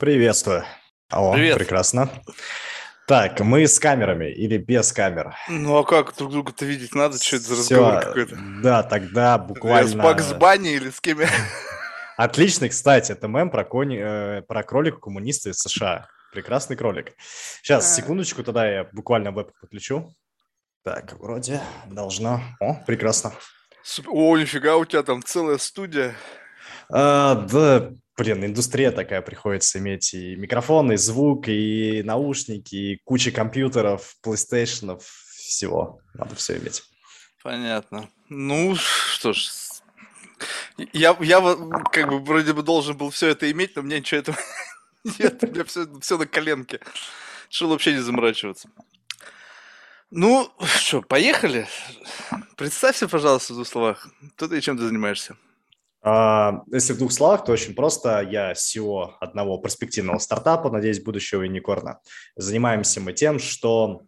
Приветствую. Алло, привет. Прекрасно. Так, мы с камерами или без камер? Ну, а как друг друга-то видеть надо? Что это за разговор какой-то? Да, тогда буквально... С Багс Банни или с кем? Отличный, кстати, это мем про кролика коммуниста из США. Прекрасный кролик. Сейчас, секундочку, тогда я буквально вебку подключу. Так, вроде должно... О, прекрасно. О, нифига, у тебя там целая студия. Да... Блин, индустрия такая, приходится иметь и микрофон, и звук, и наушники, и куча компьютеров, PlayStation, всего. Надо все иметь. Понятно. Ну, что ж, я как бы вроде бы должен был все это иметь, но у меня ничего этого нет, у меня все на коленке. Решил вообще не заморачиваться. Ну, что, поехали? Представься, пожалуйста, в двух словах, кто ты и чем ты занимаешься. Если в двух словах, то очень просто. Я CEO одного перспективного стартапа, надеюсь, будущего юникорна. Занимаемся мы тем, что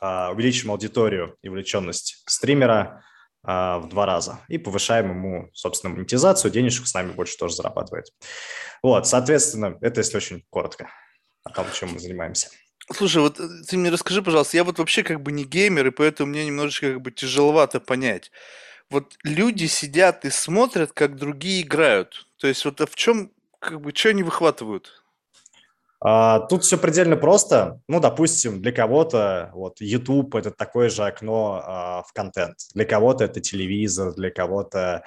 увеличим аудиторию и вовлеченность стримера в 2 раза и повышаем ему, собственно, монетизацию, денежку с нами больше тоже зарабатывает. Вот, соответственно, это если очень коротко о том, чем мы занимаемся. Слушай, вот ты мне расскажи, пожалуйста, я вот вообще как бы не геймер, и поэтому мне немножечко как бы тяжеловато понять. Вот люди сидят и смотрят, как другие играют. То есть вот в чем, как бы, что они выхватывают? Тут все предельно просто. Ну, допустим, для кого-то вот YouTube – это такое же окно в контент. Для кого-то это телевизор, для кого-то…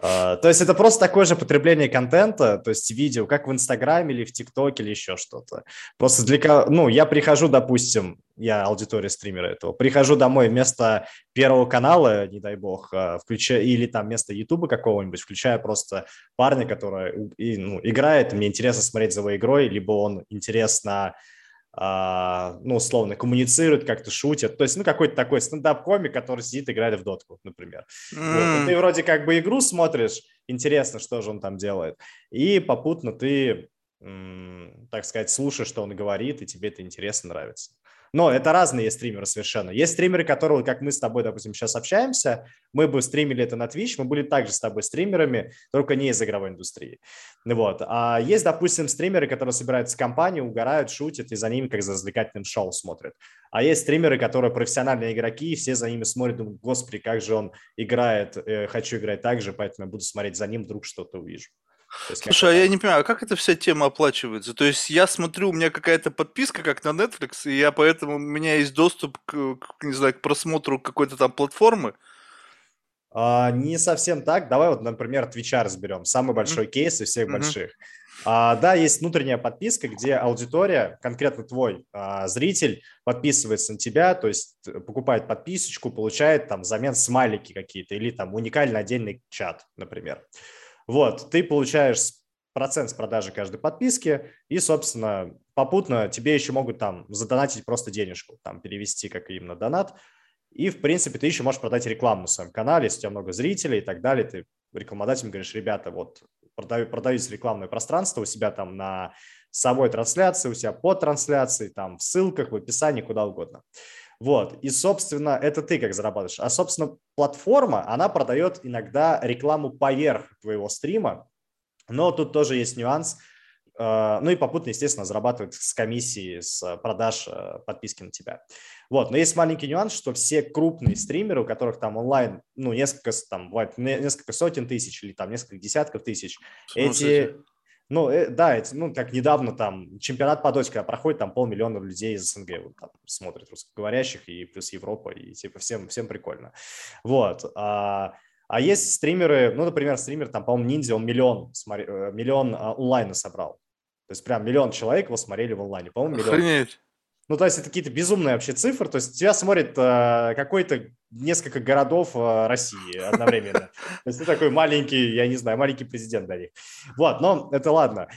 то есть это просто такое же потребление контента, то есть видео, как в Инстаграме или в ТикТоке или еще что-то. Просто для… Ну, я прихожу, допустим, я аудитория стримера этого, прихожу домой вместо Первого канала, не дай бог, включаю, или там вместо Ютуба какого-нибудь, включаю просто парня, который играет, мне интересно смотреть за его игрой, либо он интересно… ну, условно, коммуницирует, как-то шутит. То есть, ну, какой-то такой стендап-комик, который сидит и играет в дотку, например. Вот. Ты вроде как бы игру смотришь, интересно, что же он там делает. И попутно ты, так сказать, слушаешь, что он говорит, и тебе это интересно, нравится. Но это разные стримеры совершенно. Есть стримеры, которые, как мы с тобой, допустим, сейчас общаемся, мы бы стримили это на Twitch, мы были также с тобой стримерами, только не из игровой индустрии. Вот. А есть, допустим, стримеры, которые собираются в компанию, угорают, шутят и за ними как за развлекательным шоу смотрят. А есть стримеры, которые профессиональные игроки, и все за ними смотрят, думают, господи, как же он играет, хочу играть так же, поэтому я буду смотреть за ним, вдруг что-то увижу. Есть, слушай, а я не понимаю, а как эта вся тема оплачивается? То есть я смотрю, у меня какая-то подписка, как на Netflix, и я поэтому у меня есть доступ к, не знаю, к просмотру какой-то там платформы? Не совсем так. Давай вот, например, Твича разберем. Самый большой кейс из всех больших. Да, есть внутренняя подписка, где аудитория, конкретно твой зритель, подписывается на тебя, то есть покупает подписочку, получает там взамен смайлики какие-то или там уникальный отдельный чат, например. Вот, ты получаешь процент с продажи каждой подписки и, собственно, попутно тебе еще могут там задонатить просто денежку, там перевести как именно донат. И, в принципе, ты еще можешь продать рекламу на своем канале, если у тебя много зрителей и так далее. Ты рекламодателям говоришь, ребята, вот продаюсь рекламное пространство у себя там на самой трансляции, у себя под трансляцией, там в ссылках, в описании, куда угодно. Вот, и, собственно, это ты как зарабатываешь. А, собственно, платформа, она продает иногда рекламу поверх твоего стрима, но тут тоже есть нюанс. Ну и попутно, естественно, зарабатывает с комиссии, с продаж подписки на тебя. Вот, но есть маленький нюанс, что все крупные стримеры, у которых там онлайн, ну, несколько, там, бывает, несколько сотен тысяч или там несколько десятков тысяч, эти… Ну, да, ну, как недавно там чемпионат по доте, когда проходит, там 500 000 людей из СНГ вот, там, смотрят русскоговорящих, и плюс Европа, и типа всем прикольно. Вот. А есть стримеры, ну, например, стример, там, по-моему, Ниндзя, он миллион онлайна собрал. То есть прям 1 000 000 человек его смотрели в онлайне, по-моему, 1 000 000. Охренеть. Ну, то есть это какие-то безумные вообще цифры, то есть тебя смотрит какой-то несколько городов России одновременно. То есть ты такой маленький, я не знаю, маленький президент для них. Вот, но это ладно.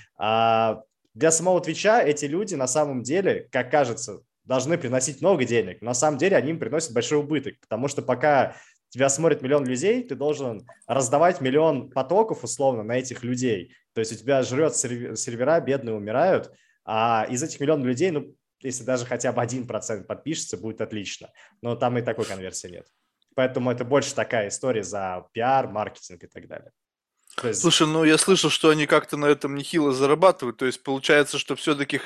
Для самого Твича эти люди на самом деле, как кажется, должны приносить много денег. На самом деле они им приносят большой убыток, потому что пока тебя смотрит 1 000 000 людей, ты должен раздавать 1 000 000 потоков условно на этих людей. То есть у тебя жрет сервера, бедные умирают, а из этих 1 000 000 людей, ну, если даже хотя бы 1% подпишется, будет отлично. Но там и такой конверсии нет. Поэтому это больше такая история за пиар, маркетинг и так далее. Слушай, ну я слышал, что они как-то на этом нехило зарабатывают, то есть получается, что все-таки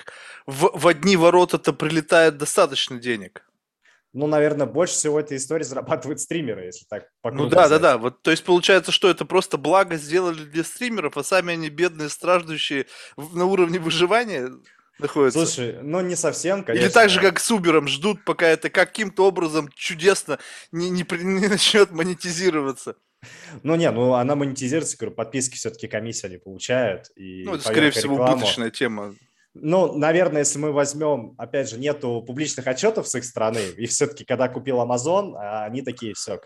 в одни ворота-то прилетает достаточно денег. Ну, наверное, больше всего этой истории зарабатывают стримеры, если так покрутить. Ну да. Вот, то есть получается, что это просто благо сделали для стримеров, а сами они бедные, страждущие на уровне выживания находятся. Слушай, ну не совсем, конечно. Или так же, как с Uber'ом, ждут, пока это каким-то образом чудесно не начнет монетизироваться. Ну она монетизируется, говорю, подписки все-таки комиссия они получают. И это, скорее всего, убыточная тема. Наверное, если мы возьмем, опять же, нету публичных отчетов с их стороны, и все-таки, когда купил Amazon, они такие, все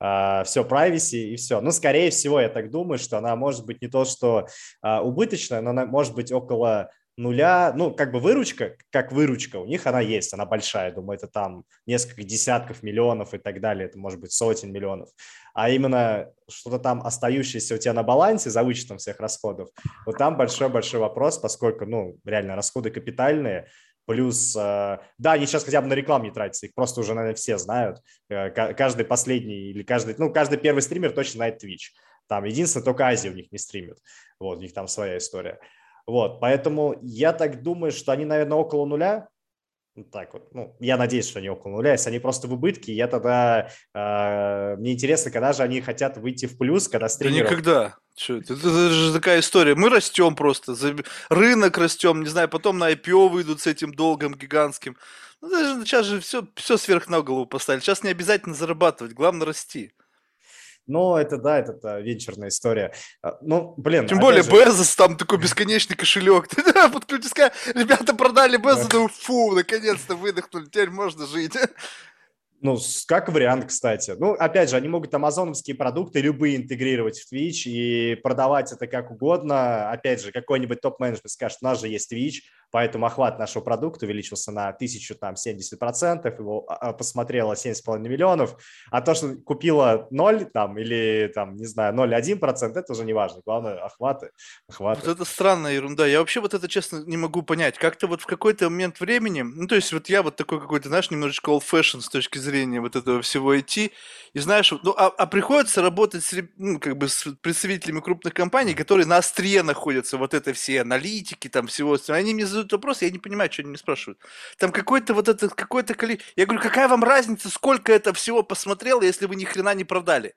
privacy и все. Скорее всего, я так думаю, что она может быть не то, что убыточная, но она может быть около нуля, выручка, как выручка у них она есть, она большая, думаю, это там несколько десятков миллионов и так далее, это может быть сотен миллионов, а именно что-то там остающееся у тебя на балансе за вычетом всех расходов, вот там большой-большой вопрос, поскольку, реально расходы капитальные, плюс, они сейчас хотя бы на рекламу не тратятся, их просто уже, наверное, все знают, каждый последний или каждый первый стример точно знает Twitch, там единственное, только Азия у них не стримит, вот, у них там своя история. Вот, поэтому я так думаю, что они, наверное, около нуля. Я надеюсь, что они около нуля. Если они просто в убытке, я тогда... мне интересно, когда же они хотят выйти в плюс, когда стримеры... Да никогда. Это же такая история. Мы растем просто. Рынок растем, не знаю, потом на IPO выйдут с этим долгом гигантским. Сейчас же все сверх на голову поставили. Сейчас не обязательно зарабатывать, главное расти. Это венчурная история. Тем более же... Безос, там такой бесконечный кошелек. Подключи, ребята продали Безоса, фу, наконец-то выдохнули, теперь можно жить. Как вариант, кстати. Опять же, они могут амазоновские продукты любые интегрировать в Twitch и продавать это как угодно. Опять же, какой-нибудь топ-менеджмент скажет, у нас же есть Twitch, поэтому охват нашего продукта увеличился на 1070%, его посмотрело 7,5 миллионов, а то, что купило 0 или, 0,1%, это уже не важно, главное охваты. Вот это странная ерунда, я вообще это, честно, не могу понять, как-то в какой-то момент времени, я такой какой-то, немножечко old-fashioned с точки зрения этого всего IT, и приходится работать с представителями крупных компаний, которые на острие находятся, все аналитики, всего, они мне задают вопрос, я не понимаю, что они мне спрашивают. Там какой-то какой-то количество... Я говорю, какая вам разница, сколько это всего посмотрело, если вы ни хрена не продали?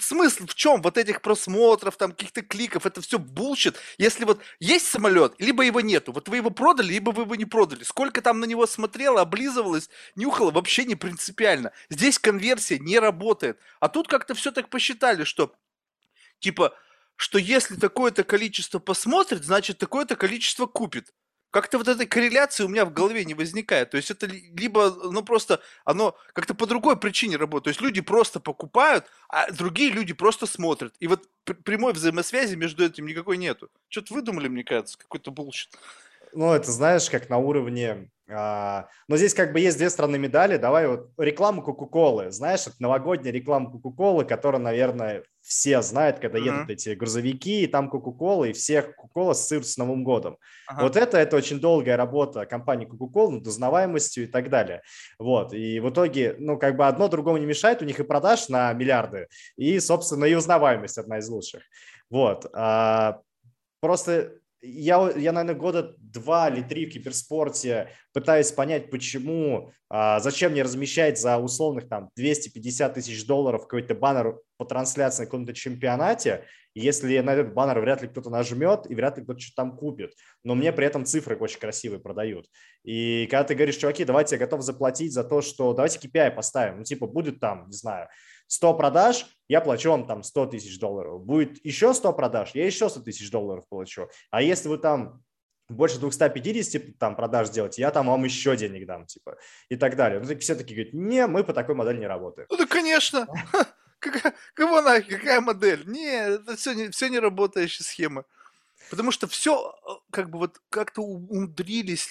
Смысл в чем? Этих просмотров, каких-то кликов, это все булщит. Если есть самолет, либо его нету. Вы его продали, либо вы его не продали. Сколько там на него смотрело, облизывалось, нюхало, вообще не принципиально. Здесь конверсия не работает. А тут как-то все так посчитали, что если такое-то количество посмотрит, значит, такое-то количество купит. Как-то этой корреляции у меня в голове не возникает. То есть это либо оно как-то по другой причине работает. То есть люди просто покупают, а другие люди просто смотрят. И прямой взаимосвязи между этим никакой нету. Что-то выдумали, мне кажется, какой-то булщит. Это знаешь, как на уровне... Но здесь есть две стороны медали. Давай реклама Кока-Колы. Знаешь, это новогодняя реклама Кока-Колы, которая, наверное, все знают, когда едут эти грузовики, и там Кока-Кола, и все Кока-Кола ассоциируют с Новым годом. Это очень долгая работа компании Кока-Кола над узнаваемостью и так далее. И в итоге, одно другому не мешает, у них и продаж на миллиарды, и, собственно, и узнаваемость одна из лучших. Просто... Я, наверное, года 2 или 3 в киберспорте пытаюсь понять, почему, зачем мне размещать за условных $250 тысяч какой-то баннер по трансляции на каком-то чемпионате, если на этот баннер вряд ли кто-то нажмет и вряд ли кто-то что-то там купит. Но мне при этом цифры очень красивые продают. И когда ты говоришь, чуваки, давайте я готов заплатить за то, что давайте KPI поставим, будет 100 продаж, я плачу вам $100 тысяч. Будет еще 100 продаж, я еще $100 тысяч плачу. А если вы больше 250 продаж делаете, я вам еще денег дам, и так далее. Все такие говорят, не, мы по такой модели не работаем. Конечно. Кого нафиг, какая модель? Нет, это все не работающая схема. Потому что все как-то умудрились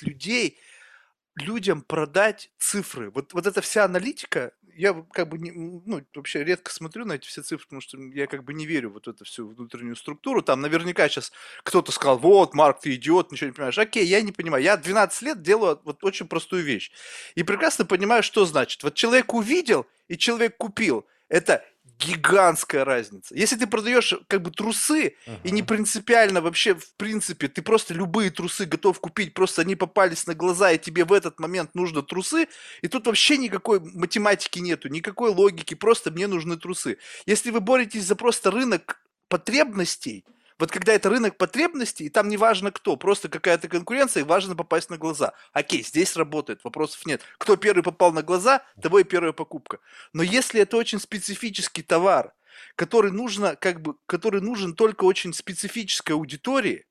людям продать цифры. Эта вся аналитика, я вообще редко смотрю на эти все цифры, потому что я не верю в эту всю внутреннюю структуру. Там наверняка сейчас кто-то сказал, Марк, ты идиот, ничего не понимаешь. Окей, я не понимаю. Я 12 лет делаю очень простую вещь. И прекрасно понимаю, что значит. Человек увидел и человек купил. Это гигантская разница. Если ты продаешь как бы трусы, и не принципиально вообще, в принципе, ты просто любые трусы готов купить, просто они попались на глаза, и тебе в этот момент нужны трусы, и тут вообще никакой математики нету, никакой логики, просто мне нужны трусы. Если вы боретесь за просто рынок потребностей, вот когда это рынок потребностей, и там не важно кто, просто какая-то конкуренция, и важно попасть на глаза. Окей, здесь работает, вопросов нет. Кто первый попал на глаза, того и первая покупка. Но если это очень специфический товар, который нужно, как бы, который нужен только очень специфической аудитории,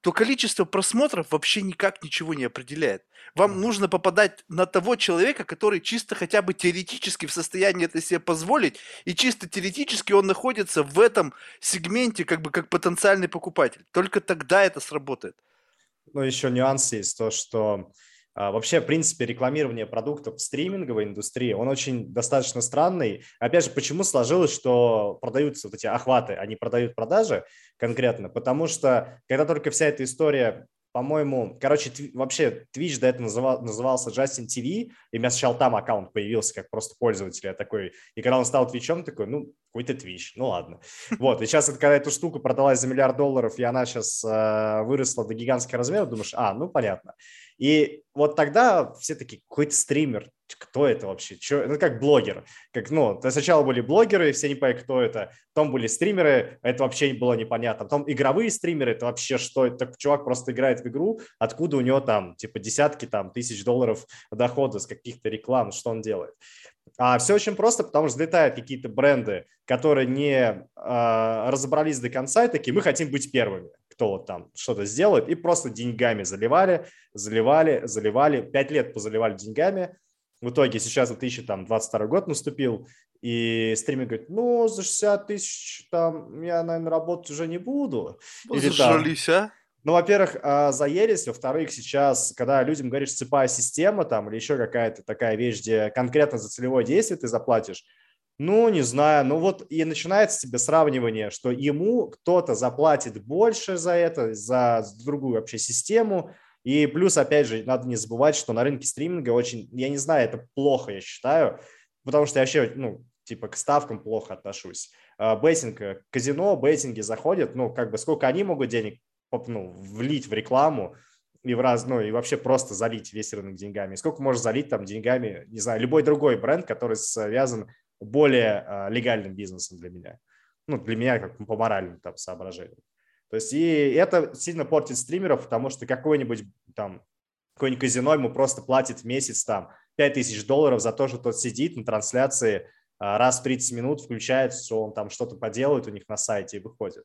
то количество просмотров вообще никак ничего не определяет. Вам нужно попадать на того человека, который чисто хотя бы теоретически в состоянии это себе позволить, и чисто теоретически он находится в этом сегменте как бы как потенциальный покупатель. Только тогда это сработает. Ну, еще нюанс есть, то, что вообще, в принципе, рекламирование продуктов в стриминговой индустрии, он очень достаточно странный. Опять же, почему сложилось, что продаются вот эти охваты, они продают продажи конкретно? Потому что, когда только вся эта история, по-моему, короче, вообще Twitch до этого назывался Justin.TV, и у меня сначала там аккаунт появился как просто пользователь, я такой, и когда он стал Twitch'ом, такой, ну, какой-то Twitch, ну ладно. Вот, и сейчас, когда эта штука продалась за $1 миллиард, и она сейчас выросла до гигантских размеров, думаешь, ну, понятно. И вот тогда все такие, какой-то стример, кто это вообще? Че? Ну, как блогер. Как, ну, сначала были блогеры, все не понимали, кто это. Потом были стримеры, это вообще было непонятно. Потом игровые стримеры, это вообще что? Это чувак просто играет в игру, откуда у него там, типа, десятки там, тысяч долларов дохода с каких-то реклам, что он делает. А все очень просто, потому что взлетают какие-то бренды, которые не разобрались до конца, и такие, мы хотим быть первыми, кто вот там что-то сделает, и просто деньгами заливали, 5 лет позаливали деньгами. В итоге сейчас 2022 год наступил, и стример говорит, ну, за 60 тысяч там я, наверное, работать уже не буду. Зажались, а? Ну, во-первых, заелись, во-вторых, сейчас, когда людям говоришь цепая система там или еще какая-то такая вещь, где конкретно за целевое действие ты заплатишь, ну, не знаю, ну вот и начинается тебе сравнивание, что ему кто-то заплатит больше за это, за другую вообще систему. И плюс, опять же, надо не забывать, что на рынке стриминга очень, я не знаю, это плохо, я считаю, потому что я вообще, ну, типа к ставкам плохо отношусь. Беттинг, казино, беттинги заходят, ну, как бы сколько они могут денег, ну, влить в рекламу и в раз, ну, и вообще просто залить весь рынок деньгами. И сколько можно залить там деньгами, не знаю, любой другой бренд, который связан более легальным бизнесом для меня. Ну, для меня как по моральным там соображениям. То есть и это сильно портит стримеров, потому что какой-нибудь там, какое-нибудь казино ему просто платит в месяц там $5000 за то, что тот сидит на трансляции раз в 30 минут, включает, что он там что-то поделает у них на сайте и выходит.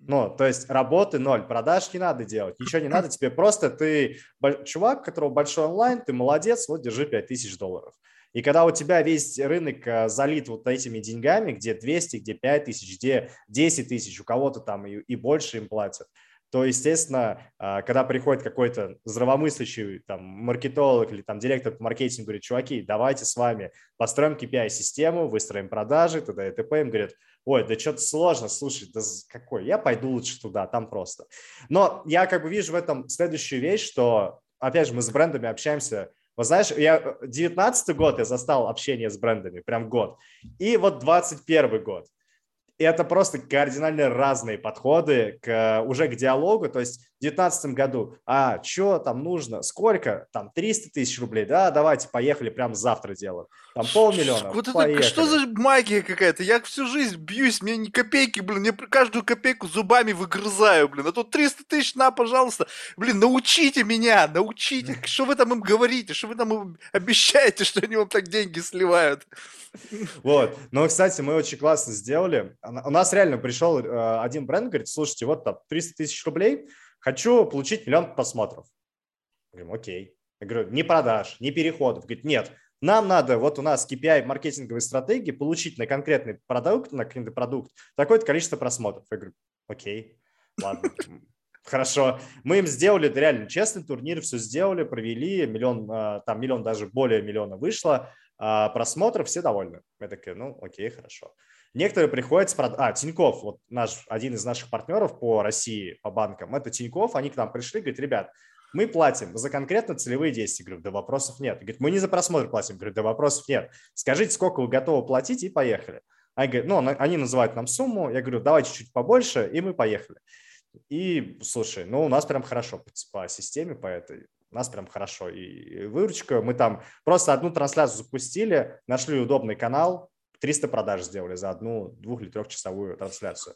Ну, то есть работы ноль, продаж не надо делать, ничего не надо, тебе просто ты чувак, у которого большой онлайн, ты молодец, вот держи $5000. И когда у тебя весь рынок залит вот этими деньгами, где 200, где 5000, где 10 тысяч, у кого-то там и больше им платят, то, естественно, когда приходит какой-то здравомыслящий там маркетолог или там директор по маркетингу, говорит, чуваки, давайте с вами построим KPI-систему, выстроим продажи, т.д. и т.п. Им говорят, ой, да что-то сложно, слушай, да какой, я пойду лучше туда, там просто. Но я как бы вижу в этом следующую вещь, что, опять же, мы с брендами общаемся. Вот знаешь, я 19-й год я застал общение с брендами, прям год. И вот 21-й год. И это просто кардинально разные подходы уже к диалогу. То есть в 19 году, что там нужно, сколько, там 300 000 рублей, да, давайте, поехали, прям завтра делаем. Там $500 000, вот это, что за магия какая-то? Я всю жизнь бьюсь, мне ни копейки, блин, я каждую копейку зубами выгрызаю, блин, а тут 300 000, на, пожалуйста. Блин, научите меня, научите, что вы там им говорите, что вы там им обещаете, что они вам так деньги сливают. Вот, но, кстати, мы очень классно сделали. У нас реально пришел один бренд, говорит, слушайте, вот там 300 000 рублей, хочу получить 1 000 000 просмотров. Говорим, окей. Я говорю, не продаж, не переходов. Говорит, нет, нам надо, вот у нас KPI маркетинговой стратегии, получить на конкретный продукт такое-то количество просмотров. Я говорю, окей, ладно, хорошо. Мы им сделали реально честный турнир, все сделали, провели, миллион, даже более миллиона вышло просмотров, все довольны. Я такой, ну окей, хорошо. Некоторые приходят с продаж... Тинькофф, вот один из наших партнеров по России, по банкам, это Тинькофф, они к нам пришли, говорят, ребят, мы платим за конкретно целевые действия. Говорю, да вопросов нет. Говорит, мы не за просмотр платим. Говорю, да вопросов нет. Скажите, сколько вы готовы платить, и поехали. Они говорят, ну, они называют нам сумму, я говорю, давай чуть-чуть побольше, и мы поехали. И, слушай, ну, у нас прям хорошо по системе, по этой, у нас прям хорошо и выручка. Мы там просто одну трансляцию запустили, нашли удобный канал, 300 продаж сделали за одну 2- или 3-часовую трансляцию.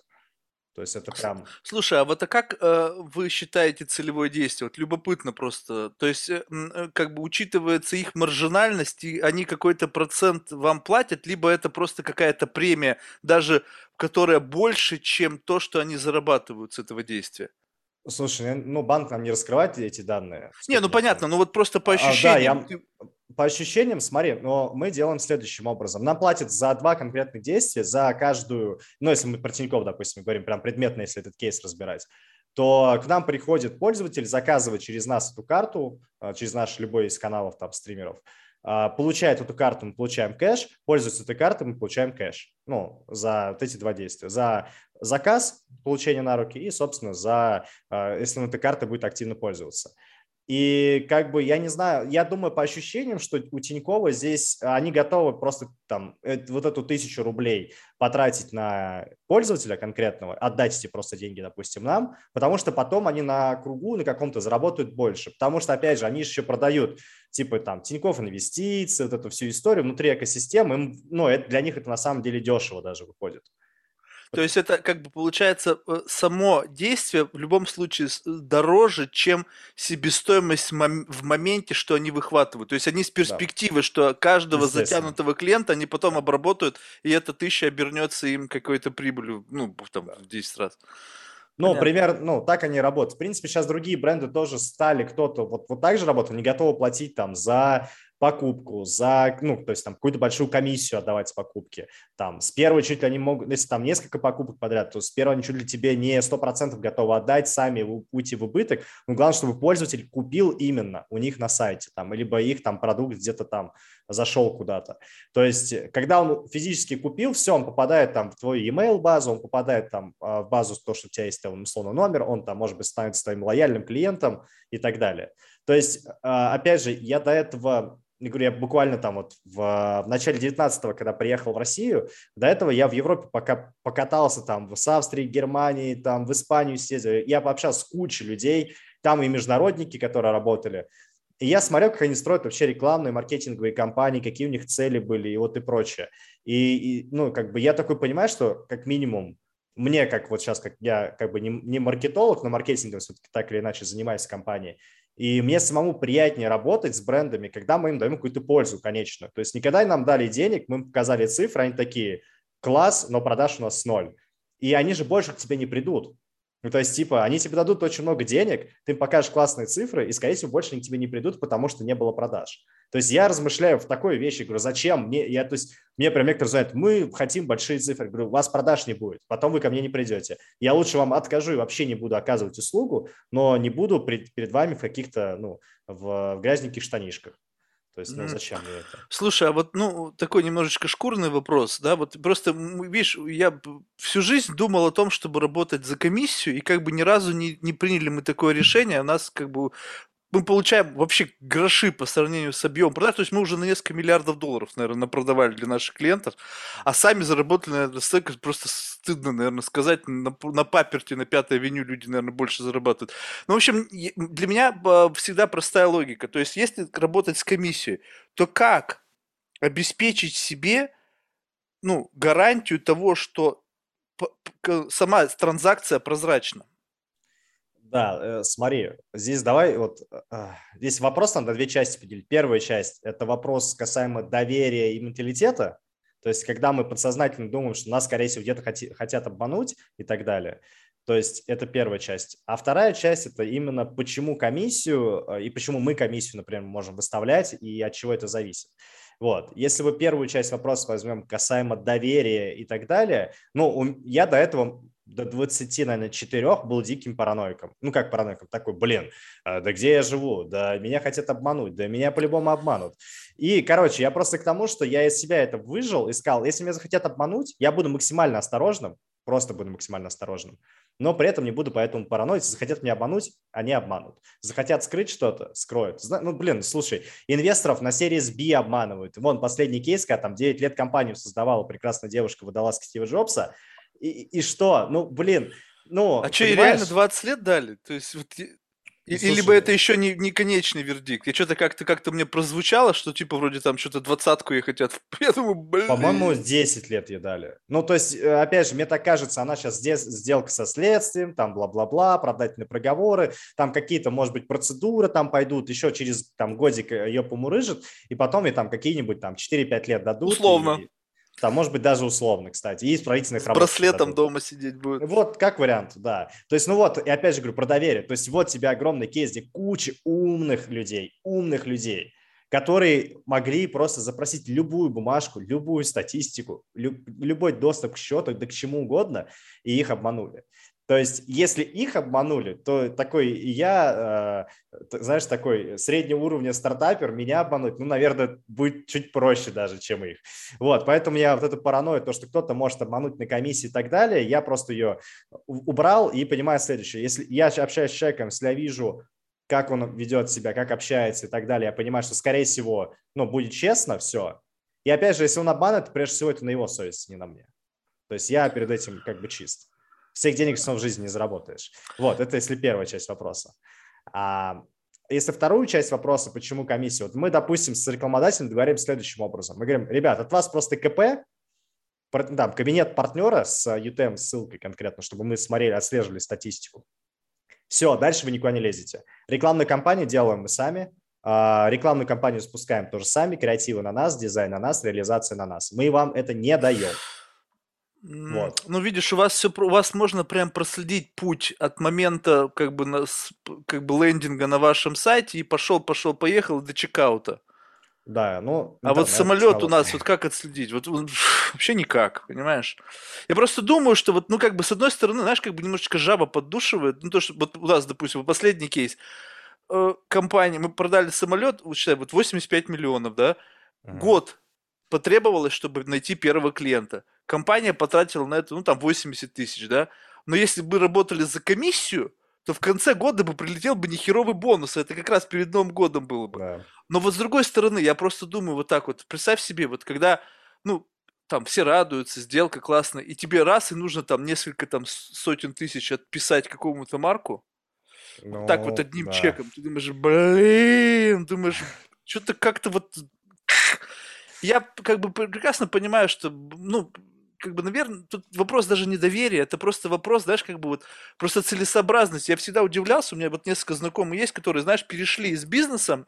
То есть это прям... Слушай, а вот а как вы считаете целевое действие? Вот любопытно просто. То есть как бы учитывается их маржинальность, и они какой-то процент вам платят, либо это просто какая-то премия, даже которая больше, чем то, что они зарабатывают с этого действия? Слушай, ну банк нам не раскрывает эти данные. Не, ну понятно, но вот просто по ощущениям... Да, по ощущениям, смотри, но мы делаем следующим образом. Нам платят за 2 конкретных действия, за каждую, ну, если мы про Тинькофф, допустим, говорим прям предметно, если этот кейс разбирать, то к нам приходит пользователь, заказывает через нас эту карту, через наш любой из каналов, там, стримеров, получает эту карту, мы получаем кэш, пользуется этой картой, мы получаем кэш. Ну, за вот эти 2 действия. За заказ, получение на руки и, собственно, за, если он этой картой будет активно пользоваться. И как бы я не знаю, я думаю по ощущениям, что у Тинькова здесь они готовы просто там вот эту 1000 рублей потратить на пользователя конкретного, отдать эти просто деньги, допустим, нам, потому что потом они на кругу на каком-то заработают больше, потому что, опять же, они еще продают типа там Тинькофф инвестиции, вот эту всю историю внутри экосистемы, им, ну, это, для них это на самом деле дешево даже выходит. То есть это как бы получается само действие в любом случае дороже, чем себестоимость в моменте, что они выхватывают. То есть они с перспективы, да, что каждого затянутого клиента они потом обработают, и эта 1000 обернется им какой-то прибылью, ну, там, в 10 раз. Ну, пример, ну, так они работают. В принципе, сейчас другие бренды тоже стали, кто-то вот так же работает, не готовы платить там за... покупку, за, ну, то есть там какую-то большую комиссию отдавать с покупки. Там с первой чуть ли они могут, если там несколько покупок подряд, то с первой они чуть ли тебе не 100% готовы отдать, сами уйти в убыток. Но главное, чтобы пользователь купил именно у них на сайте, там, либо их там продукт где-то там зашел куда-то. То есть, когда он физически купил, все, он попадает там в твою e-mail базу, он попадает там в базу, то, что у тебя есть там условно номер, он там, может быть, становится твоим лояльным клиентом и так далее. То есть, опять же, я до этого... Я говорю, я буквально там вот в начале 19-го, когда приехал в Россию, до этого я в Европе пока покатался там в Австрии, Германии, там в Испанию съездил. Я пообщался с кучей людей, там и международники, которые работали. И я смотрел, как они строят вообще рекламные, маркетинговые кампании, какие у них цели были и вот и прочее. И ну, как бы я такой понимаю, что как минимум мне, как вот сейчас, как я как бы не маркетолог, но маркетингом все-таки так или иначе занимаюсь в компании, и мне самому приятнее работать с брендами, когда мы им даем какую-то пользу конечную. То есть никогда нам дали денег, мы им показали цифры, они такие, класс, но продаж у нас 0. И они же больше к тебе не придут. Ну, то есть, типа, они тебе дадут очень много денег, ты им покажешь классные цифры, и, скорее всего, больше они к тебе не придут, потому что не было продаж. То есть я размышляю в такой вещи, говорю, зачем мне, я, то есть мне прям некоторые звонят, мы хотим большие цифры, я говорю, у вас продаж не будет, потом вы ко мне не придете. Я лучше вам откажу и вообще не буду оказывать услугу, но не буду перед вами в каких-то, ну, в грязненьких штанишках. То есть, ну, зачем мне это? Слушай, а вот, ну, такой немножечко шкурный вопрос, да, вот просто, видишь, я всю жизнь думал о том, чтобы работать за комиссию, и как бы ни разу не приняли мы такое решение, у нас как бы... Мы получаем вообще гроши по сравнению с объемом продаж, то есть мы уже на несколько миллиардов долларов, наверное, напродавали для наших клиентов, а сами заработали, наверное, столько, просто стыдно, наверное, сказать, на паперти, на 5-й авеню люди, наверное, больше зарабатывают. Ну, в общем, для меня всегда простая логика, то есть если работать с комиссией, то как обеспечить себе, ну, гарантию того, что сама транзакция прозрачна? Да, смотри, здесь давай вот, здесь вопрос надо на 2 части поделить. Первая часть – это вопрос касаемо доверия и менталитета, то есть когда мы подсознательно думаем, что нас, скорее всего, где-то хотят обмануть и так далее. То есть это первая часть. А вторая часть – это именно почему комиссию и почему мы комиссию, например, можем выставлять и от чего это зависит. Вот. Если мы первую часть вопроса возьмем касаемо доверия и так далее, ну, я до этого… до 20, наверное, 4 был диким параноиком. Ну, как параноиком? Такой, блин, да где я живу? Да меня хотят обмануть, да меня по-любому обманут. И, короче, я просто к тому, что я из себя это выжил и сказал, если меня захотят обмануть, я буду максимально осторожным, просто буду максимально осторожным, но при этом не буду поэтому параноить. Захотят меня обмануть, они обманут. Захотят скрыть что-то, скроют. Ну, блин, слушай, инвесторов на серии B обманывают. Вон последний кейс, когда там 9 лет компанию создавала прекрасная девушка-водолазка Стива Джобса. И что? Ну, блин, ну... А что, и реально 20 лет дали? То есть, вот, слушай, либо это еще не конечный вердикт. Я что-то как-то мне прозвучало, что типа вроде там что-то 20-ку ей хотят. Я думаю, блин. По-моему, 10 лет ей дали. Ну, то есть, опять же, мне так кажется, она сейчас здесь сделка со следствием, там бла-бла-бла, продательные проговоры, там какие-то, может быть, процедуры там пойдут, еще через там годик ее помурыжат, и потом ей там какие-нибудь там 4-5 лет дадут. Условно. Там, может быть, даже условно, кстати, и исправительных работ. С браслетом дома сидеть будет. Вот, как вариант, да. То есть, ну вот, и опять же говорю про доверие. То есть, вот тебе огромный кейс, где куча умных людей, которые могли просто запросить любую бумажку, любую статистику, любой доступ к счету, да к чему угодно, и их обманули. То есть, если их обманули, то такой я, знаешь, такой среднего уровня стартапер, меня обмануть, ну, наверное, будет чуть проще даже, чем их. Вот, поэтому я вот эту паранойю, то, что кто-то может обмануть на комиссии и так далее, я просто ее убрал и понимаю следующее. Если я общаюсь с человеком, если я вижу, как он ведет себя, как общается и так далее, я понимаю, что, скорее всего, ну, будет честно все. И опять же, если он обманет, прежде всего, это на его совести, не на мне. То есть, я перед этим как бы чист. Всех денег снова в жизни не заработаешь. Вот, это если первая часть вопроса. А если вторую часть вопроса, почему комиссия? Вот мы, допустим, с рекламодателем договорим следующим образом. Мы говорим, ребят, от вас просто КП, там, кабинет партнера с UTM ссылкой конкретно, чтобы мы смотрели, отслеживали статистику. Все, дальше вы никуда не лезете. Рекламную кампанию делаем мы сами. Рекламную кампанию спускаем тоже сами. Креативы на нас, дизайн на нас, реализация на нас. Мы вам это не даем. Вот. Ну, видишь, у вас можно прям проследить путь от момента как бы лендинга на вашем сайте и поехал до чекаута. Да, ну... А вот самолет у нас, вот как отследить? Вот вообще никак, понимаешь? Я просто думаю, что вот, ну, как бы, с одной стороны, знаешь, как бы немножечко жаба поддушивает. Ну, то, что вот у нас, допустим, последний кейс. Компания, мы продали самолет, вот, считай, вот 85 миллионов, да? Uh-huh. Год потребовалось, чтобы найти первого клиента. Компания потратила на это, ну, там, 80 тысяч, да? Но если бы работали за комиссию, то в конце года бы прилетел бы нехеровый бонус. Это как раз перед Новым годом было бы. Да. Но вот с другой стороны, я просто думаю вот так вот. Представь себе, вот когда, ну, там, все радуются, сделка классная, и тебе раз, и нужно там несколько там сотен тысяч отписать какому-то марку. Ну, вот так вот одним чеком. Ты думаешь, блин, что-то как-то вот... Я как бы прекрасно понимаю, что, ну, как бы, наверное, тут вопрос даже не доверия, это просто вопрос, знаешь, как бы вот просто целесообразность. Я всегда удивлялся, у меня вот несколько знакомых есть, которые, знаешь, перешли из бизнеса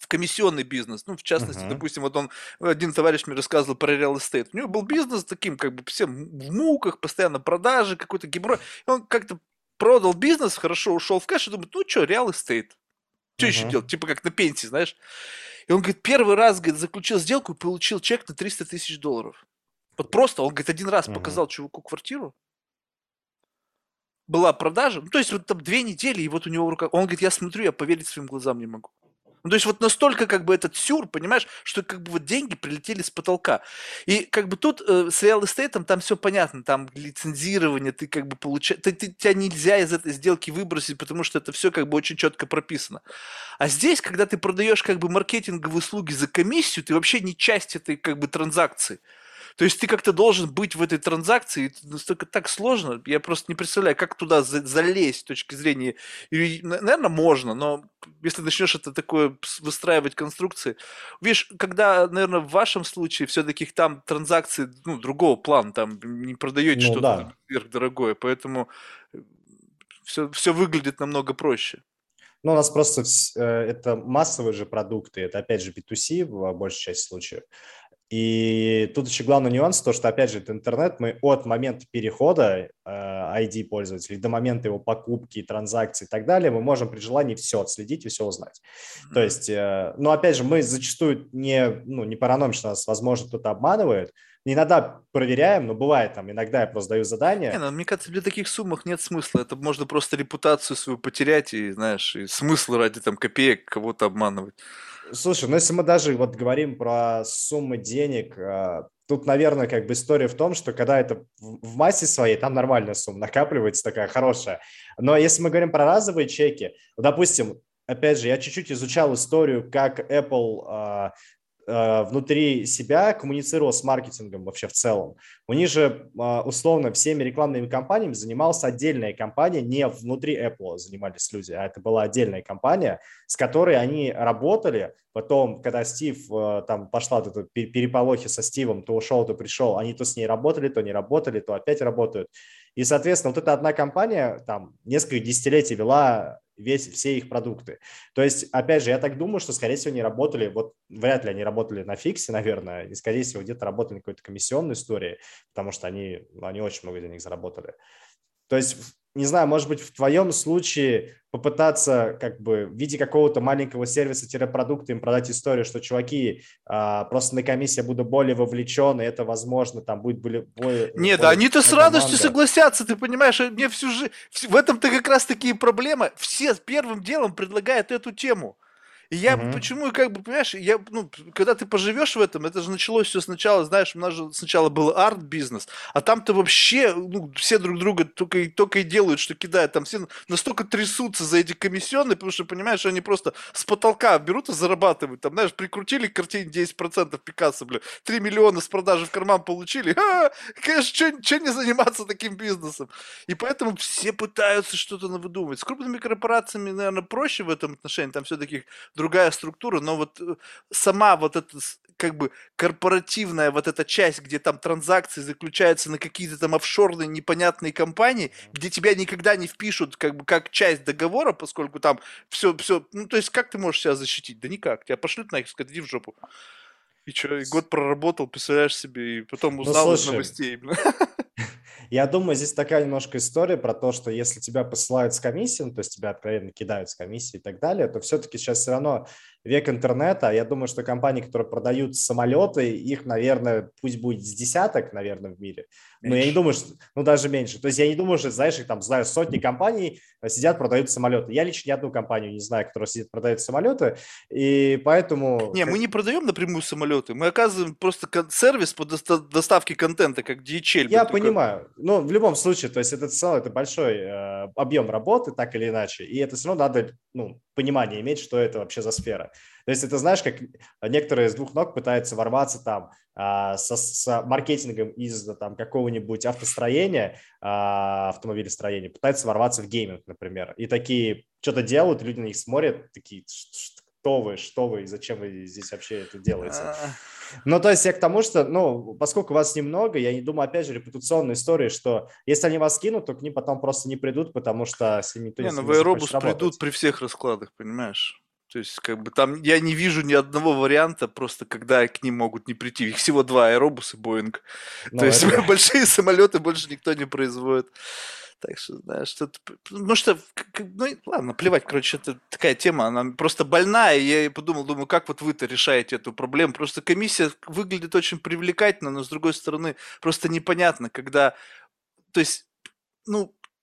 в комиссионный бизнес. Ну, в частности, допустим, вот один товарищ мне рассказывал про real estate. У него был бизнес таким, как бы, всем в муках, постоянно продажи, какой-то геморрой. Он как-то продал бизнес, хорошо ушел в кэш и думает, ну, что, real estate. Что еще делать? Типа как на пенсии, знаешь. И он, говорит, первый раз, говорит, заключил сделку и получил чек на 300 тысяч долларов. Вот просто, он, говорит, один раз показал чуваку квартиру, была продажа, ну, то есть вот там 2 недели, и вот у него в руках, он, говорит, я смотрю, я поверить своим глазам не могу. Ну, то есть вот настолько как бы этот сюр, понимаешь, что как бы вот деньги прилетели с потолка. И как бы тут с real estate там все понятно, там лицензирование, ты как бы получаешь, тебя нельзя из этой сделки выбросить, потому что это все как бы очень четко прописано. А здесь, когда ты продаешь как бы маркетинговые услуги за комиссию, ты вообще не часть этой как бы транзакции. То есть ты как-то должен быть в этой транзакции, это настолько так сложно, я просто не представляю, как туда залезть с точки зрения, наверное, можно, но если начнешь это такое выстраивать конструкции, видишь, когда, наверное, в вашем случае все-таки там транзакции, ну, другого плана, там не продаете ну, что-то сверхдорогое, поэтому все выглядит намного проще. Ну, у нас просто это массовые же продукты, это, опять же, B2C в большей части случаев. И тут еще главный нюанс, то, что, опять же, это интернет, мы от момента перехода ID пользователей до момента его покупки, транзакций и так далее, мы можем при желании все отследить и все узнать. Mm-hmm. То есть, ну, опять же, мы зачастую не параноим, что нас, возможно, кто-то обманывает. Иногда проверяем, но бывает там, иногда я просто даю задание. Мне кажется, для таких суммах нет смысла. Это можно просто репутацию свою потерять и, знаешь, и смысл ради там копеек кого-то обманывать. Слушай, если мы даже вот говорим про суммы денег, тут, наверное, как бы история в том, что когда это в массе своей, там нормальная сумма накапливается, такая хорошая. Но если мы говорим про разовые чеки, допустим, опять же, я чуть-чуть изучал историю, как Apple внутри себя коммуницировал с маркетингом вообще в целом. У них же, условно, всеми рекламными кампаниями занималась отдельная компания, не внутри Apple занимались люди, а это была отдельная компания, с которой они работали. Потом, когда Стив, там пошла эта переполохи со Стивом, то ушел, то пришел, они то с ней работали, то не работали, то опять работают. И, соответственно, вот эта одна компания там несколько десятилетий вела все их продукты. То есть, опять же, я так думаю, что, скорее всего, они работали, вот вряд ли они работали на фиксе, наверное, и, скорее всего, где-то работали на какой-то комиссионной истории, потому что они очень много денег заработали. То есть, не знаю, может быть, в твоем случае попытаться как бы в виде какого-то маленького сервиса-продукта им продать историю, что, чуваки, просто на комиссии я буду более вовлечен, и это, возможно, там будет более... Нет, да они-то с радостью согласятся, ты понимаешь, мне всю жизнь... В этом-то как раз такие проблемы. Все первым делом предлагают эту тему. И я почему, как бы, понимаешь, когда ты поживешь в этом, это же началось все сначала, знаешь, у нас же сначала был арт-бизнес, а там-то вообще все друг друга только и делают, что кидают, там все настолько трясутся за эти комиссионные, потому что, понимаешь, они просто с потолка берут и зарабатывают, там, знаешь, прикрутили к картине 10% Пикассо, 3 миллиона с продажи в карман получили, конечно, что не заниматься таким бизнесом, и поэтому все пытаются что-то навыдумывать. С крупными корпорациями, наверное, проще в этом отношении, там все-таки другая структура, но вот сама вот эта как бы корпоративная вот эта часть, где там транзакции заключаются на какие-то там офшорные непонятные компании, где тебя никогда не впишут как бы как часть договора, поскольку там все, то есть как ты можешь себя защитить? Да никак, тебя пошлют нахер, скажут, иди в жопу. И что, и год проработал, представляешь себе, и потом узнал из новостей. Я думаю, здесь такая немножко история про то, что если тебя посылают с комиссии, то есть тебя откровенно кидают с комиссии и так далее, то все-таки сейчас все равно век интернета. Я думаю, что компании, которые продают самолеты, их, наверное, пусть будет с десяток, наверное, в мире. Но я не думаю, что... даже меньше. То есть я не думаю, что, знаешь, их там, знаю, сотни компаний сидят, продают самолеты. Я лично ни одну компанию не знаю, которая сидит, продает самолеты, и поэтому... Не, мы не продаем напрямую самолеты, мы оказываем просто сервис по доставке контента, как DHL. Я понимаю. В любом случае, то есть это большой объем работы, так или иначе, и это все равно надо, понимание иметь, что это вообще за сфера. То есть это, знаешь, как некоторые с двух ног пытаются ворваться там с маркетингом из там какого-нибудь автостроения, автомобилестроения, пытаются ворваться в гейминг, например. И такие что-то делают, люди на них смотрят, такие, что вы, зачем вы здесь вообще это делаете? То есть я к тому, что, поскольку вас немного, я не думаю, опять же, репутационная история, что если они вас кинут, то к ним потом просто не придут, потому что с ними никто не захочет работать. В аэробус придут при всех раскладах, понимаешь? То есть, как бы там я не вижу ни одного варианта, просто когда к ним могут не прийти. Их всего 2 аэробуса, Боинг. То есть большие самолеты больше никто не производит. Так что, знаешь, что-то... ладно, плевать, короче, это такая тема, она просто больная, и я подумал, как вот вы-то решаете эту проблему? Просто комиссия выглядит очень привлекательно, но, с другой стороны, просто непонятно, когда... То есть,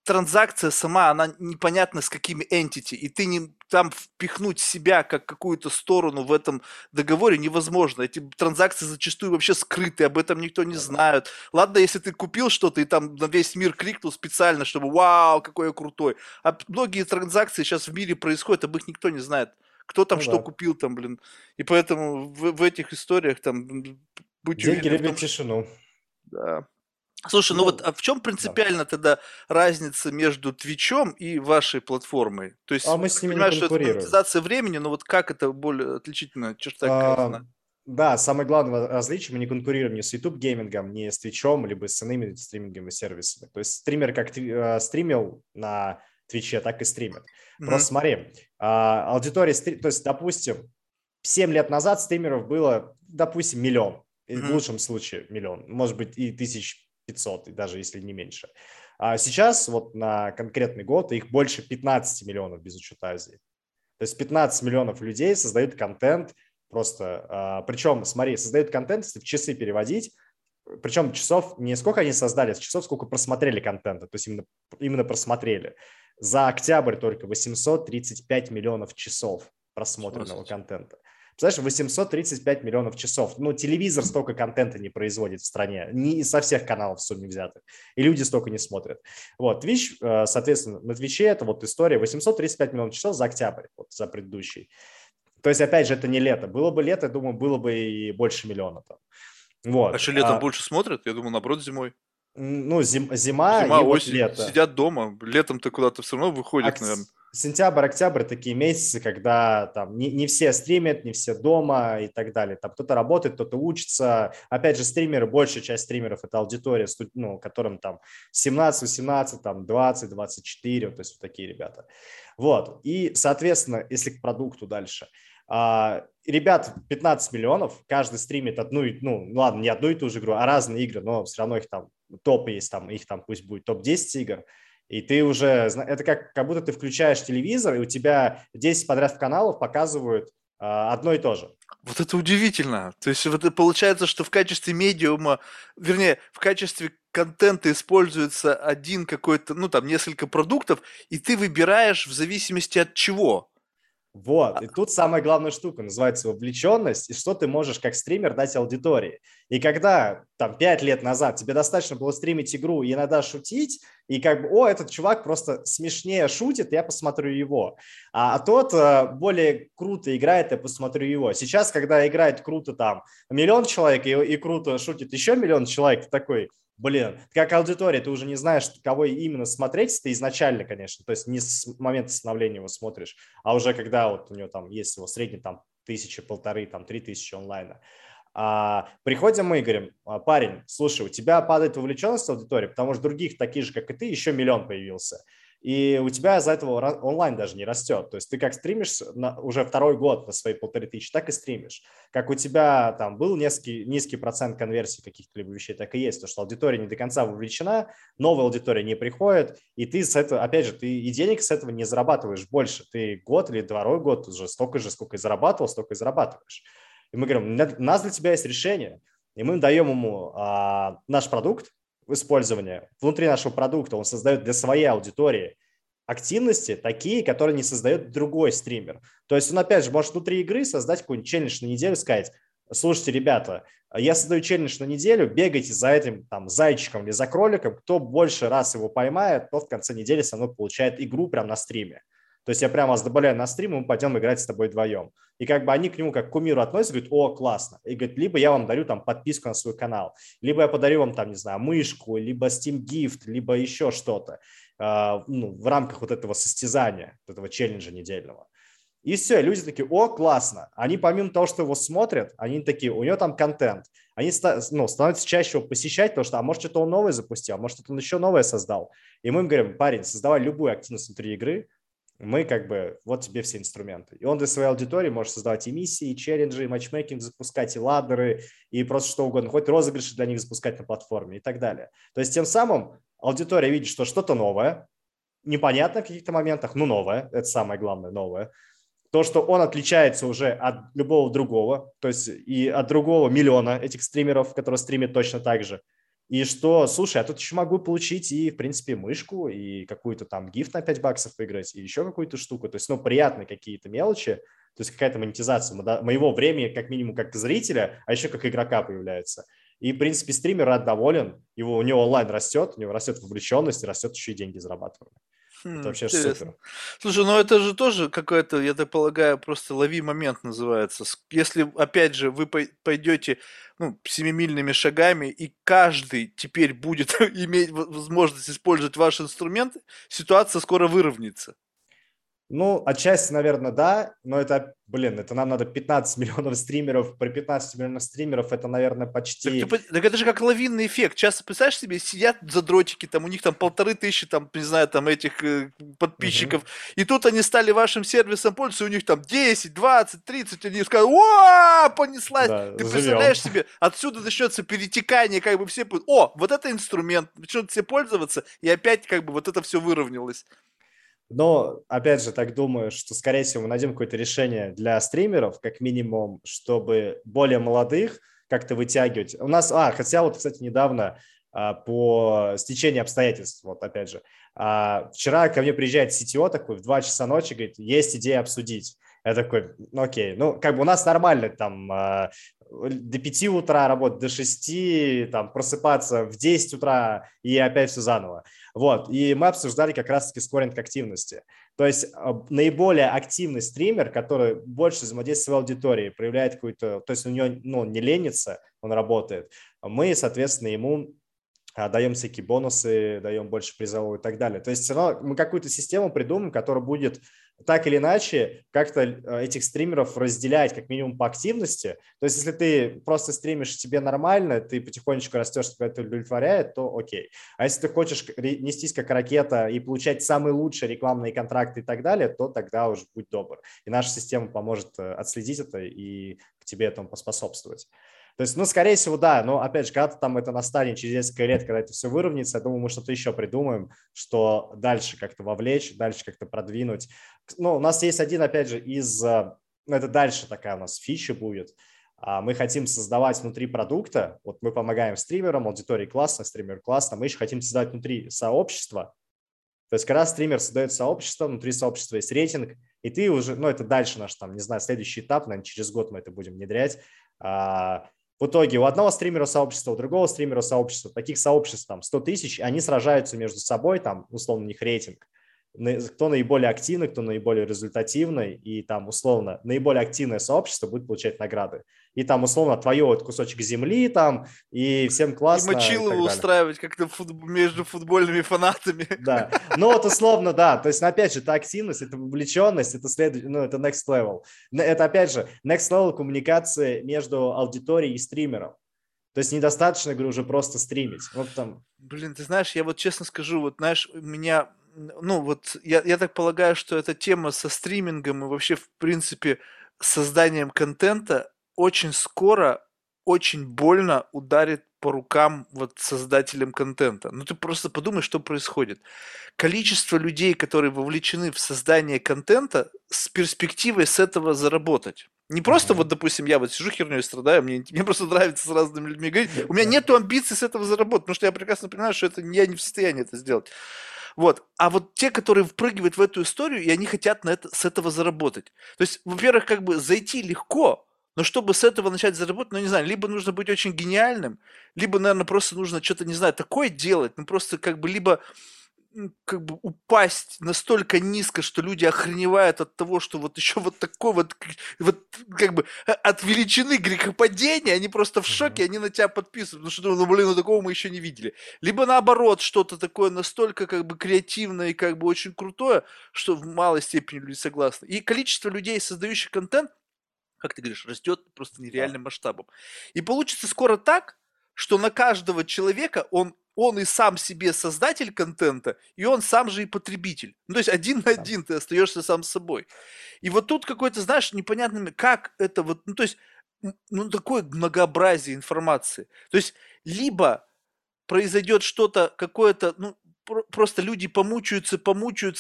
транзакция сама, она непонятна с какими entity, и ты не... Там впихнуть себя как какую-то сторону в этом договоре невозможно. Эти транзакции зачастую вообще скрыты, об этом никто не знает. Ладно, если ты купил что-то и там на весь мир крикнул специально, чтобы «Вау, какой я крутой!». А многие транзакции сейчас в мире происходят, об их никто не знает. Кто там что купил там, блин. И поэтому в этих историях там... Деньги любят тишину. Да. Слушай, а в чем принципиально тогда разница между Твичом и вашей платформой? То есть, мы с ними не конкурируем. Что это монетизация времени, но как это более отличительная черта? Да, самое главное различие, мы не конкурируем ни с YouTube-геймингом, ни с Твичом, либо с иными стриминговыми сервисами. То есть стример как стримил на Твиче, так и стримит. Просто смотри, аудитория, то есть, допустим, 7 лет назад стримеров было, допустим, миллион. В лучшем случае миллион, может быть, и 1500, и даже если не меньше. А сейчас вот на конкретный год их больше 15 миллионов без учета Азии. То есть 15 миллионов людей создают контент просто. Причем, смотри, создают контент, если в часы переводить, причем часов не сколько они создали, а часов сколько просмотрели контента, то есть именно просмотрели. За октябрь только 835 миллионов часов просмотренного контента. Представляешь, 835 миллионов часов. Ну, телевизор столько контента не производит в стране. Не со всех каналов в сумме взятых. И люди столько не смотрят. Вот, Twitch, соответственно, на Twitch это вот история. 835 миллионов часов за октябрь, вот, за предыдущий. То есть, опять же, это не лето. Было бы лето, я думаю, было бы и больше миллиона там. Вот. А что, летом больше смотрят? Я думаю, наоборот, зимой. Ну, зима и осень, вот лето. Сидят дома. Летом-то куда-то все равно выходят, наверное. Сентябрь, октябрь – такие месяцы, когда там не все стримят, не все дома и так далее. Там кто-то работает, кто-то учится. Опять же, стримеры, большая часть стримеров – это аудитория, ну, которым там 17, 18, там 20, 24, вот, то есть вот такие ребята. Вот. И, соответственно, если к продукту дальше. Ребят, 15 миллионов, каждый стримит одну, ну, ладно, не одну и ту же игру, а разные игры, но все равно их там топ есть, там их там пусть будет топ-10 игр. И ты уже, это как будто ты включаешь телевизор, и у тебя 10 подряд каналов показывают одно и то же. Вот это удивительно. То есть вот получается, что в качестве медиума, вернее, в качестве контента используется один какой-то, ну там несколько продуктов, и ты выбираешь в зависимости от чего. Вот, и тут самая главная штука, называется вовлеченность, и что ты можешь как стример дать аудитории. И когда, там, 5 лет назад тебе достаточно было стримить игру и иногда шутить, и как бы, о, этот чувак просто смешнее шутит, я посмотрю его. А тот более круто играет, я посмотрю его. Сейчас, когда играет круто, там, миллион человек, и круто шутит еще миллион человек, ты такой... Блин, как аудитория, ты уже не знаешь, кого именно смотреть, ты изначально, конечно, то есть не с момента становления его смотришь, а уже когда вот у него там есть его средний там 1000, 1500, там 3000 онлайна. Приходим мы и говорим: парень, слушай, у тебя падает вовлеченность аудитории, потому что других, таких же, как и ты, еще миллион появился. И у тебя из-за этого онлайн даже не растет. То есть ты как стримишь уже второй год на свои 1500, так и стримишь. Как у тебя там был низкий процент конверсии каких-то либо вещей, так и есть. Потому что аудитория не до конца вовлечена, новая аудитория не приходит, и ты с этого, опять же, ты и денег с этого не зарабатываешь больше. Ты год или второй год уже столько же, сколько и зарабатывал, столько и зарабатываешь. И мы говорим, у нас для тебя есть решение. И мы даем ему наш продукт, использования. Внутри нашего продукта он создает для своей аудитории активности такие, которые не создает другой стример. То есть он, опять же, может внутри игры создать какой-нибудь челлендж на неделю, сказать: слушайте, ребята, я создаю челлендж на неделю, бегайте за этим там зайчиком или за кроликом, кто больше раз его поймает, тот в конце недели со мной получает игру прямо на стриме. То есть я прямо вас добавляю на стрим, и мы пойдем играть с тобой вдвоем. И как бы они к нему как к кумиру относятся, говорят: о, классно. И говорят: либо я вам дарю там подписку на свой канал, либо я подарю вам там, не знаю, мышку, либо Steam Gift, либо еще что-то ну, в рамках вот этого состязания, вот этого челленджа недельного. И все, люди такие: о, классно. Они помимо того, что его смотрят, они такие: у него там контент. Они становятся чаще его посещать, потому что, а может, что-то он новое запустил, а может, что-то он еще новое создал. И мы им говорим: парень, создавай любую активность внутри игры, мы как бы, вот тебе все инструменты. И он для своей аудитории может создавать и миссии, и челленджи, и матчмейкинг запускать, и ладдеры, и просто что угодно, хоть розыгрыши для них запускать на платформе и так далее. То есть тем самым аудитория видит, что что-то новое, непонятно в каких-то моментах, но новое, это самое главное, новое. То, что он отличается уже от любого другого, то есть и от другого миллиона этих стримеров, которые стримят точно так же. И что, слушай, я тут еще могу получить и, в принципе, мышку, и какую-то там гифт на $5 выиграть, и еще какую-то штуку. То есть, ну, приятные какие-то мелочи, то есть какая-то монетизация моего времени, как минимум, как зрителя, а еще как игрока появляется. И, в принципе, стример рад, доволен, у него онлайн растет, у него растет вовлеченность, растет еще и деньги зарабатываемые. Это вообще супер. Слушай, ну это же тоже какой-то, я так полагаю, просто лови момент называется. Если, опять же, вы пойдете ну, семимильными шагами, и каждый теперь будет иметь возможность использовать ваши инструменты, ситуация скоро выровняется. Ну, отчасти, наверное, да, но это, блин, это нам надо 15 миллионов стримеров, при 15 миллионов стримеров это, наверное, почти... Так это же как лавинный эффект. Часто, представляешь себе, сидят задротики, там у них там 1500, там, не знаю, там этих подписчиков, и тут они стали вашим сервисом пользоваться, у них там 10, 20, 30, они скажут, о, понеслась! Да, ты живем. Представляешь себе, отсюда начнется перетекание, как бы все будут, о, вот это инструмент, начнут все пользоваться, и опять как бы вот это все выровнялось. Но, опять же, так думаю, что, скорее всего, мы найдем какое-то решение для стримеров, как минимум, чтобы более молодых как-то вытягивать. У нас, хотя вот, кстати, недавно по стечению обстоятельств, вот опять же, вчера ко мне приезжает CTO такой в 2 часа ночи, говорит, есть идея обсудить. Я такой, окей, ну, как бы у нас нормально там... До 5 утра работать, до 6, там, просыпаться в 10 утра и опять все заново. Вот, и мы обсуждали как раз-таки скоринг активности. То есть наиболее активный стример, который больше взаимодействует с аудиторией, проявляет какую-то... То есть у него, ну, он не ленится, он работает. Мы, соответственно, ему даем всякие бонусы, даем больше призового и так далее. То есть все равно мы какую-то систему придумаем, которая будет... так или иначе, как-то этих стримеров разделять как минимум по активности. То есть, если ты просто стримишь, тебе нормально, ты потихонечку растешь, тебя это удовлетворяет, то окей. А если ты хочешь нестись как ракета и получать самые лучшие рекламные контракты и так далее, то тогда уже будь добр. И наша система поможет отследить это и к тебе этому поспособствовать. То есть, ну, скорее всего, да, но, опять же, когда-то там это настанет через несколько лет, когда это все выровняется, я думаю, мы что-то еще придумаем, что дальше как-то вовлечь, дальше как-то продвинуть. Ну, у нас есть один, опять же, из... Это дальше такая у нас фича будет. Мы хотим создавать внутри продукта, вот мы помогаем стримерам, аудитории классно, стример классно, мы еще хотим создать внутри сообщества. То есть, когда стример создает сообщество, внутри сообщества есть рейтинг, и ты уже, ну, это дальше наш, там, не знаю, следующий этап, наверное, через год мы это будем внедрять. В итоге у одного стримера сообщества, у другого стримера сообщества, таких сообществ там 100 тысяч, они сражаются между собой, там, условно, у них рейтинг. Кто наиболее активный, кто наиболее результативный, и там, условно, наиболее активное сообщество будет получать награды. И там, условно, твое вот кусочек земли там, и всем классно. И мочилово устраивать как-то между футбольными фанатами. Да, ну вот условно, да. То есть, опять же, это активность, это вовлеченность, это ну, это next level. Это, опять же, next level коммуникации между аудиторией и стримером. То есть недостаточно, говорю, уже просто стримить. Вот там. Блин, ты знаешь, я вот честно скажу, вот знаешь, у меня... Ну, вот я так полагаю, что эта тема со стримингом и вообще, в принципе, созданием контента очень скоро, очень больно ударит по рукам вот создателям контента. Ну, ты просто подумай, что происходит. Количество людей, которые вовлечены в создание контента, с перспективой с этого заработать. Не просто вот, допустим, я вот сижу хернёй страдаю, мне просто нравится с разными людьми говорить. У меня нету амбиций с этого заработать, потому что я прекрасно понимаю, что это я не в состоянии это сделать. Вот. А вот те, которые впрыгивают в эту историю, и они хотят на это, с этого заработать. То есть, во-первых, как бы зайти легко, но чтобы с этого начать заработать, ну, не знаю, либо нужно быть очень гениальным, либо, наверное, просто нужно что-то, не знаю, такое делать, ну, просто как бы либо как бы упасть настолько низко, что люди охреневают от того, что вот еще вот такой вот как бы от величины грехопадения, они просто в шоке, они на тебя подписывают, потому что, ну, блин, ну такого мы еще не видели. Либо наоборот, что-то такое настолько как бы креативное и как бы очень крутое, что в малой степени люди согласны. И количество людей, создающих контент, как ты говоришь, растет просто нереальным масштабом. И получится скоро так, что на каждого человека он и сам себе создатель контента, и он сам же и потребитель. Ну, то есть один на один ты остаешься сам с собой. И вот тут какой-то, знаешь, непонятный, как это вот, ну, то есть, ну, такое многообразие информации. То есть, либо произойдет что-то, какое-то, ну, просто люди помучаются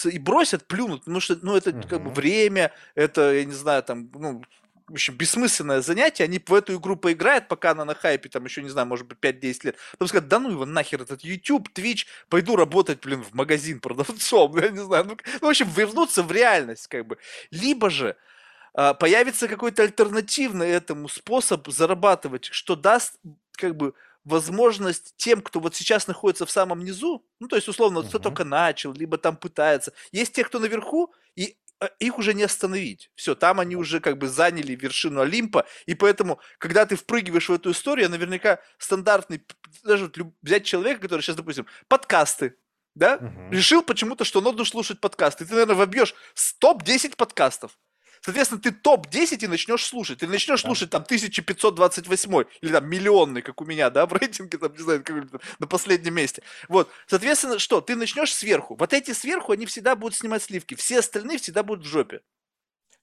и бросят, плюнут, потому что, ну, это как бы время, это, я не знаю, там, ну, в общем, бессмысленное занятие, они в эту игру поиграют, пока она на хайпе, там, еще, не знаю, может быть, 5-10 лет, потом скажут, да ну его нахер этот YouTube, Twitch, пойду работать, блин, в магазин продавцом, я не знаю, ну, в общем, вернуться в реальность, как бы, либо же появится какой-то альтернативный этому способ зарабатывать, что даст, как бы, возможность тем, кто вот сейчас находится в самом низу, ну, то есть, условно, кто только начал, либо там пытается, есть те, кто наверху, и их уже не остановить. Все, там они уже как бы заняли вершину Олимпа, и поэтому, когда ты впрыгиваешь в эту историю, наверняка стандартный, даже вот взять человека, который сейчас, допустим, подкасты, да, решил почему-то, что нужно слушать подкасты. И ты, наверное, вобьешь топ-10 подкастов. Соответственно, ты топ-10 и начнешь слушать. Ты начнешь слушать там 1528 или там миллионный, как у меня, да, в рейтинге, там, не знаю, там, на последнем месте. Вот. Соответственно, что? Ты начнешь сверху. Вот эти сверху, они всегда будут снимать сливки. Все остальные всегда будут в жопе.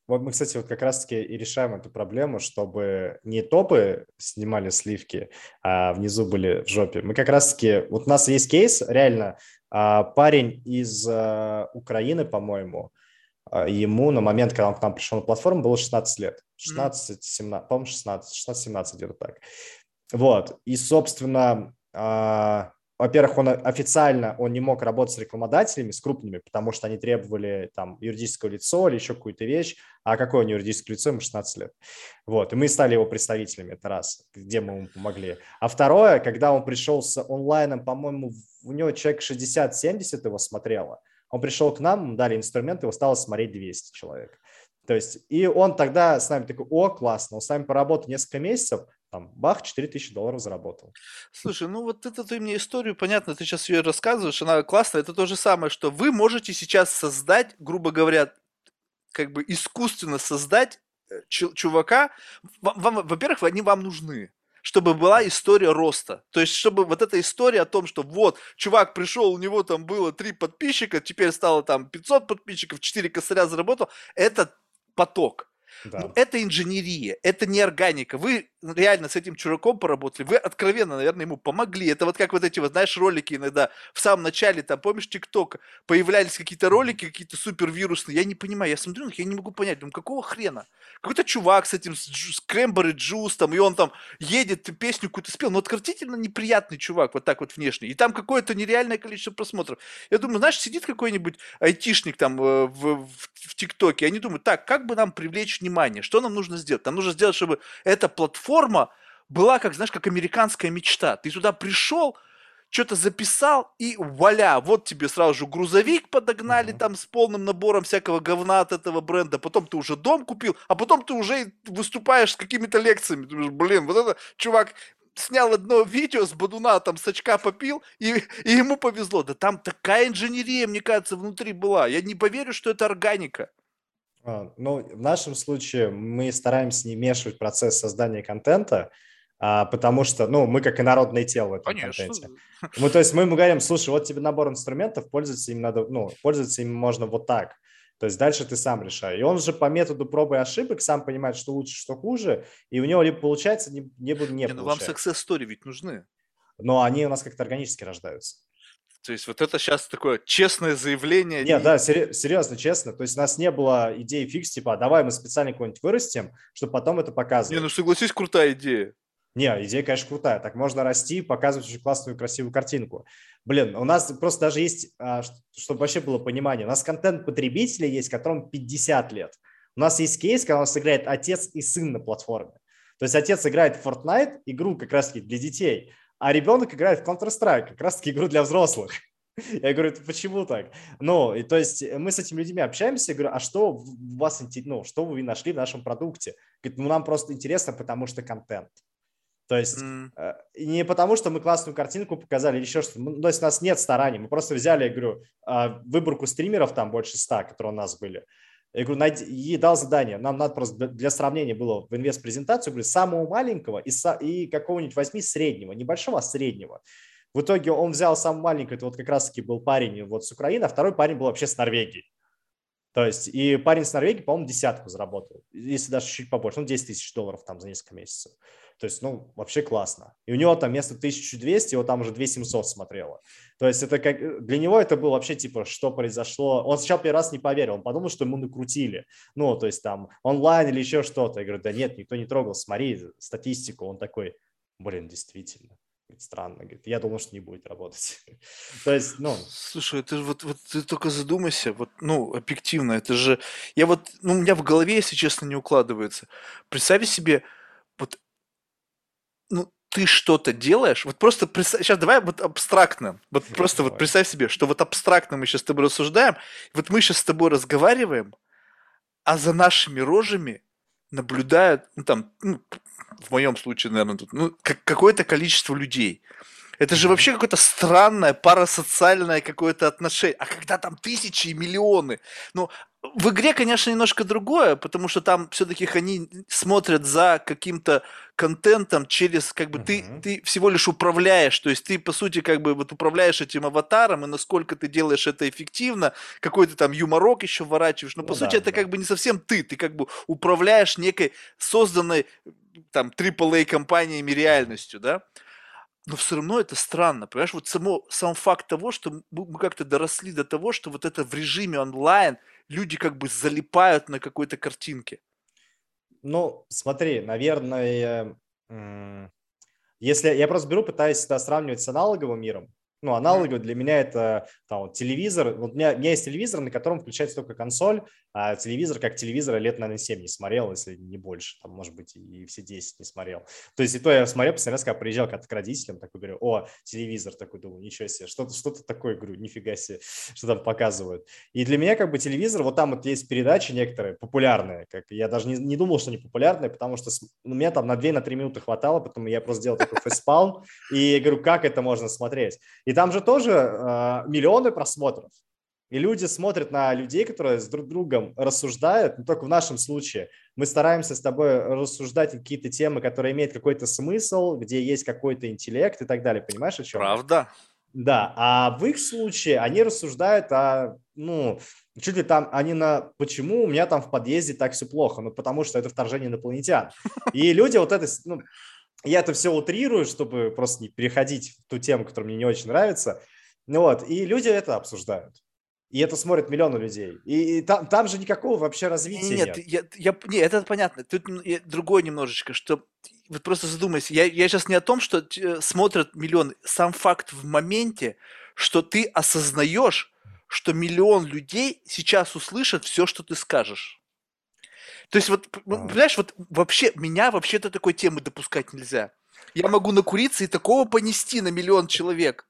Вот мы, кстати, вот как раз-таки и решаем эту проблему, чтобы не топы снимали сливки, а внизу были в жопе. Мы как раз-таки... Вот у нас есть кейс, реально, парень из Украины, по-моему, ему на момент, когда он к нам пришел на платформу, было 16 лет. 16-17, по-моему, 16-17 где-то так. Вот. И, собственно, во-первых, он официально он не мог работать с рекламодателями, с крупными, потому что они требовали там юридическое лицо или еще какую-то вещь. А какое у него юридическое лицо? Ему 16 лет. Вот. И мы стали его представителями. Это раз, где мы ему помогли. А второе, когда он пришел с онлайном, по-моему, у него человек 60-70 его смотрело. Он пришел к нам, ему дали инструмент, его стало смотреть 200 человек. То есть, и он тогда с нами такой, о, классно, он с нами поработал несколько месяцев, там, бах, $4000 заработал. Слушай, ну вот это ты мне историю, понятно, ты сейчас ее рассказываешь, она классная, это то же самое, что вы можете сейчас создать, грубо говоря, как бы искусственно создать чувака, во-первых, они вам нужны, чтобы была история роста. То есть, чтобы вот эта история о том, что вот, чувак пришел, у него там было 3 подписчика, теперь стало там 500 подписчиков, 4 косаря заработал, это поток. Да. Ну, это инженерия, это не органика. Вы реально с этим чуваком поработали, вы откровенно, наверное, ему помогли. Это вот как вот эти, вот, знаешь, ролики иногда в самом начале, там, помнишь, ТикТока, появлялись какие-то ролики, какие-то супервирусные. Я не понимаю, я смотрю на них, я не могу понять, думаю, какого хрена? Какой-то чувак с этим, с Крэмбери Джуз, там, и он там едет, песню какую-то спел, но откровенно неприятный чувак, вот так вот внешне. И там какое-то нереальное количество просмотров. Я думаю, знаешь, сидит какой-нибудь айтишник там в ТикТоке, они думают, так, как бы нам привлечь внимание, что нам нужно сделать? Нам нужно сделать, чтобы эта платформа была, как, знаешь, как американская мечта. Ты туда пришел, что-то записал, и вуаля, вот тебе сразу же грузовик подогнали там с полным набором всякого говна от этого бренда, потом ты уже дом купил, а потом ты уже выступаешь с какими-то лекциями. Ты думаешь, блин, вот это чувак снял одно видео с бадуна, там с очка попил, и ему повезло. Да там такая инженерия, мне кажется, внутри была. Я не поверю, что это органика. Ну, в нашем случае мы стараемся не вмешивать процесс создания контента, потому что, ну, мы как инородное тело в этом контенте. Мы, то есть мы ему говорим, слушай, вот тебе набор инструментов, пользоваться им надо, ну, пользоваться им можно вот так. То есть дальше ты сам решай. И он же по методу пробы и ошибок сам понимает, что лучше, что хуже, и у него либо получается, либо не получается. Ну, вам success story ведь нужны. Но они у нас как-то органически рождаются. То есть вот это сейчас такое честное заявление. Нет, да, серьезно, честно. То есть у нас не было идеи фикс, типа, а давай мы специально кого-нибудь вырастим, чтобы потом это показывать. Не, ну согласись, крутая идея. Не, идея, конечно, крутая. Так можно расти, показывать очень классную, красивую картинку. Блин, у нас просто даже есть, чтобы вообще было понимание, у нас контент потребителя есть, которому 50 лет. У нас есть кейс, когда у нас играет отец и сын на платформе. То есть отец играет в Fortnite, игру как раз-таки для детей, а ребенок играет в Counter-Strike, как раз-таки игру для взрослых. Я говорю, почему так? Ну, и то есть мы с этими людьми общаемся, я говорю, а что у вас, ну, что вы нашли в нашем продукте? Говорит, ну, нам просто интересно, потому что контент. То есть не потому, что мы классную картинку показали или еще что-то. То есть у нас нет стараний. Мы просто взяли, я говорю, выборку стримеров, там больше 100, которые у нас были. Я говорю, ей дал задание, нам надо просто для сравнения было в инвест-презентацию, говорю, самого маленького и какого-нибудь возьми среднего, небольшого, а среднего. В итоге он взял самого маленького, это вот как раз-таки был парень вот с Украины, а второй парень был вообще с Норвегии. То есть и парень с Норвегии, по-моему, 10 заработал, если даже чуть побольше, ну, $10 000 там за несколько месяцев. То есть, ну, вообще классно. И у него там вместо 1200, его там уже 2700 смотрело. То есть это как... Для него это было вообще типа, что произошло. Он сначала первый раз не поверил. Он подумал, что ему накрутили. Ну, то есть там онлайн или еще что-то. Я говорю, да нет, никто не трогал. Смотри статистику. Он такой, блин, действительно. Странно. Говорит, я думал, что не будет работать. То есть, ну... Слушай, ты вот ты только задумайся. Вот, ну, объективно, это же... Я вот... Ну, у меня в голове, если честно, не укладывается. Представь себе, вот... Ну, ты что-то делаешь, вот просто сейчас давай вот абстрактно, вот просто вот представь себе, что вот абстрактно мы сейчас с тобой рассуждаем, вот мы сейчас с тобой разговариваем, а за нашими рожами наблюдают, ну там, ну, в моем случае, наверное, тут, ну, какое-то количество людей. Это же вообще какое-то странное парасоциальное какое-то отношение. А когда там тысячи и миллионы, ну, в игре, конечно, немножко другое, потому что там все-таки они смотрят за каким-то контентом через, как бы, ты всего лишь управляешь, то есть ты, по сути, как бы, вот управляешь этим аватаром, и насколько ты делаешь это эффективно, какой ты там юморок еще вворачиваешь, но, по сути, это как бы не совсем ты как бы управляешь некой созданной там AAA-компаниями реальностью, да? Но все равно это странно, понимаешь, вот сам факт того, что мы как-то доросли до того, что вот это в режиме онлайн люди как бы залипают на какой-то картинке. Ну, смотри, наверное, если я просто пытаюсь всегда сравнивать с аналоговым миром. Ну, аналоговый для меня это там, телевизор. Вот у меня есть телевизор, на котором включается только консоль, а телевизор, как телевизор, лет, наверное, 7 не смотрел, если не больше, там, может быть, и все 10 не смотрел. То есть и то я смотрел, последний раз, когда приезжал как-то к родителям, такой говорю, о, телевизор, такой думаю, ничего себе, что-то такое, говорю, нифига себе, что там показывают. И для меня как бы телевизор, вот там вот есть передачи некоторые популярные, как я даже не думал, что они популярные, потому что у меня там на 2-3 минуты хватало, потом я просто делал такой фейспалм, и говорю, как это можно смотреть? И там же тоже миллионы просмотров. И люди смотрят на людей, которые с друг другом рассуждают. Но только в нашем случае мы стараемся с тобой рассуждать какие-то темы, которые имеют какой-то смысл, где есть какой-то интеллект и так далее. Понимаешь, о чем? Правда. Да. А в их случае они рассуждают о... Ну, чуть ли там они почему у меня там в подъезде так все плохо? Ну, потому что это вторжение инопланетян. И люди вот это... Ну, я это все утрирую, чтобы просто не переходить в ту тему, которая мне не очень нравится. Ну вот, и люди это обсуждают. И это смотрят миллионы людей. И там же никакого вообще развития нет. Нет, это понятно. Тут другое немножечко, что... Вот просто задумайся. Я сейчас не о том, что смотрят миллионы. Сам факт в моменте, что ты осознаешь, что миллион людей сейчас услышат все, что ты скажешь. То есть, вот, понимаешь, вот вообще, меня вообще-то такой темы допускать нельзя. Я могу накуриться и такого понести на миллион человек.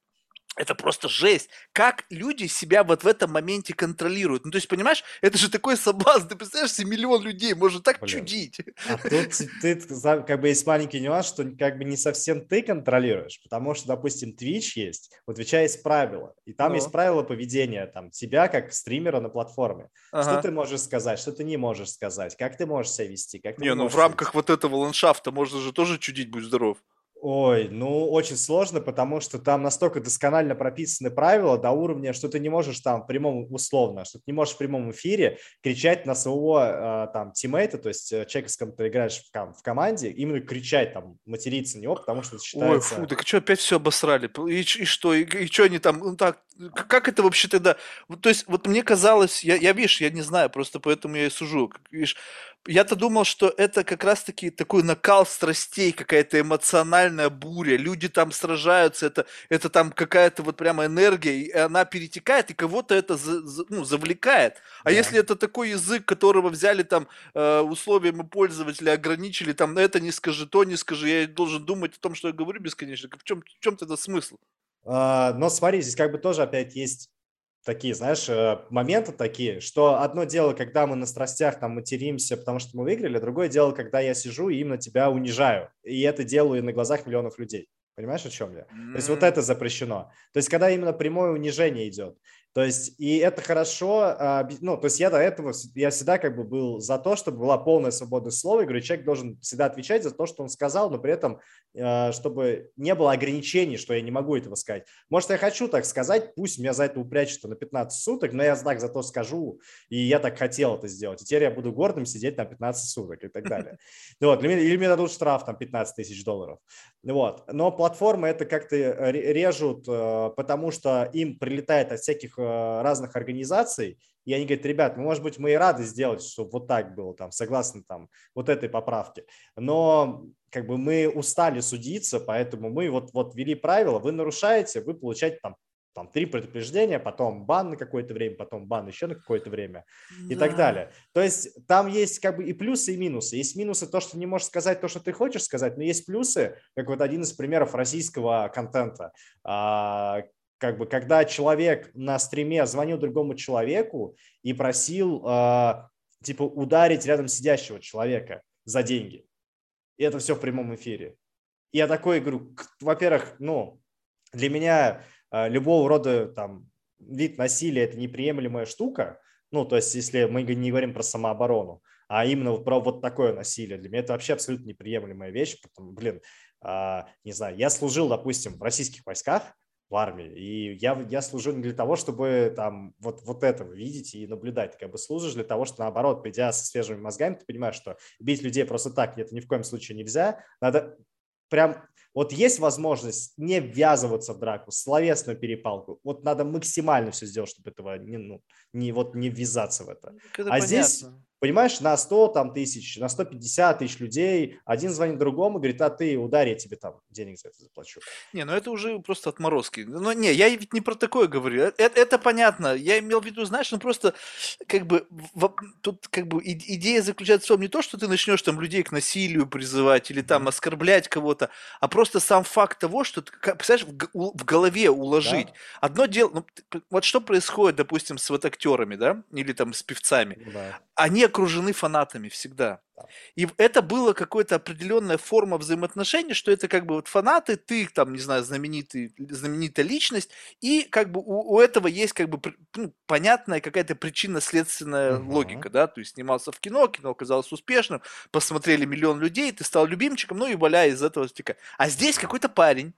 Это просто жесть. Как люди себя вот в этом моменте контролируют. Ну, то есть, понимаешь, это же такой соблазн. Ты представляешь, себе миллион людей можно так чудить. А тут как бы есть маленький нюанс, что как бы не совсем ты контролируешь. Потому что, допустим, Twitch есть, у Twitch'а есть правила. И там есть правила поведения там, тебя как стримера на платформе. Что ты можешь сказать, что ты не можешь сказать, как ты можешь себя вести. Как ты в рамках вот этого ландшафта можно же тоже чудить, будь здоров. Ой, ну очень сложно, потому что там настолько досконально прописаны правила до уровня, что ты не можешь там в прямом, условно, что ты не можешь в прямом эфире кричать на своего там тиммейта, то есть человека, с кем ты играешь в команде, именно кричать там, материться на него, потому что это считается... Ой, фу, так что опять все обосрали? И что? И что они там? Ну так, как это вообще тогда? То есть вот мне казалось, я не знаю, просто поэтому я и сужу, видишь, я-то думал, что это как раз-таки такой накал страстей, какая-то эмоциональная буря, люди там сражаются, это там какая-то вот прямо энергия, и она перетекает, и кого-то это завлекает. А если это такой язык, которого взяли там условиями пользователя, ограничили, там это не скажи, то не скажи, я должен думать о том, что я говорю бесконечно, в чем тогда смысл? Но смотри, здесь как бы тоже опять есть... Такие, знаешь, моменты такие, что одно дело, когда мы на страстях там материмся, потому что мы выиграли, другое дело, когда я сижу и именно тебя унижаю. И это делаю на глазах миллионов людей. Понимаешь, о чем я? То есть вот это запрещено. То есть когда именно прямое унижение идет. То есть и это хорошо, ну, то есть я до этого, я всегда как бы был за то, чтобы была полная свобода слова, и говорю, человек должен всегда отвечать за то, что он сказал, но при этом, чтобы не было ограничений, что я не могу этого сказать. Может, я хочу так сказать, пусть меня за это упрячут на 15 суток, но я так зато скажу, и я так хотел это сделать, и теперь я буду гордым сидеть на 15 суток и так далее. Вот, или мне дадут штраф там 15 000 долларов. Вот, но платформы это как-то режут, потому что им прилетает от всяких разных организаций, и они говорят, ребят, может быть, мы и рады сделать, чтобы вот так было, там, согласно там, вот этой поправке, но как бы мы устали судиться, поэтому мы вот ввели правила, вы нарушаете, вы получаете там 3 предупреждения, потом бан на какое-то время, потом бан еще на какое-то время и так далее. То есть там есть как бы и плюсы, и минусы. Есть минусы то, что не можешь сказать то, что ты хочешь сказать, но есть плюсы, как вот один из примеров российского контента, как бы, когда человек на стриме звонил другому человеку и просил, типа, ударить рядом сидящего человека за деньги. И это все в прямом эфире. И я такой говорю, во-первых, ну, для меня любого рода там вид насилия – это неприемлемая штука. Ну, то есть, если мы не говорим про самооборону, а именно про вот такое насилие, для меня это вообще абсолютно неприемлемая вещь. Потому, не знаю, я служил, допустим, в российских войсках, в армии, и я служу не для того, чтобы там вот этого видеть и наблюдать. Ты как бы служишь для того, что наоборот, придя со свежими мозгами, ты понимаешь, что бить людей просто так, это ни в коем случае нельзя. Надо прям... Вот есть возможность не ввязываться в драку, словесную перепалку. Вот надо максимально все сделать, чтобы этого не ввязаться в это. Это а понятно. Здесь, понимаешь, на 100 там, тысяч, на 150 тысяч людей один звонит другому, говорит, а ты ударь, я тебе там денег за это заплачу. Не, ну это уже просто отморозки. Ну не, я ведь не про такое говорю. Это понятно. Я имел в виду, знаешь, ну просто как бы тут как бы идея заключается в том, не то, что ты начнешь там людей к насилию призывать или там оскорблять кого-то, а просто сам факт того, что ты, представляешь, в голове уложить. Да. Одно дело, ну, вот что происходит, допустим, с вот актерами, да, или там с певцами, да. Они окружены фанатами всегда. И это была какая-то определенная форма взаимоотношений, что это как бы вот фанаты, ты там, не знаю, знаменитая личность, и как бы у этого есть как бы понятная какая-то причинно-следственная логика, да, то есть снимался в кино оказалось успешным, посмотрели миллион людей, ты стал любимчиком, ну и валяя из этого стекает. А здесь какой-то парень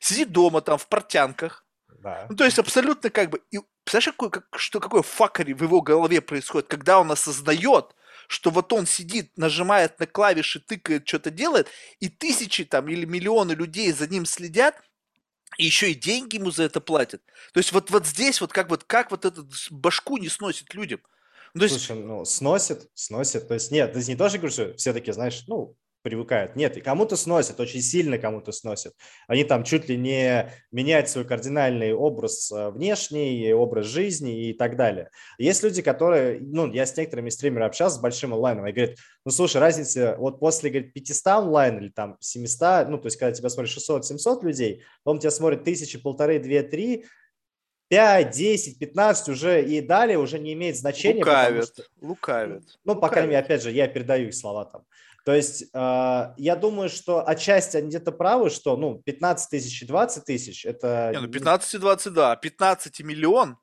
сидит дома там в портянках, да. Ну, то есть абсолютно как бы, и, представляешь, какое факари в его голове происходит, когда он осознает, что вот он сидит, нажимает на клавиши, тыкает, что-то делает, и тысячи там или миллионы людей за ним следят, и еще и деньги ему за это платят. То есть вот здесь как эту башку не сносит людям. То есть... Слушай, сносит. То есть нет, ты не тоже говоришь, что все такие, знаешь, привыкают. Нет, и кому-то сносят, очень сильно кому-то сносят. Они там чуть ли не меняют свой кардинальный образ внешний, образ жизни и так далее. Есть люди, которые, я с некоторыми стримерами общался, с большим онлайном, и говорят, слушай, разница, вот после, говорит, 500 онлайн или там 700, то есть, когда тебя смотрят 600-700 людей, потом тебя смотрят 1000, 1,5, 2, 3, 5, 10, 15 уже и далее уже не имеет значения. Лукавят. По крайней мере, опять же, я передаю их слова там. То есть я думаю, что отчасти они где-то правы, что 15 тысяч и 20 тысяч – это… 15 и 20, да, 15 и миллион.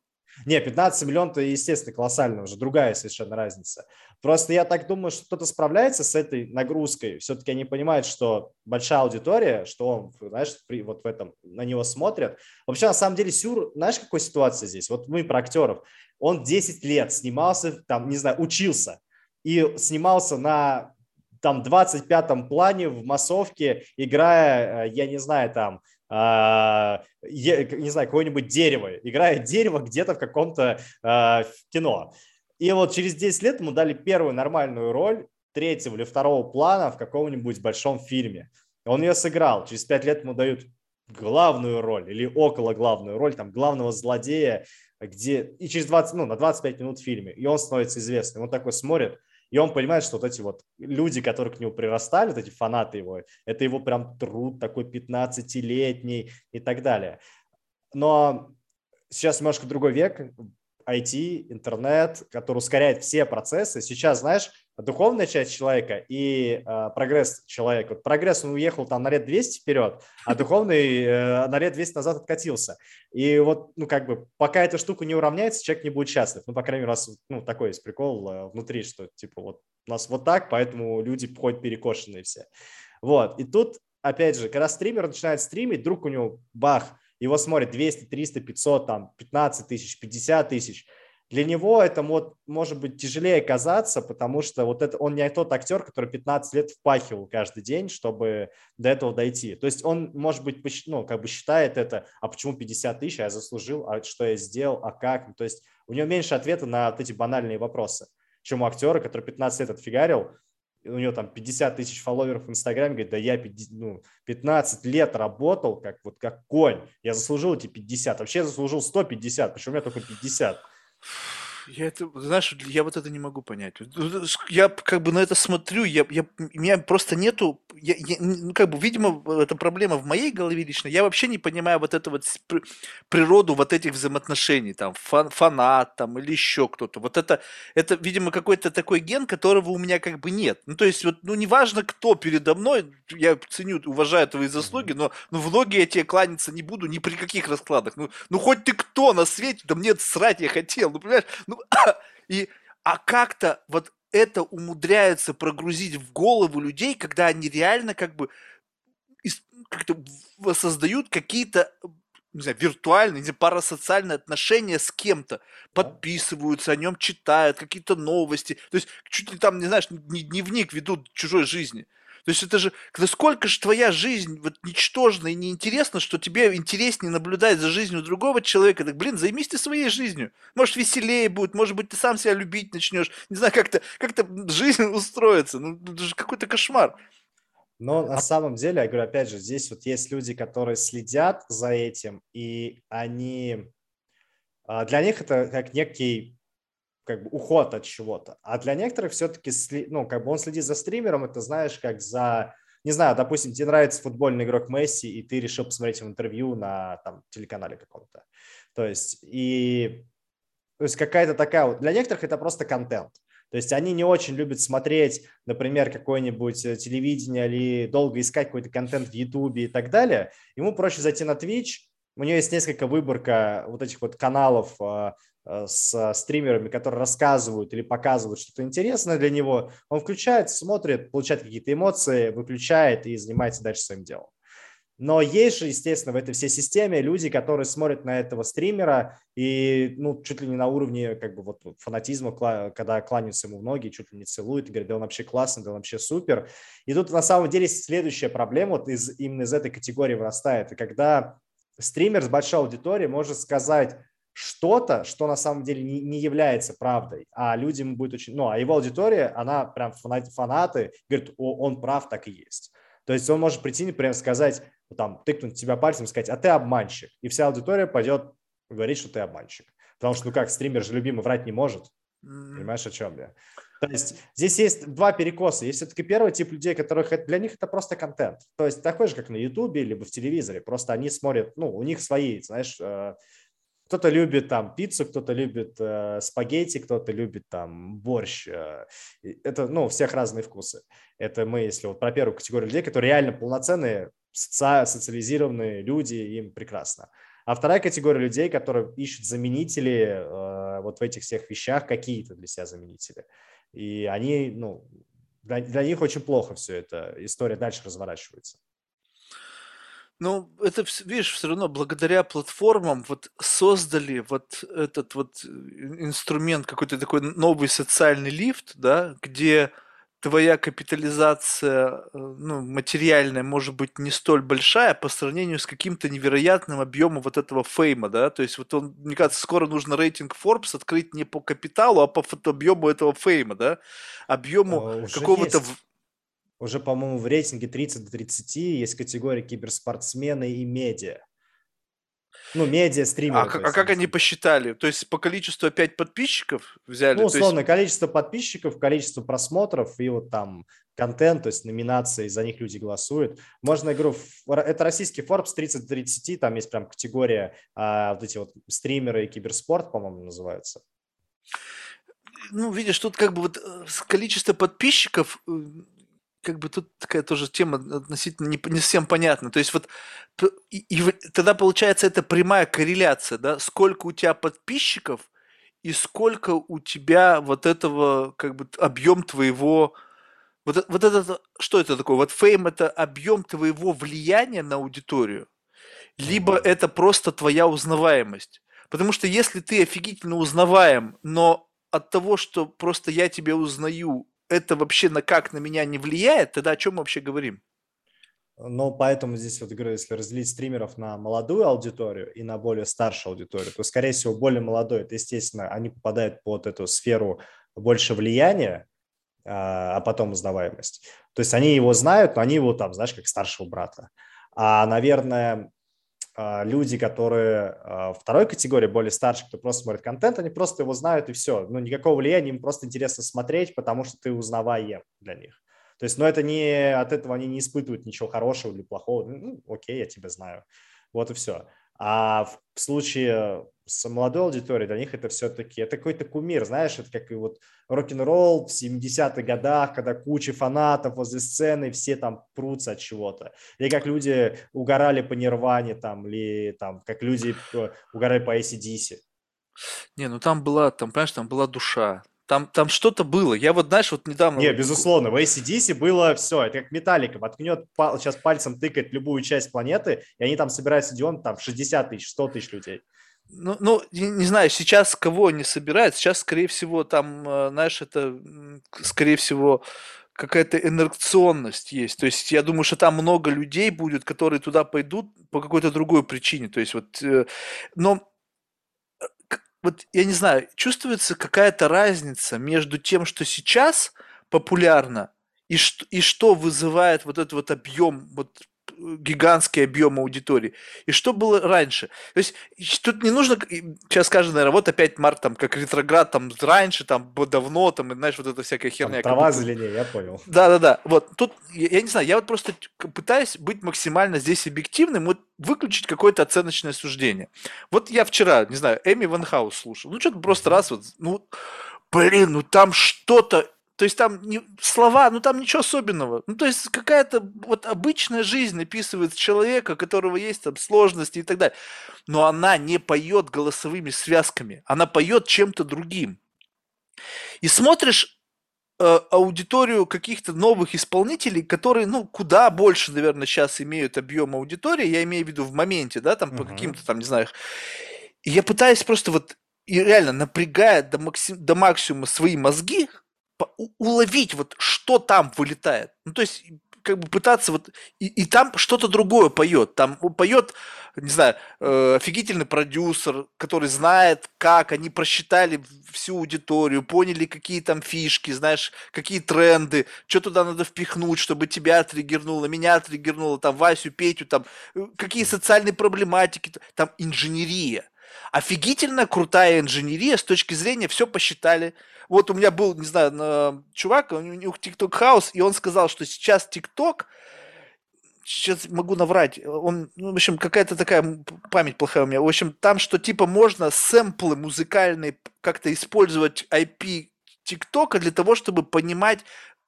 Не, 15 миллионов – это, естественно, колоссально уже, другая совершенно разница. Просто я так думаю, что кто-то справляется с этой нагрузкой. Все-таки они понимают, что большая аудитория, что он, знаешь, вот в этом на него смотрят. Вообще, на самом деле, Сюр, знаешь, какая ситуация здесь? Вот мы про актеров. Он 10 лет снимался, там, не знаю, учился и снимался на… там 25-м плане в массовке, играя, я не знаю, там, какое-нибудь дерево, играя дерево где-то в каком-то кино. И вот через 10 лет ему дали первую нормальную роль 3-го или 2-го плана в каком-нибудь большом фильме. Он ее сыграл, через 5 лет ему дают главную роль или около главную роль, там, главного злодея, и через 25 минут в фильме, и он становится известным. Он такой смотрит, и он понимает, что вот эти вот люди, которые к нему прирастали, вот эти фанаты его, это его прям труд такой 15-летний и так далее. Но сейчас немножко другой век, IT, интернет, который ускоряет все процессы. Сейчас, знаешь, духовная часть человека и прогресс человека. Вот прогресс, он уехал там на лет 200 вперед, а духовный на лет 200 назад откатился. И вот, пока эта штука не уравняется, человек не будет счастлив. По крайней мере, у нас, такой есть прикол внутри, что, у нас вот так, поэтому люди ходят перекошенные все. Вот, и тут, опять же, когда стример начинает стримить, вдруг у него бах, его смотрят 200, 300, 500, там, 15 тысяч, 50 тысяч. Для него это может быть тяжелее казаться, потому что он не тот актер, который 15 лет впахивал каждый день, чтобы до этого дойти. То есть он, может быть, считает это, а почему 50 тысяч, а я заслужил, а что я сделал, а как. То есть у него меньше ответа на вот эти банальные вопросы, чем у актера, который 15 лет отфигарил, у него там 50 тысяч фолловеров в Инстаграме, говорит, да я 15 лет работал как конь, я заслужил эти 50, вообще я заслужил 150, почему у меня только 50? Я это не могу понять. Я на это смотрю, у меня просто нету видимо, это проблема в моей голове лично. Я вообще не понимаю вот эту вот природу вот этих взаимоотношений, там, фанат, там, или еще кто-то. Вот это, видимо, какой-то такой ген, которого у меня как бы нет. Ну, то есть, вот, ну, неважно, кто передо мной, я ценю, уважаю твои заслуги, но ну, в ноги я тебе кланяться не буду ни при каких раскладах. Ну, хоть ты кто на свете, да мне срать я хотел, ну, понимаешь? Ну, а как-то вот это умудряется прогрузить в голову людей, когда они реально как бы как-то создают какие-то, не знаю, виртуальные, не знаю, парасоциальные отношения с кем-то, подписываются, о нем читают, какие-то новости, то есть чуть ли там, не знаешь, не дневник ведут чужой жизни. То есть это же, насколько же твоя жизнь вот ничтожна и неинтересна, что тебе интереснее наблюдать за жизнью другого человека. Так, блин, займись ты своей жизнью. Может, веселее будет, может быть, ты сам себя любить начнешь. Не знаю, как-то жизнь устроится. Ну, это же какой-то кошмар. Но на самом деле, я говорю, опять же, здесь вот есть люди, которые следят за этим, и они... Для них это как некий... как бы уход от чего-то. А для некоторых все-таки, ну, как бы он следит за стримером, это, знаешь, как за, не знаю, допустим, тебе нравится футбольный игрок Месси, и ты решил посмотреть его интервью на там телеканале каком-то. То есть какая-то такая, вот для некоторых это просто контент. То есть они не очень любят смотреть, например, какое-нибудь телевидение или долго искать какой-то контент в Ютубе и так далее. Ему проще зайти на Twitch. У нее есть несколько выборка вот этих вот каналов с стримерами, которые рассказывают или показывают что-то интересное для него. Он включает, смотрит, получает какие-то эмоции, выключает и занимается дальше своим делом. Но есть же, естественно, в этой всей системе люди, которые смотрят на этого стримера и, ну, чуть ли не на уровне как бы вот фанатизма, когда кланяются ему в ноги, чуть ли не целуют и говорят, да он вообще классный, да он вообще супер. И тут на самом деле следующая проблема вот именно из этой категории вырастает. И когда стример с большой аудиторией может сказать что-то, что на самом деле не является правдой, а людям будет очень... Ну, а его аудитория, она прям фанаты, говорит, он прав, так и есть. То есть он может прийти, например, сказать, там, тыкнуть тебя пальцем, сказать, а ты обманщик. И вся аудитория пойдет говорить, что ты обманщик. Потому что, ну как, стример же любимый врать не может. Понимаешь, о чем я? То есть здесь есть два перекоса. Есть все-таки первый тип людей, которых для них это просто контент. То есть такой же, как на Ютубе, либо в телевизоре. Просто они смотрят, ну, у них свои, знаешь, кто-то любит там пиццу, кто-то любит спагетти, кто-то любит там борщ. Это, ну, у всех разные вкусы. Это мы, если вот про первую категорию людей, которые реально полноценные, социализированные люди, им прекрасно. А вторая категория людей, которые ищут заменители вот в этих всех вещах, какие-то для себя заменители. И они, ну, для них очень плохо все это, история дальше разворачивается. Ну, это, видишь, все равно благодаря платформам вот создали вот этот вот инструмент, какой-то такой новый социальный лифт, да, где твоя капитализация, ну, материальная может быть не столь большая по сравнению с каким-то невероятным объемом вот этого фейма, да, то есть вот он, мне кажется, скоро нужно рейтинг Forbes открыть не по капиталу, а по объему этого фейма, да, объему какого-то... Уже, по-моему, в рейтинге 30-30 есть категории киберспортсмены и медиа. Ну, медиа, стримеры. А как они посчитали? То есть по количеству опять подписчиков взяли? Ну, условно, то есть... количество подписчиков, количество просмотров и вот там контент, то есть номинации, за них люди голосуют. Можно, я говорю, это российский Forbes 30-30, там есть прям категория, вот эти вот стримеры и киберспорт, по-моему, называются. Ну, видишь, тут как бы вот количество подписчиков... как бы тут такая тоже тема относительно не совсем понятна. То есть вот и тогда получается это прямая корреляция, да, сколько у тебя подписчиков и сколько у тебя вот этого, как бы, объем твоего, вот это, что это такое? Вот фейм – это объем твоего влияния на аудиторию, либо это просто твоя узнаваемость. Потому что если ты офигительно узнаваем, но от того, что просто я тебя узнаю, это вообще как на меня не влияет, тогда о чем мы вообще говорим? Ну, поэтому здесь вот говорю, если разделить стримеров на молодую аудиторию и на более старшую аудиторию, то, скорее всего, более молодой, это, естественно, они попадают под эту сферу больше влияния, а потом узнаваемость. То есть они его знают, но они его там, знаешь, как старшего брата. А, наверное, люди, которые второй категории, более старше, кто просто смотрит контент, они просто его знают и все. Ну, никакого влияния, им просто интересно смотреть, потому что ты узнаваем для них. То То есть, но это не от этого они не испытывают ничего хорошего или плохого. Ну, окей, я тебя знаю. Вот и все. А в случае с молодой аудиторией для них это все-таки это какой-то кумир, знаешь, это как и вот рок-н-ролл в 70-х годах, когда куча фанатов возле сцены, все там прутся от чего-то. Или как люди угорали по Нирване, там, или там, как люди угорали по AC/DC. Не, ну там была, там, понимаешь, там была душа. Там что-то было. Я вот, знаешь, вот недавно... Не, безусловно, в AC/DC было все. Это как Metallica. Воткнет, сейчас пальцем тыкает любую часть планеты, и они там собирают стадион, там, 60 тысяч, 100 тысяч людей. Ну, не знаю, сейчас кого не собирают. Сейчас, скорее всего, там, знаешь, это, скорее всего, какая-то инерционность есть. То есть я думаю, что там много людей будет, которые туда пойдут по какой-то другой причине. То есть вот... Но... Вот, я не знаю, чувствуется какая-то разница между тем, что сейчас популярно, и что вызывает вот этот вот объем, вот гигантский объем аудитории, и что было раньше. То есть тут не нужно, сейчас скажут, наверное, вот опять Март там как ретроград, там раньше, там давно, там, и, знаешь, вот эта всякая херня. Там трава зеленее, я понял. Да-да-да, вот тут, я не знаю, я вот просто пытаюсь быть максимально здесь объективным, вот выключить какое-то оценочное суждение. Вот я вчера, не знаю, Эми Ванхаус слушал, ну что-то просто раз вот, ну, блин, ну там что-то. То есть там слова, ну там ничего особенного. Ну то есть какая-то вот обычная жизнь описывает человека, у которого есть там сложности и так далее. Но она не поет голосовыми связками, она поет чем-то другим. И смотришь аудиторию каких-то новых исполнителей, которые, ну, куда больше, наверное, сейчас имеют объем аудитории, я имею в виду в моменте, да, там по каким-то там, не знаю. И я пытаюсь просто вот, и реально напрягая до максимума свои мозги, уловить вот что там вылетает, ну то есть как бы пытаться вот и там что-то другое поет, там поет, не знаю, офигительный продюсер, который знает, как они просчитали всю аудиторию, поняли, какие там фишки, знаешь, какие тренды, что туда надо впихнуть, чтобы тебя триггернуло, меня триггернуло, там Васю, Петю, там какие социальные проблематики, там инженерия. Офигительно крутая инженерия с точки зрения все посчитали. Вот у меня был, не знаю, чувак, у него TikTok хаус, и он сказал, что сейчас TikTok, сейчас могу наврать, он, ну, в общем, какая-то такая память плохая у меня, в общем, там, что типа можно сэмплы музыкальные как-то использовать IP TikTok для того, чтобы понимать,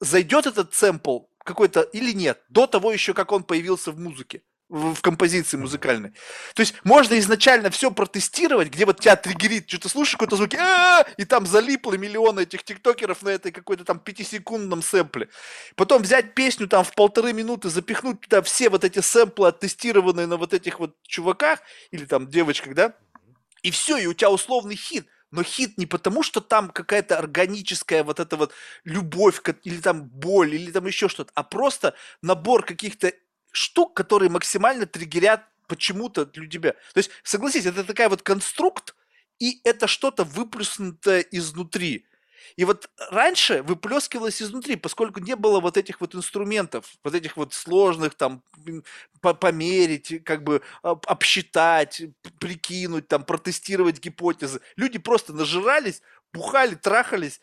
зайдет этот сэмпл какой-то или нет, до того еще, как он появился в музыке. В композиции музыкальной. То есть можно изначально все протестировать, где вот тебя триггерит, что-то слушаешь, какой-то звук, и там залипло миллионы этих тиктокеров на этой какой-то там 5-секундном сэмпле. Потом взять песню там в 1,5 минуты, запихнуть туда все вот эти сэмплы, оттестированные на вот этих вот чуваках или там девочках, да, и все, и у тебя условный хит. Но хит не потому, что там какая-то органическая вот эта вот любовь или там боль, или там еще что-то, а просто набор каких-то штук, которые максимально триггерят почему-то для тебя. То есть, согласись, это такая вот конструкт, и это что-то выплюснутое изнутри. И вот раньше выплескивалось изнутри, поскольку не было вот этих вот инструментов, вот этих вот сложных, там, померить, как бы обсчитать, прикинуть, там, протестировать гипотезы. Люди просто нажирались, бухали, трахались,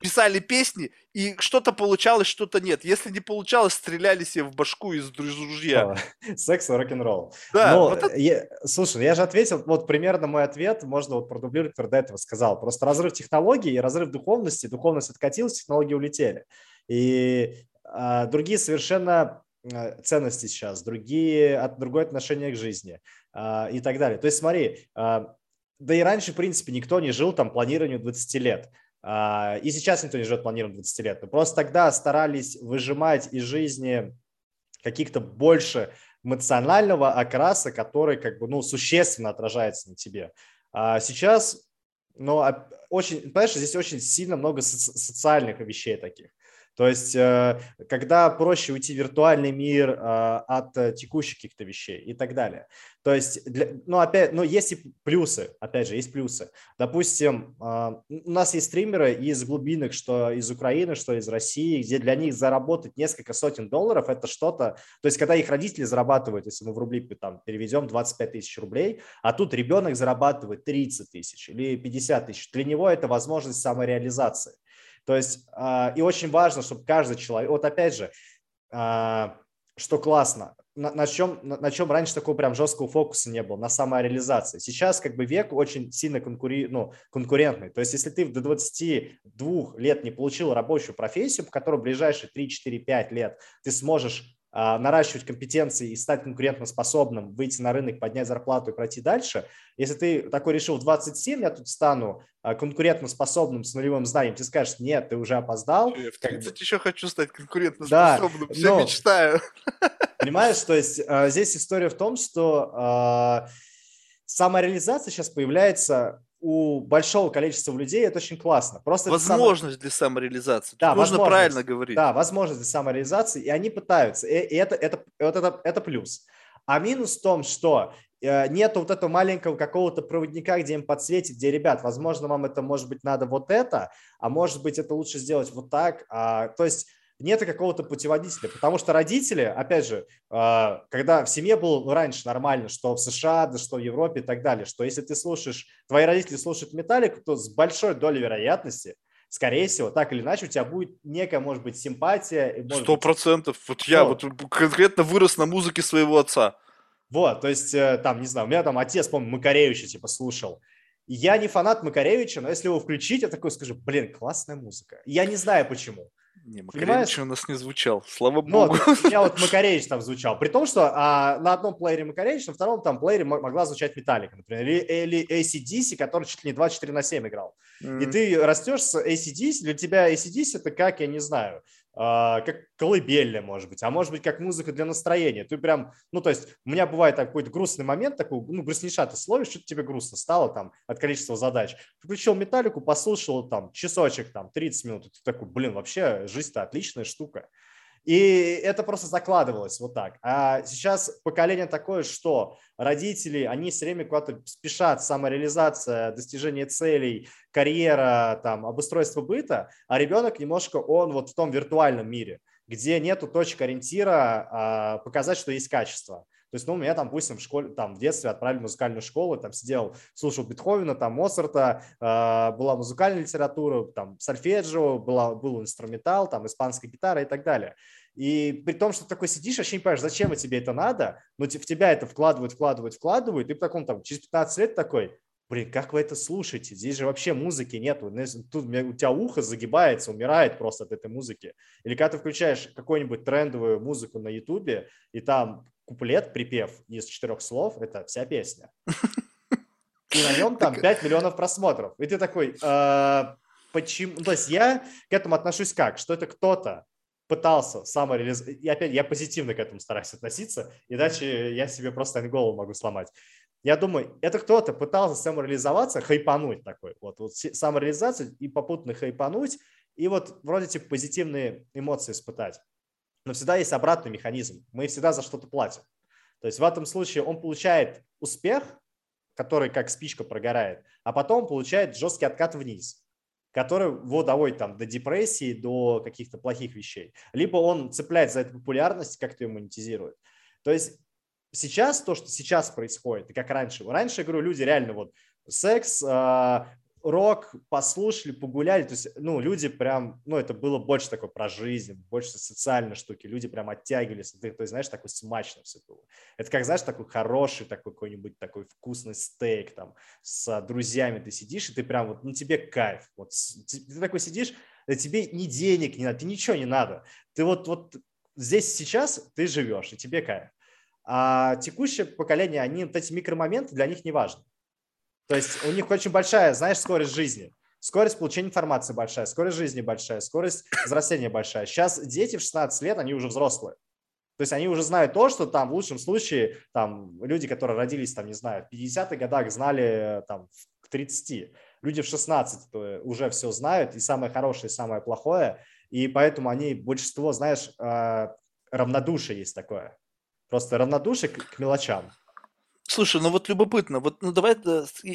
писали песни, и что-то получалось, что-то нет. Если не получалось, стреляли себе в башку из ружья. Секс и рок-н-ролл. Да, ну, вот это... слушай, я же ответил, вот примерно мой ответ можно вот продублировать, который до этого сказал. Просто разрыв технологий и разрыв духовности. Духовность откатилась, технологии улетели. И другие совершенно ценности сейчас, другое отношение к жизни и так далее. То есть смотри, да и раньше, в принципе, никто не жил там планированию 20 лет. И сейчас никто не живет планированно 20 лет. Но просто тогда старались выжимать из жизни каких-то больше эмоционального окраса, который как бы, ну, существенно отражается на тебе. А сейчас, ну, очень, понимаешь, здесь очень сильно много социальных вещей таких. То есть, когда проще уйти в виртуальный мир от текущих каких-то вещей и так далее. То есть, есть и плюсы, опять же, есть плюсы. Допустим, у нас есть стримеры из глубинок, что из Украины, что из России, где для них заработать несколько сотен долларов – это что-то, то есть, когда их родители зарабатывают, если мы в рубли там, переведем 25 тысяч рублей, а тут ребенок зарабатывает 30 тысяч или 50 тысяч, для него это возможность самореализации. То есть, и очень важно, чтобы каждый человек, вот опять же, что классно, на чем раньше такого прям жесткого фокуса не было, на самореализации. Сейчас как бы век очень сильно конкурентный. То есть, если ты до 22 лет не получил рабочую профессию, в которой в ближайшие 3-4-5 лет ты сможешь наращивать компетенции и стать конкурентоспособным, выйти на рынок, поднять зарплату и пройти дальше. Если ты такой решил в 27, я тут стану конкурентоспособным с нулевым знанием, ты скажешь, нет, ты уже опоздал. В 30 еще хочу стать конкурентоспособным, да, все мечтаю. Понимаешь, то есть здесь история в том, что самореализация сейчас появляется у большого количества людей, это очень классно. Просто возможность для самореализации. Да, нужно правильно говорить. Да, возможность для самореализации, и они пытаются. И это плюс. А минус в том, что нет вот этого маленького какого-то проводника, где им подсветить, где, ребят, возможно, вам это, может быть, надо вот это, а может быть, это лучше сделать вот так. То есть нет какого-то путеводителя, потому что родители, опять же, когда в семье было раньше нормально, что в США, да что в Европе и так далее, что если ты слушаешь, твои родители слушают Metallica, то с большой долей вероятности, скорее всего, так или иначе, у тебя будет некая, может быть, симпатия. 100%. Вот я вот конкретно вырос на музыке своего отца. Вот, то есть, там, не знаю, у меня там отец, помню, Макаревича, типа, слушал. Я не фанат Макаревича, но если его включить, я такой скажу, блин, классная музыка. Я не знаю, почему. Не, Макаревич у нас не звучал, слава богу. У меня вот Макаревич там звучал. При том, что на одном плеере Макаревич, на втором там плеере могла звучать Metallica, например, или AC/DC, который чуть ли не 24/7 играл. И ты растешь с AC/DC, для тебя AC/DC это как, я не знаю, как колыбельная, может быть, а может быть, как музыка для настроения. Ты прям, ну, то есть, у меня бывает какой-то грустный момент, такой, ну, грустнейша ты словишь, что-то тебе грустно стало там от количества задач. Включил Металлику, послушал там часочек, там, 30 минут, и ты такой, блин, вообще жизнь-то отличная штука. И это просто закладывалось вот так. А сейчас поколение такое, что родители, они все время куда-то спешат, самореализация, достижение целей, карьера, там, обустройство быта, а ребенок немножко, он вот в том виртуальном мире, где нету точек ориентира, показать, что есть качество. То есть, ну, меня там, допустим, в школе, там, в детстве отправили в музыкальную школу, там, сидел, слушал Бетховена, там, Моцарта, была музыкальная литература, там, сольфеджио, был инструментал, там, испанская гитара и так далее. И при том, что ты такой сидишь, вообще не понимаешь, зачем тебе это надо, но в тебя это вкладывают, и потом, там, через 15 лет такой, блин, как вы это слушаете? Здесь же вообще музыки нету, тут у тебя ухо загибается, умирает просто от этой музыки. Или когда ты включаешь какую-нибудь трендовую музыку на Ютубе, и там куплет, припев из 4 слов, это вся песня. И на нем там 5 миллионов просмотров. И ты такой, почему? То есть я к этому отношусь как? Что это кто-то пытался самореализовать. И опять я позитивно к этому стараюсь относиться, иначе я себе просто голову могу сломать. Я думаю, это кто-то пытался самореализоваться, хайпануть такой. Вот самореализация и попутно хайпануть, и вот вроде типа позитивные эмоции испытать. Но всегда есть обратный механизм. Мы всегда за что-то платим. То есть в этом случае он получает успех, который как спичка прогорает, а потом получает жесткий откат вниз, который его доводит там, до депрессии, до каких-то плохих вещей. Либо он цепляет за эту популярность, как-то ее монетизирует. То есть сейчас то, что сейчас происходит, и как раньше. Раньше, я говорю, люди реально вот секс, рок, послушали, погуляли, то есть, ну, люди прям, ну, это было больше такое про жизнь, больше социальные штуки, люди прям оттягивались, то есть, знаешь, такое смачно все было. Это как, знаешь, такой хороший, такой какой-нибудь такой вкусный стейк там с друзьями ты сидишь, и ты прям вот, ну, тебе кайф, вот, ты такой сидишь, тебе ни денег не надо, тебе ничего не надо, ты вот здесь сейчас ты живешь, и тебе кайф. А текущее поколение, они, вот эти микромоменты для них не важны. То есть у них очень большая, знаешь, скорость жизни. Скорость получения информации большая, скорость жизни большая, скорость взросления большая. Сейчас дети в 16 лет, они уже взрослые. То есть они уже знают то, что там в лучшем случае там, люди, которые родились, там, не знаю, в 50-х годах знали там, к 30. Люди в 16 уже все знают, и самое хорошее, и самое плохое. И поэтому они, большинство, знаешь, равнодушие есть такое. Просто равнодушие к мелочам. Слушай, ну вот любопытно, вот ну давай, у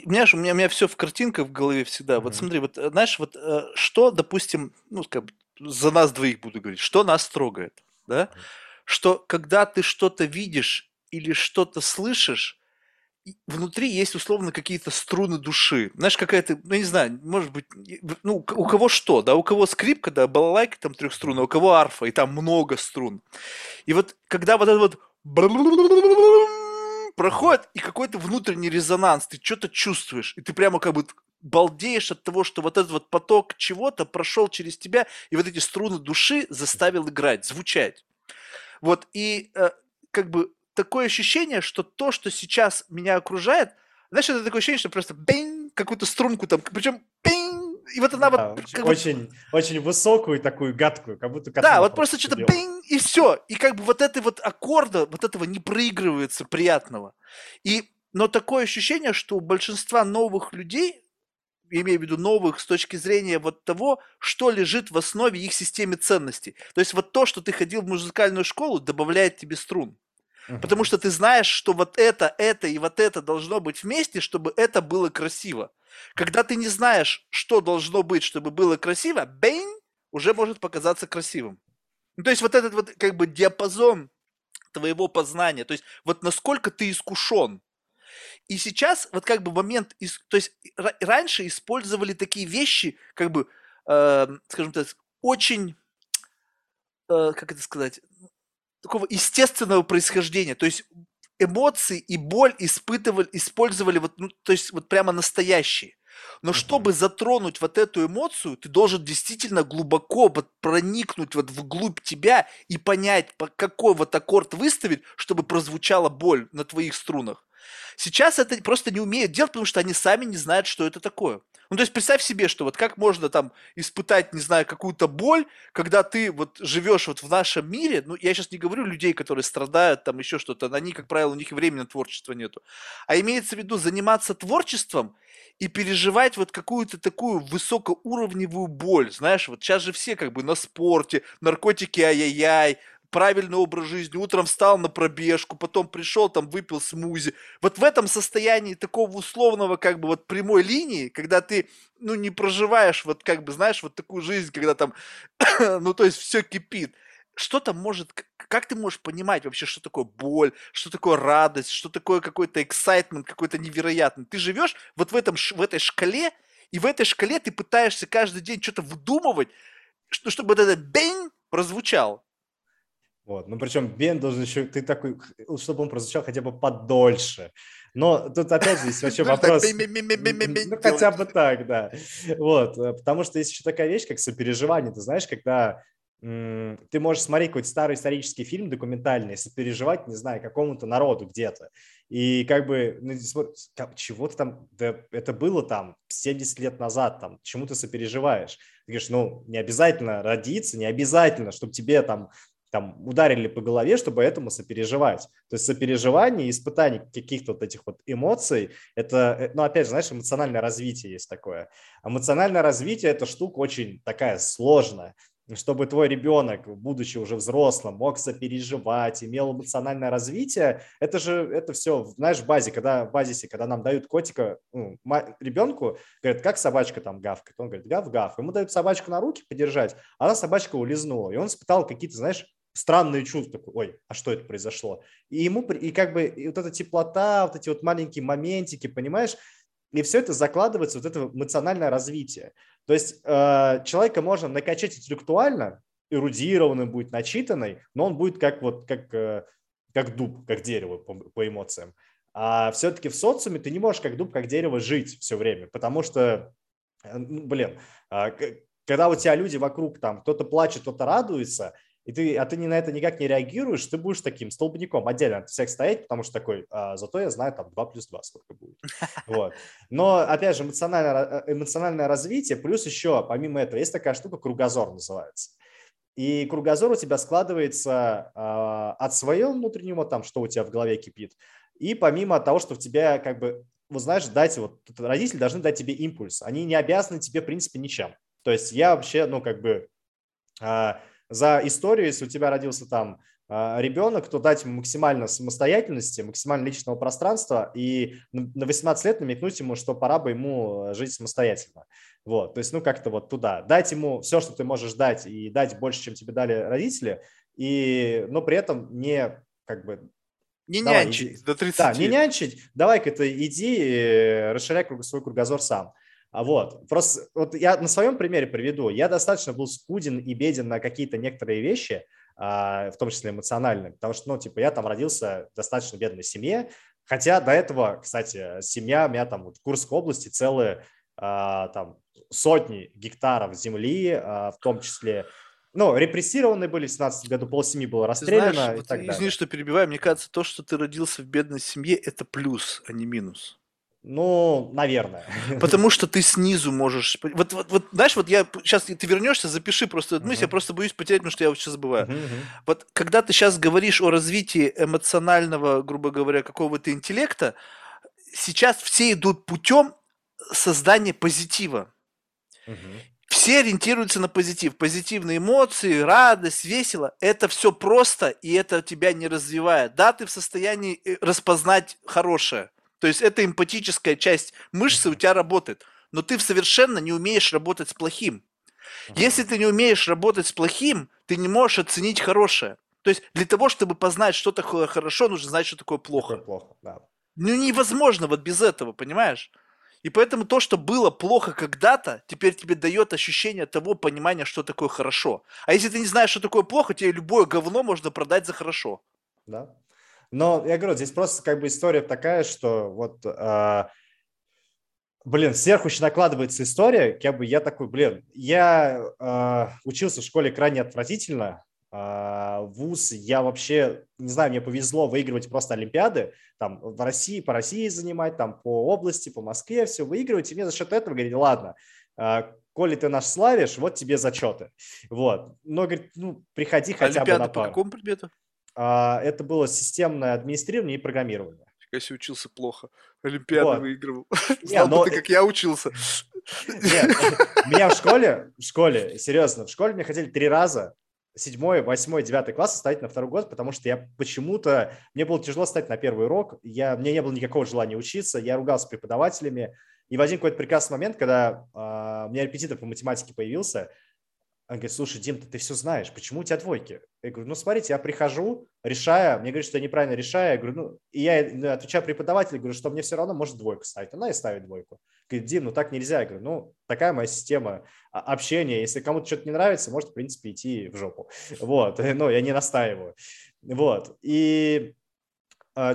меня все в картинках в голове всегда, вот смотри, вот знаешь, вот что, допустим, ну как бы за нас двоих буду говорить, что нас трогает, да, что когда ты что-то видишь или что-то слышишь, внутри есть условно какие-то струны души. Знаешь, какая-то, ну, не знаю, может быть, ну, у кого что, да, у кого скрипка, да, балалайка там трех струн, а у кого арфа, и там много струн. И вот когда вот это вот проходит, и какой-то внутренний резонанс, ты что-то чувствуешь, и ты прямо как бы балдеешь от того, что вот этот вот поток чего-то прошел через тебя, и вот эти струны души заставил играть, звучать. Вот, и как бы такое ощущение, что то, что сейчас меня окружает, знаешь, это такое ощущение, что просто бинь, какую-то струнку там, причем бинь, и вот она да, вот... Очень, очень высокую такую гадкую, как будто... Да, вот просто что-то бинь, и все. И как бы вот этой вот аккорда, вот этого не проигрывается приятного. И, но такое ощущение, что у большинства новых людей, я имею в виду новых с точки зрения вот того, что лежит в основе их системе ценностей. То есть вот то, что ты ходил в музыкальную школу, добавляет тебе струн. Потому что ты знаешь, что вот это и вот это должно быть вместе, чтобы это было красиво. Когда ты не знаешь, что должно быть, чтобы было красиво, бэнь, уже может показаться красивым. Ну, то есть вот этот вот как бы диапазон твоего познания, то есть вот насколько ты искушен. И сейчас вот как бы момент, то есть раньше использовали такие вещи, как бы, скажем так, очень, как это сказать, такого естественного происхождения, то есть эмоции и боль использовали вот, ну, то есть вот прямо настоящие. Но чтобы затронуть вот эту эмоцию, ты должен действительно глубоко вот проникнуть вот вглубь тебя и понять, какой вот аккорд выставить, чтобы прозвучала боль на твоих струнах. Сейчас это просто не умеют делать, потому что они сами не знают, что это такое. Ну, то есть представь себе, что вот как можно там испытать, не знаю, какую-то боль, когда ты вот живешь вот в нашем мире, ну, я сейчас не говорю людей, которые страдают, там еще что-то, они, как правило, у них и времени на творчество нету, а имеется в виду заниматься творчеством и переживать вот какую-то такую высокоуровневую боль, знаешь, вот сейчас же все как бы на спорте, наркотики, ай-яй-яй, правильный образ жизни, утром встал на пробежку, потом пришел, там выпил смузи. Вот в этом состоянии такого условного как бы вот прямой линии, когда ты, ну, не проживаешь вот как бы, знаешь, вот такую жизнь, когда там, ну, то есть все кипит. Что там может, как ты можешь понимать вообще, что такое боль, что такое радость, что такое какой-то эксайтмент, какой-то невероятный. Ты живешь вот в этой шкале, и в этой шкале ты пытаешься каждый день что-то выдумывать, чтобы вот этот бэнь прозвучал. Вот. Ну, причем бен должен еще, ты такой, чтобы он прозвучал хотя бы подольше. Но тут опять же есть вообще вопрос. Ну, хотя бы так, да. Вот, потому что есть еще такая вещь, как сопереживание. Ты знаешь, когда ты можешь смотреть какой-то старый исторический фильм документальный, сопереживать, не знаю, какому-то народу где-то. И как бы, ну, чего-то там, да, это было там 70 лет назад, там, чему ты сопереживаешь? Ты говоришь, ну, не обязательно родиться, не обязательно, чтобы тебе там ударили по голове, чтобы этому сопереживать. То есть сопереживание, испытание каких-то вот этих вот эмоций, это, ну, опять же, знаешь, эмоциональное развитие есть такое. Эмоциональное развитие – это штука очень такая сложная. Чтобы твой ребенок, будучи уже взрослым, мог сопереживать, имел эмоциональное развитие, это же, это все, знаешь, в базисе, когда нам дают котика, ну, ребенку, говорят, как собачка там гавкает, он говорит, гав-гав, ему дают собачку на руки подержать, а она собачка улизнула, и он испытал какие-то, знаешь, странные чувства, ой, а что это произошло? И ему, и как бы, и вот эта теплота, вот эти вот маленькие моментики, понимаешь, и все это закладывается, вот это эмоциональное развитие. То есть человека можно накачать интеллектуально, эрудированный будет, начитанный, но он будет как дуб, как дерево по эмоциям. А все-таки в социуме ты не можешь как дуб, как дерево жить все время, потому что, блин, когда у тебя люди вокруг, там, кто-то плачет, кто-то радуется, а ты на это никак не реагируешь, ты будешь таким столбняком отдельно от всех стоять, потому что такой, зато я знаю, там, 2+2 сколько будет. Вот. Но, опять же, эмоциональное развитие, плюс еще, помимо этого, есть такая штука, кругозор называется. И кругозор у тебя складывается от своего внутреннего, там, что у тебя в голове кипит, и помимо того, что в тебя, как бы, вот знаешь, родители должны дать тебе импульс, они не обязаны тебе, в принципе, ничем. То есть я вообще, ну, как бы... За историю, если у тебя родился там ребенок, то дать ему максимально самостоятельности, максимально личного пространства и на 18 лет намекнуть ему, что пора бы ему жить самостоятельно. Вот, то есть, ну, как-то вот туда. Дать ему все, что ты можешь дать, и дать больше, чем тебе дали родители, но при этом не как бы Не давай, нянчить иди. До 30. Да, не нянчить. Давай-ка ты иди и расширяй свой кругозор сам. А вот, просто вот я на своем примере приведу. Я достаточно был скуден и беден на какие-то некоторые вещи, в том числе эмоциональные, потому что, ну, типа, я там родился в достаточно бедной семье, хотя до этого, кстати, семья у меня там вот в Курской области целые там сотни гектаров земли, в том числе, ну, репрессированы были в 17 году, полсемьи было расстреляно, знаешь, и так далее. Извини, что перебиваю, мне кажется, то, что ты родился в бедной семье, это плюс, а не минус. Ну, наверное. Потому что ты снизу можешь... Вот, знаешь, вот я... Сейчас ты вернешься, запиши просто эту мысль, я просто боюсь потерять, потому что я вот сейчас забываю. Вот когда ты сейчас говоришь о развитии эмоционального, грубо говоря, какого-то интеллекта, сейчас все идут путем создания позитива. Все ориентируются на позитив. Позитивные эмоции, радость, весело. Это все просто, и это тебя не развивает. Да, ты в состоянии распознать хорошее. То есть эта эмпатическая часть мышцы у тебя работает, но ты совершенно не умеешь работать с плохим. Если ты не умеешь работать с плохим, ты не можешь оценить хорошее. То есть для того, чтобы познать, что такое хорошо, нужно знать, что такое плохо. Это плохо, да. Ну невозможно вот без этого, понимаешь? И поэтому то, что было плохо когда-то, теперь тебе дает ощущение того понимания, что такое хорошо. А если ты не знаешь, что такое плохо, тебе любое говно можно продать за хорошо. Да. Но я говорю, здесь просто как бы история такая, что вот, сверху еще накладывается история, как бы я такой, я учился в школе крайне отвратительно, вуз, я вообще, не знаю, мне повезло выигрывать просто олимпиады, там, в России, по России занимать, там, по области, по Москве все выигрывать, и мне за счет этого говорили, ладно, коли ты нас славишь, вот тебе зачеты, вот, но, говорит, ну, приходи хотя бы на пару. Олимпиада по какому предмету? Это было системное администрирование и программирование. Я себе учился плохо. Олимпиаду выигрывал. Знал бы ты, как я учился. Нет, меня в школе, серьезно, в школе меня хотели 3 раза, 7, 8, 9 класс, ставить на 2 год, потому что я почему-то... Мне было тяжело встать на 1 урок, мне не было никакого желания учиться, я ругался с преподавателями. И в один какой-то прекрасный момент, когда у меня репетитор по математике появился, он говорит, слушай, Дим, ты все знаешь, почему у тебя двойки? Я говорю, ну, смотрите, я прихожу, решаю, мне говорят, что я неправильно решаю, я говорю, ну, и я отвечаю преподавателю, говорю, что мне все равно может двойку ставить, она и ставит двойку. Говорит, Дим, ну, так нельзя. Я говорю, ну, такая моя система общения, если кому-то что-то не нравится, может, в принципе, идти в жопу. Вот, ну, я не настаиваю. Вот, и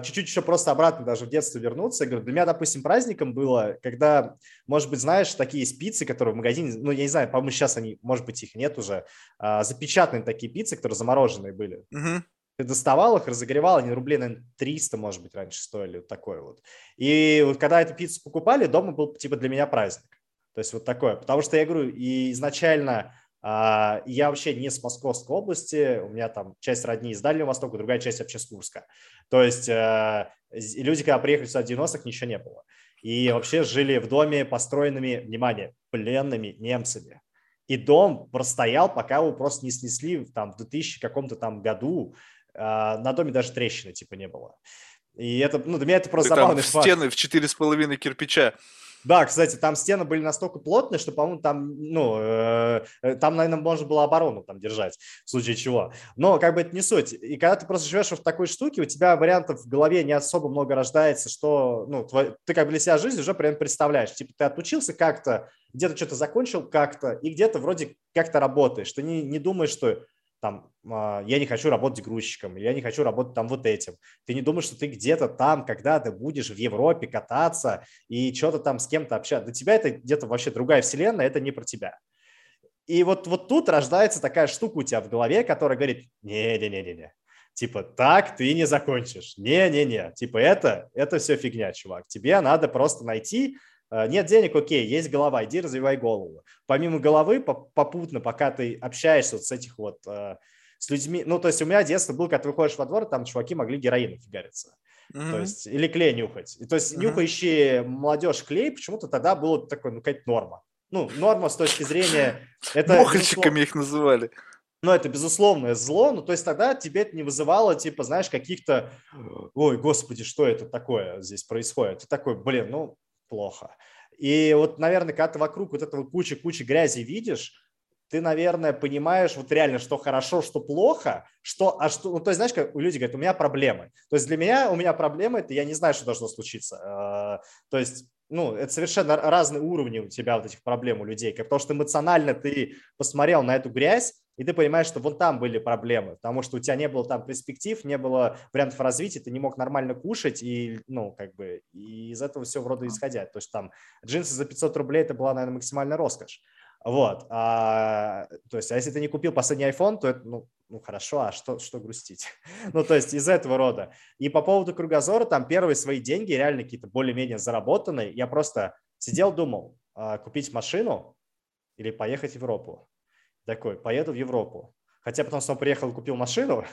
чуть-чуть еще просто обратно даже в детство вернуться. Я говорю, для меня, допустим, праздником было, когда, может быть, знаешь, такие пиццы, которые в магазине, ну, я не знаю, по-моему, сейчас они, может быть, их нет уже, запечатанные такие пиццы, которые замороженные были. Ты доставал их, разогревал, они рублей, наверное, 300, может быть, раньше стоили, вот такой вот. И вот когда эту пиццу покупали, дома был, типа, для меня праздник. То есть вот такое. Потому что, я говорю, и изначально... Я вообще не с Московской области, у меня там часть родни из Дальнего Востока, другая часть вообще с Курска. То есть люди, когда приехали сюда в 90-х, ничего не было. И вообще жили в доме, построенными, внимание, пленными немцами. И дом простоял, пока его просто не снесли там, в 2000 каком-то там году. На доме даже трещины типа не было. И это, ну, для меня это просто забавный факт. Стены в 4,5 кирпича. Да, кстати, там стены были настолько плотные, что, по-моему, там, ну, там, наверное, можно было оборону там держать, в случае чего. Но как бы это не суть. И когда ты просто живешь в такой штуке, у тебя вариантов в голове не особо много рождается, что, ну, ты как бы для себя жизнь уже прям представляешь. Типа ты отучился как-то, где-то что-то закончил как-то, и где-то вроде как-то работаешь. Ты не думаешь, что... Там, я не хочу работать грузчиком, я не хочу работать там вот этим. Ты не думаешь, что ты где-то там, когда ты будешь в Европе кататься и что-то там с кем-то общаться. Для тебя это где-то вообще другая вселенная, это не про тебя. И вот тут рождается такая штука у тебя в голове, которая говорит, не-не-не-не-не. Типа, так ты не закончишь. Не-не-не. Типа, это все фигня, чувак. Тебе надо просто найти... Нет денег, окей, есть голова, иди развивай голову. Помимо головы, попутно, пока ты общаешься вот с этих вот с людьми, ну, то есть у меня детство было, когда ты выходишь во двор, там чуваки могли героином фигариться, то есть, или клей нюхать. И, то есть нюхающие молодежь клей почему-то тогда было такое, ну, какая-то норма. Ну, норма с точки зрения... Мохальщиками их называли. Но это безусловное зло, ну, то есть тогда тебе это не вызывало, типа, знаешь, каких-то, ой, господи, что это такое здесь происходит? Ты такой, ну, плохо. И вот, наверное, когда ты вокруг вот этого кучи-кучи грязи видишь, ты, наверное, понимаешь вот реально, что хорошо, что плохо, что, а что, ну, то есть, знаешь, как люди говорят, у меня проблемы. То есть для меня, у меня проблемы, это я не знаю, что должно случиться. То есть, ну, это совершенно разные уровни у тебя вот этих проблем у людей, потому что эмоционально ты посмотрел на эту грязь, и ты понимаешь, что вон там были проблемы, потому что у тебя не было там перспектив, не было вариантов развития, ты не мог нормально кушать, и, ну, как бы, и из этого все вроде исходя. То есть там джинсы за 500 рублей – это была, наверное, максимальная роскошь. Вот. То есть, а если ты не купил последний iPhone, то это, ну хорошо, а что грустить? Ну, то есть из этого рода. И по поводу кругозора, там первые свои деньги, реально какие-то более-менее заработанные, я просто сидел, думал, купить машину или поехать в Европу. Такой, поеду в Европу. Хотя потом снова приехал и купил машину,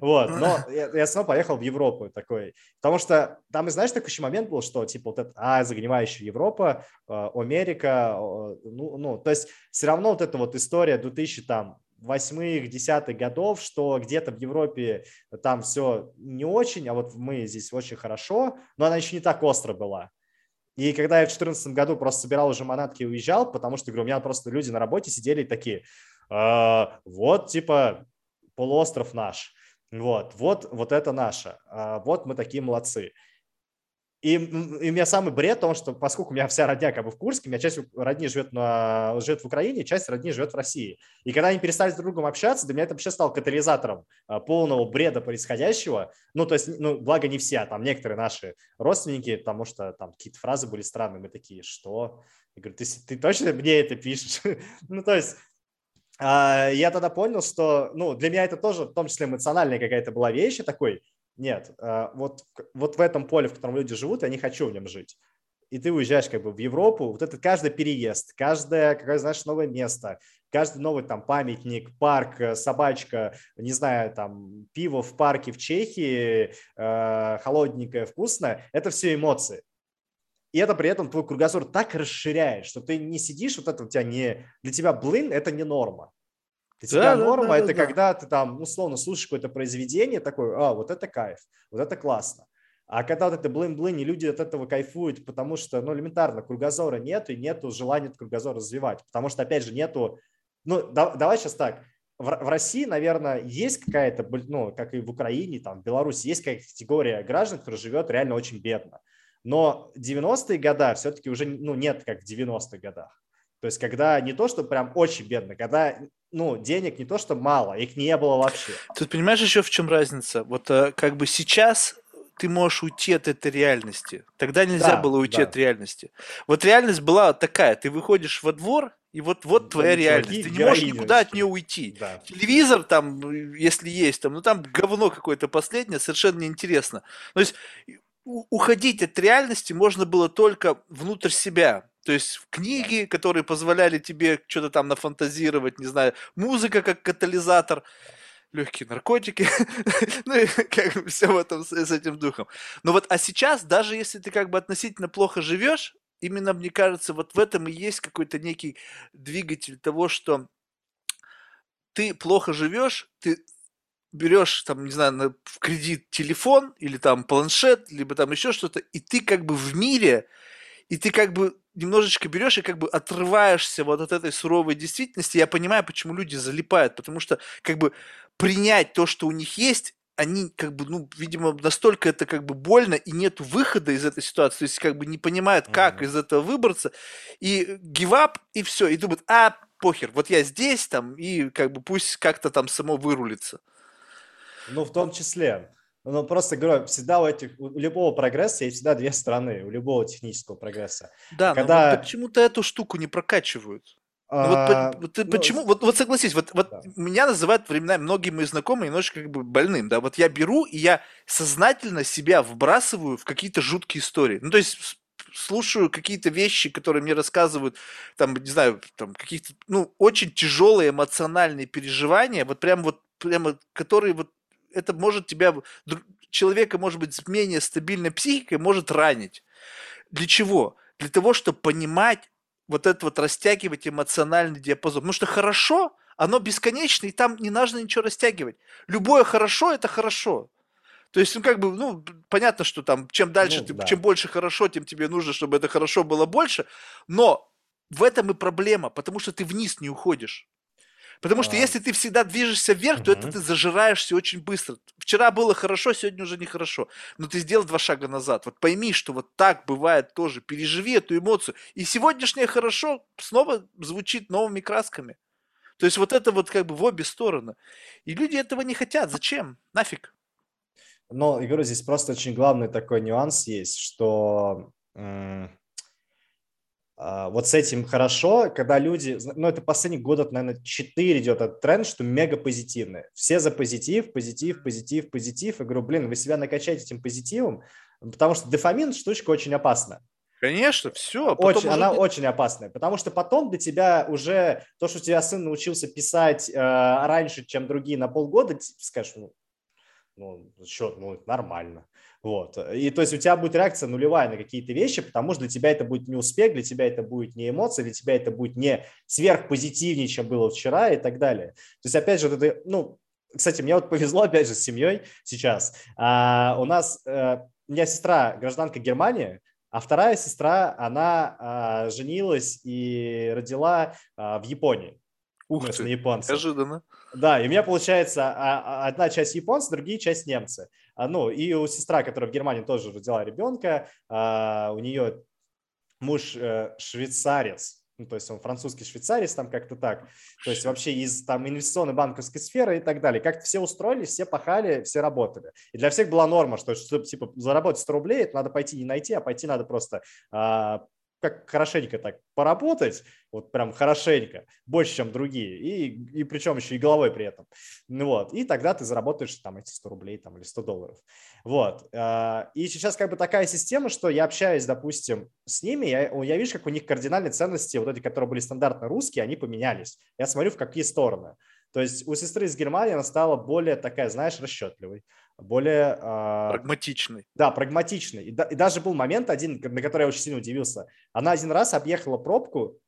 вот, но я снова поехал в Европу такой. Потому что там, знаешь, такой еще момент был, что типа вот это, загнивающая Европа, Америка, ну, то есть все равно вот эта вот история 2008-2010 годов, что где-то в Европе там все не очень, а вот мы здесь очень хорошо, но она еще не так остро была. И когда я в 2014 году просто собирал уже манатки и уезжал, потому что, говорю, у меня просто люди на работе сидели такие, вот, типа, полуостров наш, вот это наше, вот мы такие молодцы. И у меня самый бред в том, что поскольку у меня вся родня как бы в Курске, у меня часть родни живет в Украине, часть родни живет в России. И когда они перестали с друг другом общаться, для меня это вообще стало катализатором полного бреда происходящего. Ну, то есть, ну, благо не все, там некоторые наши родственники, потому что там какие-то фразы были странные, мы такие, что? Я говорю, ты точно мне это пишешь? Ну, то есть... Я тогда понял, что, ну, для меня это тоже, в том числе, эмоциональная какая-то была вещь, я такой, нет, вот в этом поле, в котором люди живут, я не хочу в нем жить. И ты уезжаешь как бы в Европу, вот это каждый переезд, каждое, как знаешь, новое место, каждый новый там памятник, парк, собачка, не знаю, там пиво в парке в Чехии, холодненькое, вкусное, это все эмоции. И это при этом твой кругозор так расширяет, что ты не сидишь, вот это у тебя не... Для тебя блин – это не норма. Для тебя норма – это когда ты там, условно, слушаешь какое-то произведение, такой, вот это кайф, вот это классно. А когда вот это блин-блин, и люди от этого кайфуют, потому что, ну, элементарно, кругозора нет, и нету желания этот кругозор развивать. Потому что, опять же, нету... Ну, давай сейчас так. В России, наверное, есть какая-то, ну, как и в Украине, там, в Беларуси, есть какая-то категория граждан, которая живет реально очень бедно. Но 90-е годы все-таки уже, ну, нет, как в 90-х годах. То есть, когда не то, что прям очень бедно, когда, ну, денег не то, что мало, их не было вообще. Ты понимаешь еще, в чем разница? Вот как бы сейчас ты можешь уйти от этой реальности. Тогда нельзя было уйти от реальности. Вот реальность была такая. Ты выходишь во двор, и вот твоя реальность. Ты не можешь никуда от нее уйти. Да. Телевизор там, если есть, там, ну, там говно какое-то последнее, совершенно неинтересно. То есть... Уходить от реальности можно было только внутрь себя. То есть книги, которые позволяли тебе что-то там нафантазировать, не знаю, музыка как катализатор, легкие наркотики, ну и как бы все в этом, с этим духом. Но вот, а сейчас, даже если ты как бы относительно плохо живешь, именно, мне кажется, вот в этом и есть какой-то некий двигатель того, что ты плохо живешь, ты... берешь, там, не знаю, в кредит телефон или там планшет, либо там еще что-то, и ты как бы в мире, и ты как бы немножечко берешь и как бы отрываешься вот от этой суровой действительности. Я понимаю, почему люди залипают, потому что как бы принять то, что у них есть, они как бы, ну, видимо, настолько это как бы больно, и нет выхода из этой ситуации, то есть как бы не понимают, как из этого выбраться, и гивап, и все, и думают, похер, вот я здесь там, и как бы пусть как-то там само вырулится. Ну, в том числе. Ну, просто говорю, всегда у любого прогресса есть всегда две стороны, у любого технического прогресса. Да, когда... но почему-то эту штуку не прокачивают. Почему? Вот согласись, меня называют временами, многие мои знакомые, немножко как бы больным, да, вот я беру и я сознательно себя вбрасываю в какие-то жуткие истории. Ну, то есть... слушаю какие-то вещи, которые мне рассказывают, там, не знаю, там, каких-то, ну, очень тяжелые эмоциональные переживания, прямо, которые вот, это может тебя, человека, может быть, с менее стабильной психикой может ранить. Для чего? Для того, чтобы понимать, вот это вот растягивать эмоциональный диапазон. Потому что хорошо, оно бесконечно, и там не нужно ничего растягивать. Любое хорошо – это хорошо. То есть, ну, как бы, ну, понятно, что там, чем дальше, чем больше хорошо, тем тебе нужно, чтобы это хорошо было больше, но в этом и проблема, потому что ты вниз не уходишь. Потому что если ты всегда движешься вверх, то это ты зажираешься очень быстро. Вчера было хорошо, сегодня уже нехорошо. Но ты сделал два шага назад. Вот пойми, что вот так бывает тоже. Переживи эту эмоцию. И сегодняшнее хорошо снова звучит новыми красками. То есть вот это вот как бы в обе стороны. И люди этого не хотят. Зачем? Нафиг. Но, я говорю, здесь просто очень главный такой нюанс есть, что... Вот с этим хорошо, когда люди... Ну, это последний год, наверное, 4 идет этот тренд, что мега позитивные. Все за позитив, позитив, позитив, позитив. Я говорю, блин, вы себя накачаете этим позитивом, потому что дофамин – штучка очень опасна. Конечно, все. Очень, она очень опасная, потому что потом для тебя уже... То, что у тебя сын научился писать раньше, чем другие на полгода, ты скажешь, ну, счет, ну, нормально. Вот. И то есть у тебя будет реакция нулевая на какие-то вещи, потому что для тебя это будет не успех, для тебя это будет не эмоция, для тебя это будет не сверхпозитивнее, чем было вчера и так далее. То есть, опять же, вот это, ну, кстати, мне вот повезло, опять же, с семьей сейчас. У меня сестра гражданка Германии, а вторая сестра, она женилась и родила в Японии. Ух ты, неожиданно. Да, и у меня получается одна часть японцы, другая часть немцы. Ну, и у сестра, которая в Германии тоже родила ребенка, у нее муж швейцарец, ну, то есть он французский швейцарец, там как-то так, то есть вообще из там инвестиционной банковской сферы и так далее. Как-то все устроились, все пахали, все работали. И для всех была норма, что чтобы, типа, заработать 100 рублей, это надо пойти не найти, а пойти надо просто... как хорошенько так поработать, вот прям хорошенько, больше, чем другие, и причем еще и головой при этом. Вот. И тогда ты заработаешь там эти 100 рублей там, или $100. Вот. И сейчас как бы такая система, что я общаюсь, допустим, с ними, я вижу, как у них кардинальные ценности, вот эти, которые были стандартно русские, они поменялись. Я смотрю, в какие стороны. То есть у сестры из Германии она стала более такая, знаешь, расчетливой, более... Прагматичной. Да, прагматичной. И даже был момент один, на который я очень сильно удивился. Она один раз объехала пробку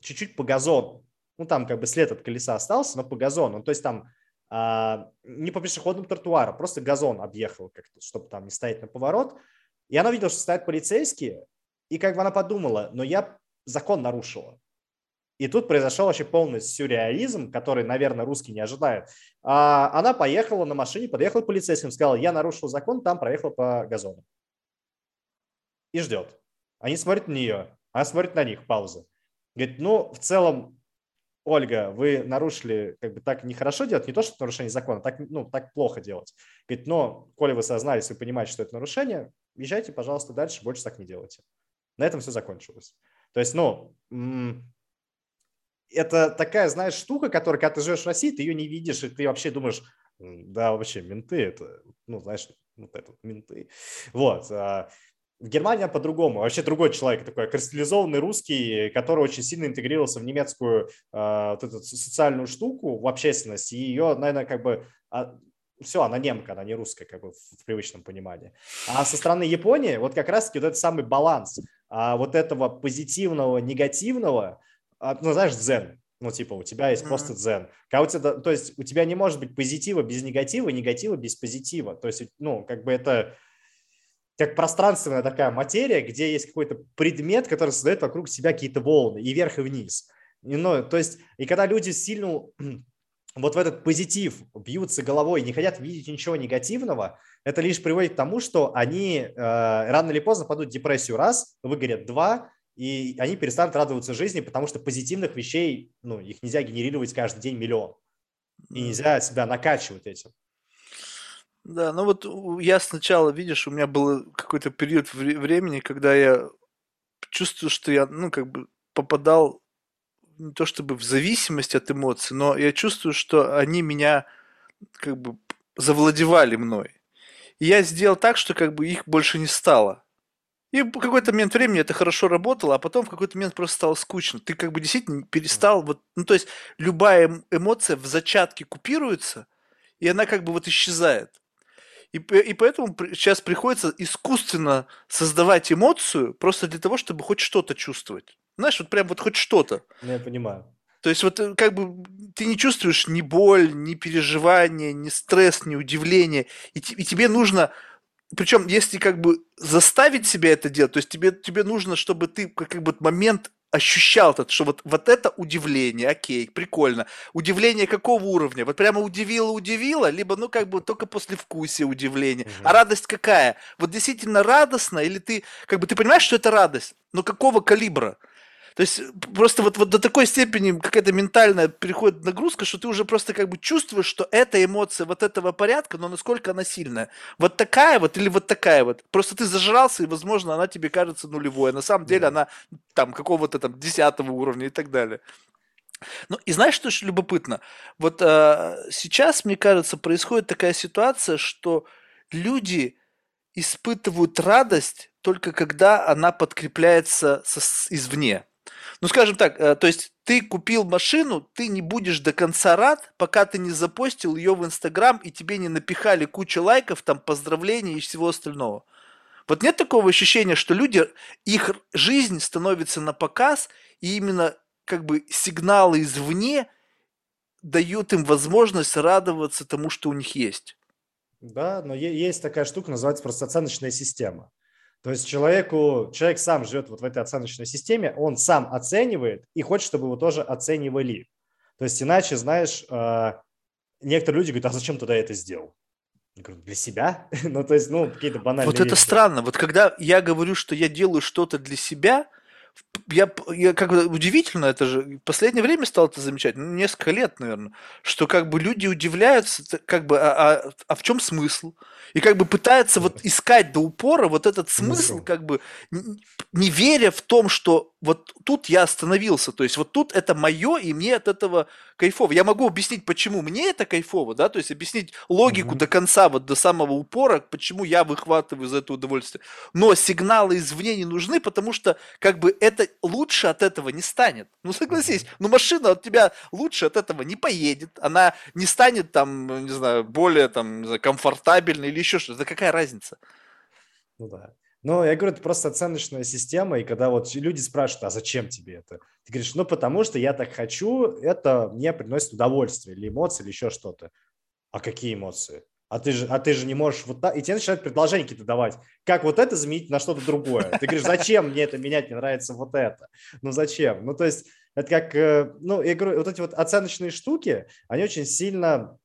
чуть-чуть по газону. Ну, там как бы след от колеса остался, но по газону. Ну, то есть там не по пешеходным тротуарам, просто газон объехала как-то, чтобы там не стоять на поворот. И она видела, что стоят полицейские, и как бы она подумала, но я закон нарушила. И тут произошел вообще полный сюрреализм, который, наверное, русский не ожидает. Она поехала на машине, подъехала к полицейским, сказала, я нарушил закон, там проехала по газону. И ждет. Они смотрят на нее, она смотрит на них, пауза. Говорит, ну, в целом, Ольга, вы нарушили, как бы так нехорошо делать, не то, что это нарушение закона, так, ну, так плохо делать. Говорит, но, коли вы сознались, вы понимаете, что это нарушение, езжайте, пожалуйста, дальше, больше так не делайте. На этом все закончилось. То есть, ну... Это такая, знаешь, штука, которая, когда ты живешь в России, ты ее не видишь, и ты вообще думаешь, да, вообще, менты, это, ну, знаешь, вот это, менты. Вот. В Германии по-другому. Вообще другой человек такой, кристаллизованный русский, который очень сильно интегрировался в немецкую вот эту социальную штуку, в общественность, и ее, наверное, как бы... Все, она немка, она не русская, как бы в привычном понимании. А со стороны Японии вот как раз-таки вот этот самый баланс вот этого позитивного, негативного, ну, знаешь, дзен. Ну, типа, у тебя есть просто дзен. Когда у тебя, то есть у тебя не может быть позитива без негатива, негатива без позитива. То есть, ну, как бы это как пространственная такая материя, где есть какой-то предмет, который создает вокруг себя какие-то волны и вверх, и вниз. И, ну, то есть, и когда люди сильно вот в этот позитив бьются головой и не хотят видеть ничего негативного, это лишь приводит к тому, что они рано или поздно падут в депрессию раз, выгорят два, и они перестанут радоваться жизни, потому что позитивных вещей, ну, их нельзя генерировать каждый день миллион. И нельзя себя накачивать этим. Да, ну вот я сначала, видишь, у меня был какой-то период времени, когда я чувствую, что я, ну, как бы попадал не то чтобы в зависимость от эмоций, но я чувствую, что они меня как бы завладевали мной. И я сделал так, что как бы их больше не стало. И в какой-то момент времени это хорошо работало, а потом в какой-то момент просто стало скучно. Ты как бы действительно перестал... Вот, ну, то есть любая эмоция в зачатке купируется, и она как бы вот исчезает. И поэтому сейчас приходится искусственно создавать эмоцию просто для того, чтобы хоть что-то чувствовать. Знаешь, вот прям вот хоть что-то. Ну, я понимаю. То есть вот как бы ты не чувствуешь ни боль, ни переживания, ни стресс, ни удивление. И тебе нужно... Причем, если как бы заставить себя это делать, то есть тебе нужно, чтобы ты как бы момент ощущал, что вот это удивление, окей, прикольно. Удивление какого уровня? Вот прямо удивило, либо, ну, как бы только послевкусие удивления. Угу. А радость какая? Вот действительно радостно, или ты, как бы, ты понимаешь, что это радость, но какого калибра? То есть просто вот до такой степени какая-то ментальная переходит нагрузка, что ты уже просто как бы чувствуешь, что эта эмоция вот этого порядка, но насколько она сильная. Вот такая вот или вот такая вот. Просто ты зажрался, и, возможно, она тебе кажется нулевой. А на самом деле она там какого-то там 10-го уровня и так далее. Ну и знаешь, что еще любопытно? Вот сейчас, мне кажется, происходит такая ситуация, что люди испытывают радость только когда она подкрепляется извне. Ну, скажем так, то есть ты купил машину, ты не будешь до конца рад, пока ты не запостил ее в Instagram и тебе не напихали кучу лайков, там, поздравлений и всего остального. Вот нет такого ощущения, что люди, их жизнь становится на показ, и именно как бы сигналы извне дают им возможность радоваться тому, что у них есть. Да, но есть такая штука, называется просто оценочная система. То есть человек сам живет вот в этой оценочной системе, он сам оценивает и хочет, чтобы его тоже оценивали. То есть иначе, знаешь, некоторые люди говорят, а зачем тогда я это сделал? Я говорю, для себя? Ну, то есть, ну, какие-то банальные вот вещи. Это странно. Вот когда я говорю, что я делаю что-то для себя, я как бы удивительно, это же в последнее время стал это замечать, ну, несколько лет, наверное, что как бы люди удивляются, как бы, а в чем смысл? И как бы пытаются вот искать до упора вот этот смысл, как бы не веря в том, что вот тут я остановился, то есть вот тут это мое, и мне от этого кайфово. Я могу объяснить, почему мне это кайфово, да, то есть объяснить логику до конца, вот до самого упора, почему я выхватываю за это удовольствие. Но сигналы извне не нужны, потому что как бы это лучше от этого не станет. Ну, согласись, ну, машина от тебя лучше от этого не поедет, она не станет там, не знаю, более там, не знаю, комфортабельной или еще что-то. Да какая разница? Ну, да. Ну, я говорю, это просто оценочная система, и когда вот люди спрашивают, а зачем тебе это? Ты говоришь, ну, потому что я так хочу, это мне приносит удовольствие, или эмоции, или еще что-то. А какие эмоции? А ты же не можешь вот так... И тебе начинают предложения какие-то давать. Как вот это заменить на что-то другое? Ты говоришь, зачем мне это менять, мне нравится вот это? Ну, зачем? Ну, то есть, это как... Ну, я говорю, вот эти вот оценочные штуки, они очень сильно...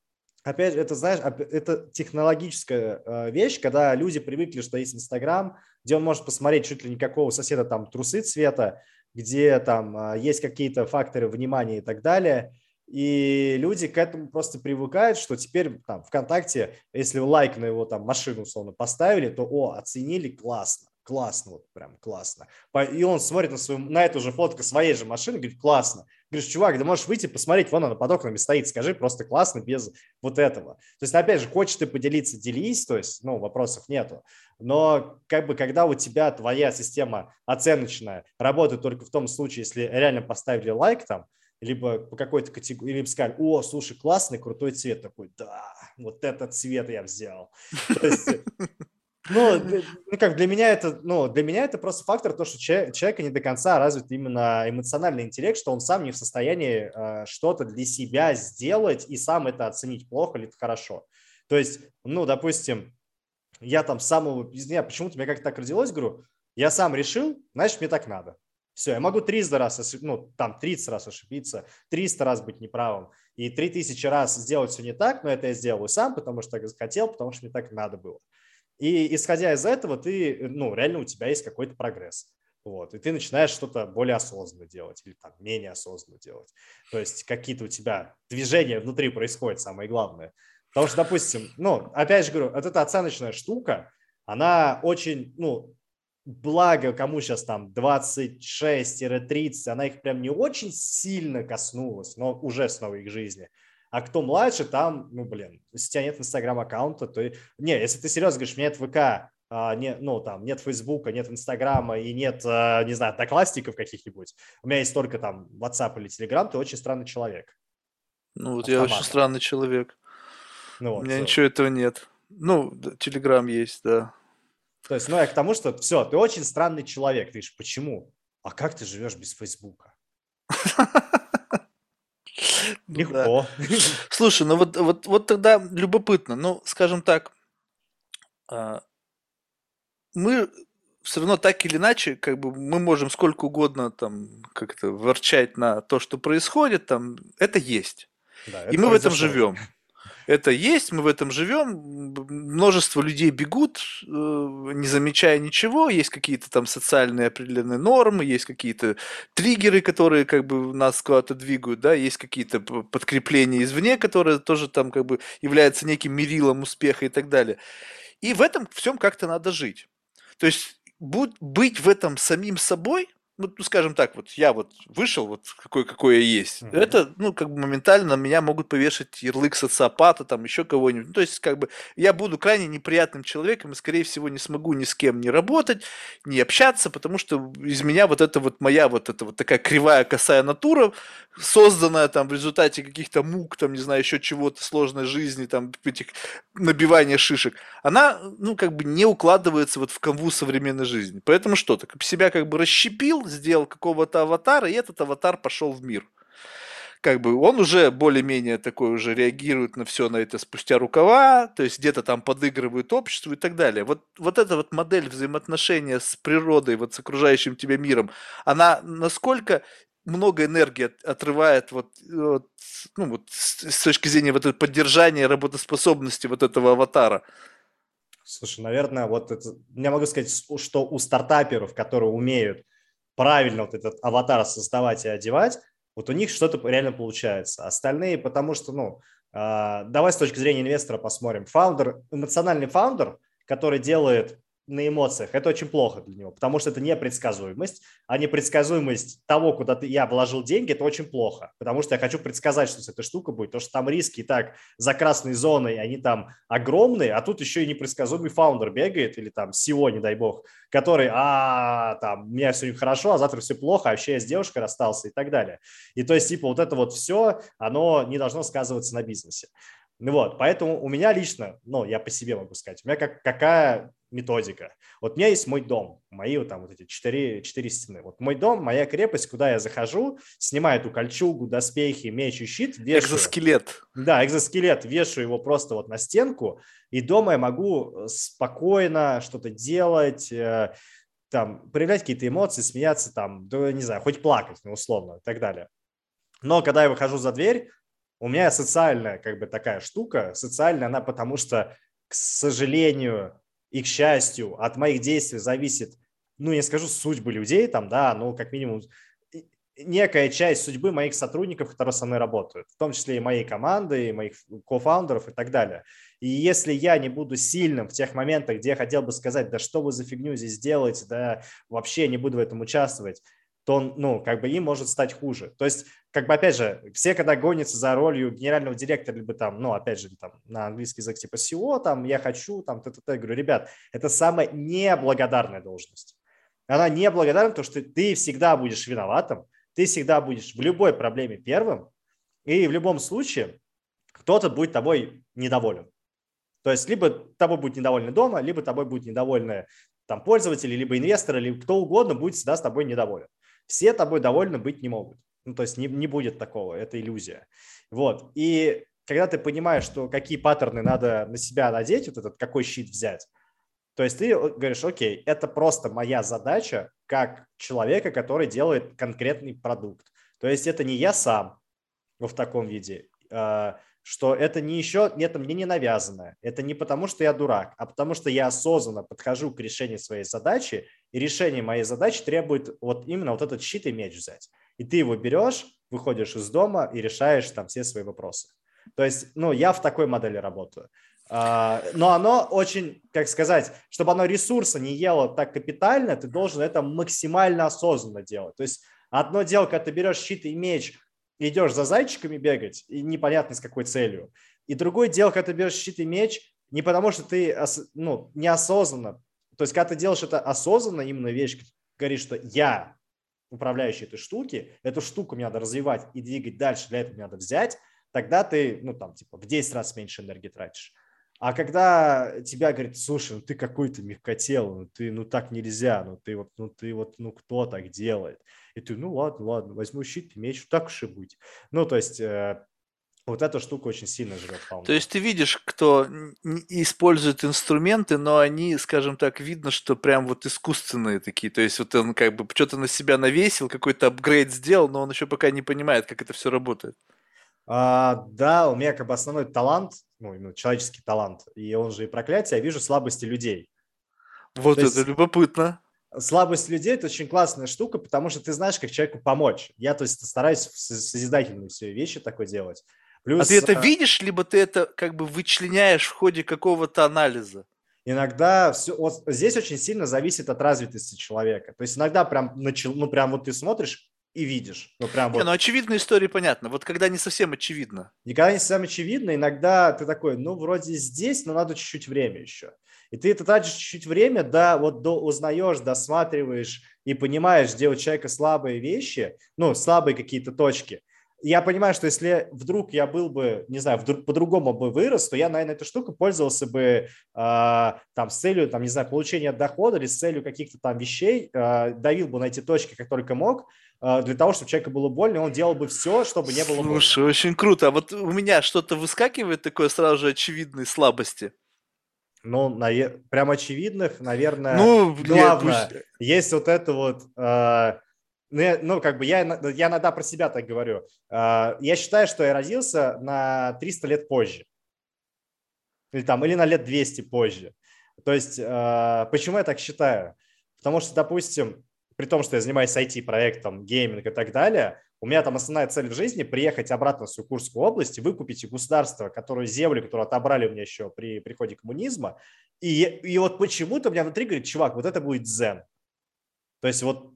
Опять же, это, знаешь, это технологическая вещь, когда люди привыкли, что есть Инстаграм, где он может посмотреть чуть ли никакого соседа там трусы цвета, где там есть какие-то факторы внимания и так далее. И люди к этому просто привыкают, что теперь там ВКонтакте, если лайк на его там машину условно поставили, то оценили, классно, классно, вот прям классно. И он смотрит на эту же фотку своей же машины, говорит, классно. Говоришь, чувак, ты можешь выйти, посмотреть, вон она под окнами стоит, скажи просто классно без вот этого. То есть, опять же, хочешь ты поделиться, делись, то есть, ну, вопросов нету. Но как бы когда у тебя твоя система оценочная работает только в том случае, если реально поставили лайк там, либо по какой-то категории, либо сказали, слушай, классный, крутой цвет такой, да, вот этот цвет я взял. То есть, для меня это просто фактор, то, что человека не до конца развит именно эмоциональный интеллект, что он сам не в состоянии что-то для себя сделать и сам это оценить, плохо или хорошо. То есть, ну, допустим, я там почему-то мне как-то так родилось, говорю, я сам решил, значит, мне так надо. Все, я могу 30 раз ошибиться, 300 раз быть неправым и 3000 раз сделать все не так, но это я сделаю сам, потому что так хотел, потому что мне так надо было. И исходя из этого, ты, ну, реально у тебя есть какой-то прогресс. Вот, и ты начинаешь что-то более осознанно делать или там менее осознанно делать. То есть какие-то у тебя движения внутри происходят, самое главное. Потому что, допустим, ну, опять же говорю, вот эта оценочная штука, она очень, ну, благо, кому сейчас там 26-30, она их прям не очень сильно коснулась, но уже снова их жизни. А кто младше, там, ну, блин, если у тебя нет Инстаграм-аккаунта, то... Не, если ты серьезно говоришь, нет ВК, нет Фейсбука, нет Инстаграма и нет, не знаю, одноклассников каких-нибудь, у меня есть только там WhatsApp или Telegram, ты очень странный человек. Ну, вот автомат. Я очень странный человек. Ну, вот, у меня ничего этого нет. Ну, Telegram есть, да. То есть, я к тому, что все, ты очень странный человек. Ты говоришь, почему? А как ты живешь без Фейсбука? Легко. Слушай, вот тогда любопытно. Ну, скажем так, мы все равно так или иначе, как бы мы можем сколько угодно там как-то ворчать на то, что происходит, там это есть. Да, и это мы в этом живем. Это есть, мы в этом живем. Множество людей бегут, не замечая ничего. Есть какие-то там социальные определенные нормы, есть какие-то триггеры, которые как бы нас куда-то двигают, да, есть какие-то подкрепления извне, которые тоже там как бы являются неким мерилом успеха и так далее. И в этом всем как-то надо жить. То есть быть в этом самим собой, ну, скажем так, вот я вот вышел, вот какой я есть, это, ну, как бы моментально на меня могут повешать ярлык социопата, там, еще кого-нибудь. Ну, то есть, как бы, я буду крайне неприятным человеком и, скорее всего, не смогу ни с кем не работать, не общаться, потому что из меня вот эта вот моя вот эта вот такая кривая, косая натура, созданная там в результате каких-то мук, там, не знаю, еще чего-то, сложной жизни, там, этих набивания шишек, она, ну, как бы не укладывается вот в канву современной жизни. Поэтому что-то, себя как бы расщепил, сделал какого-то аватара, и этот аватар пошел в мир. Как бы он уже более-менее такой уже реагирует на все на это спустя рукава, то есть где-то там подыгрывает обществу и так далее. Вот эта вот модель взаимоотношения с природой, вот с окружающим тебя миром, она насколько много энергии отрывает вот с точки зрения вот этого поддержания работоспособности вот этого аватара? Слушай, наверное, вот это, я могу сказать, что у стартаперов, которые умеют правильно вот этот аватар создавать и одевать, вот у них что-то реально получается. Остальные, потому что, ну, давай с точки зрения инвестора посмотрим. Фаундер, эмоциональный фаундер, который делает на эмоциях, это очень плохо для него, потому что это непредсказуемость, а непредсказуемость того, куда я вложил деньги, это очень плохо, потому что я хочу предсказать, что с этой штукой будет, потому что там риски и так за красной зоной, они там огромные, а тут еще и непредсказуемый фаундер бегает, или там CEO, не дай бог, который, там, у меня все хорошо, а завтра все плохо, а вообще я с девушкой расстался и так далее. И то есть, типа, вот это вот все, оно не должно сказываться на бизнесе. Ну вот, поэтому у меня лично, ну, я по себе могу сказать, у меня какая методика. Вот у меня есть мой дом, мои вот там вот эти четыре стены. Вот мой дом, моя крепость, куда я захожу, снимаю эту кольчугу, доспехи, меч и щит, вешаю. Экзоскелет. Да, экзоскелет, вешаю его просто вот на стенку, и дома я могу спокойно что-то делать, там, проявлять какие-то эмоции, смеяться там, да, не знаю, хоть плакать, ну, условно, и так далее. Но когда я выхожу за дверь, у меня социальная, как бы, такая штука, социальная она, потому что, к сожалению и к счастью, от моих действий зависит, ну, я не скажу судьбы людей там, да, но как минимум некая часть судьбы моих сотрудников, которые со мной работают, в том числе и моей команды, и моих кофаундеров и так далее. И если я не буду сильным в тех моментах, где я хотел бы сказать, да что вы за фигню здесь делаете, да вообще не буду в этом участвовать, то, ну, как бы им может стать хуже. То есть, как бы, опять же, все, когда гонятся за ролью генерального директора, либо там, ну, опять же, там, на английский язык, типа, CEO, там, я хочу, там, я говорю, ребят, это самая неблагодарная должность. Она неблагодарна, потому что ты всегда будешь виноватым, ты всегда будешь в любой проблеме первым, и в любом случае кто-то будет тобой недоволен. То есть, либо тобой будет недовольны дома, либо тобой будет недовольны там пользователи, либо инвесторы, либо кто угодно будет всегда с тобой недоволен. Все тобой довольны быть не могут. Ну, то есть не будет такого, это иллюзия. Вот. И когда ты понимаешь, что какие паттерны надо на себя надеть, вот этот, какой щит взять, то есть ты говоришь, окей, это просто моя задача как человека, который делает конкретный продукт. То есть это не я сам в таком виде, что это не еще, это мне не навязано, это не потому, что я дурак, а потому что я осознанно подхожу к решению своей задачи, и решение моей задачи требует вот именно вот этот щит и меч взять. И ты его берешь, выходишь из дома и решаешь там все свои вопросы. То есть, ну, я в такой модели работаю. Но оно очень, как сказать, чтобы оно ресурса не ело так капитально, ты должен это максимально осознанно делать. То есть одно дело, когда ты берешь щит и меч, идешь за зайчиками бегать, и непонятно с какой целью. И другое дело, когда ты берешь щит и меч, не потому что ты, ну, неосознанно. То есть, когда ты делаешь это осознанно, именно вещь, говоришь, что я управляющий этой штуки, эту штуку мне надо развивать и двигать дальше, для этого мне надо взять, тогда ты, ну, там, типа, в 10 раз меньше энергии тратишь. А когда тебя говорят, слушай, ну ты какой-то мягкотелый, ну ты, ну так нельзя, ну кто так делает? И ты, ну ладно, возьму щит и меч, так уж и быть. Ну, то есть Вот эта штука очень сильно живет, по-моему. То есть ты видишь, кто использует инструменты, но они, скажем так, видно, что прям вот искусственные такие. То есть вот он как бы что-то на себя навесил, какой-то апгрейд сделал, но он еще пока не понимает, как это все работает. Да, у меня как бы основной талант, ну, именно человеческий талант, и он же и проклятие, я вижу слабости людей. Вот то это есть... любопытно. Слабость людей – это очень классная штука, потому что ты знаешь, как человеку помочь. Я, то есть, стараюсь созидательные все вещи такое делать. Плюс, а ты это видишь, либо ты это как бы вычленяешь в ходе какого-то анализа? Иногда все, вот здесь очень сильно зависит от развитости человека. То есть иногда прям, ну, прям вот ты смотришь и видишь. Ну, прям вот. Не, ну очевидная история, понятно. Вот когда не совсем очевидно. Никогда не совсем очевидно. Иногда ты такой, ну, вроде здесь, но надо чуть-чуть время еще. И ты это тратишь чуть-чуть время, да, вот узнаешь, досматриваешь и понимаешь, где у человека слабые вещи, ну, слабые какие-то точки. Я понимаю, что если вдруг я был бы, не знаю, по-другому бы вырос, то я, наверное, эту штуку пользовался бы там с целью, там, не знаю, получения дохода или с целью каких-то там вещей, давил бы на эти точки, как только мог, для того, чтобы человеку было больно, он делал бы все, чтобы не было больно. Слушай, очень круто. А вот у меня что-то выскакивает такое сразу же очевидной слабости? Ну, прям очевидных, наверное, ну, главное. Пусть... Есть вот это вот... Ну, как бы я иногда про себя так говорю. Я считаю, что я родился на 300 лет позже. Или на лет 200 позже. То есть, почему я так считаю? Потому что, допустим, при том, что я занимаюсь IT-проектом, гейминг и так далее, у меня там основная цель в жизни – приехать обратно в свою Курскую область и выкупить у государства, землю, которую отобрали у меня еще при приходе коммунизма. И вот почему-то у меня внутри говорит, чувак, вот это будет дзен. То есть, вот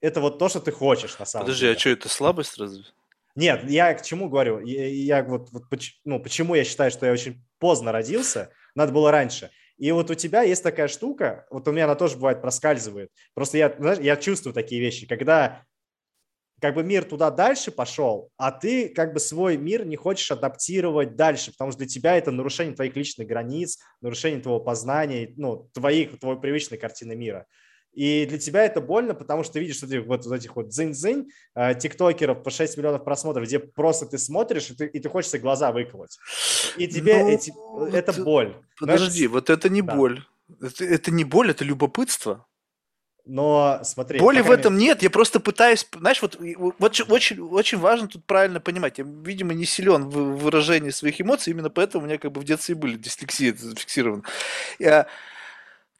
это вот то, что ты хочешь, на самом деле. Подожди, а что, это слабость разве? Нет, я к чему говорю? Почему я считаю, что я очень поздно родился, надо было раньше. И вот у тебя есть такая штука, вот у меня она тоже бывает проскальзывает. Просто я чувствую такие вещи, когда как бы мир туда дальше пошел, а ты как бы свой мир не хочешь адаптировать дальше, потому что для тебя это нарушение твоих личных границ, нарушение твоего познания, ну, твоей привычной картины мира. И для тебя это больно, потому что ты видишь вот этих вот дзынь-дзынь тиктокеров по 6 миллионов просмотров, где просто ты смотришь, и ты хочешь себе глаза выколоть. И тебе это боль. Подожди, вот это не боль. Это не боль, это любопытство. Но смотри... Боли в этом нет, я просто пытаюсь... Знаешь, вот очень, очень важно тут правильно понимать. Я, видимо, не силен в выражении своих эмоций, именно поэтому у меня как бы в детстве были дислексии зафиксированы.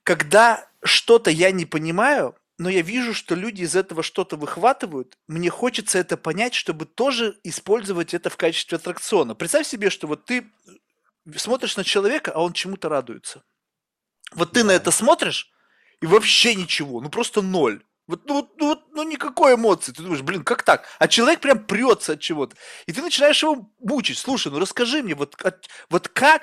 Когда что-то я не понимаю, но я вижу, что люди из этого что-то выхватывают, мне хочется это понять, чтобы тоже использовать это в качестве аттракциона. Представь себе, что вот ты смотришь на человека, а он чему-то радуется. Вот ты на это смотришь, и вообще ничего, ну просто ноль. Ну, никакой эмоции. Ты думаешь, блин, как так? А человек прям прется от чего-то. И ты начинаешь его мучить. Слушай, ну расскажи мне, вот как...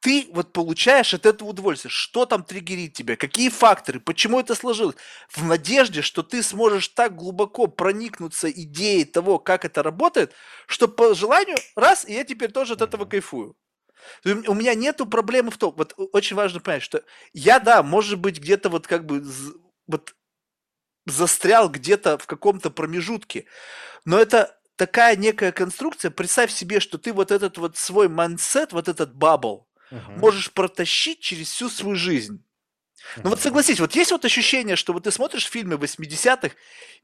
Ты вот получаешь от этого удовольствие. Что там триггерит тебя? Какие факторы? Почему это сложилось? В надежде, что ты сможешь так глубоко проникнуться идеей того, как это работает, что по желанию раз, и я теперь тоже от этого кайфую. У меня нету проблемы в том. Вот очень важно понять, что я, да, может быть, где-то вот как бы вот застрял где-то в каком-то промежутке, но это такая некая конструкция. Представь себе, что ты вот этот вот свой майндсет, вот этот бабл, можешь протащить через всю свою жизнь. Ну вот согласись, вот есть вот ощущение, что вот ты смотришь фильмы 80-х,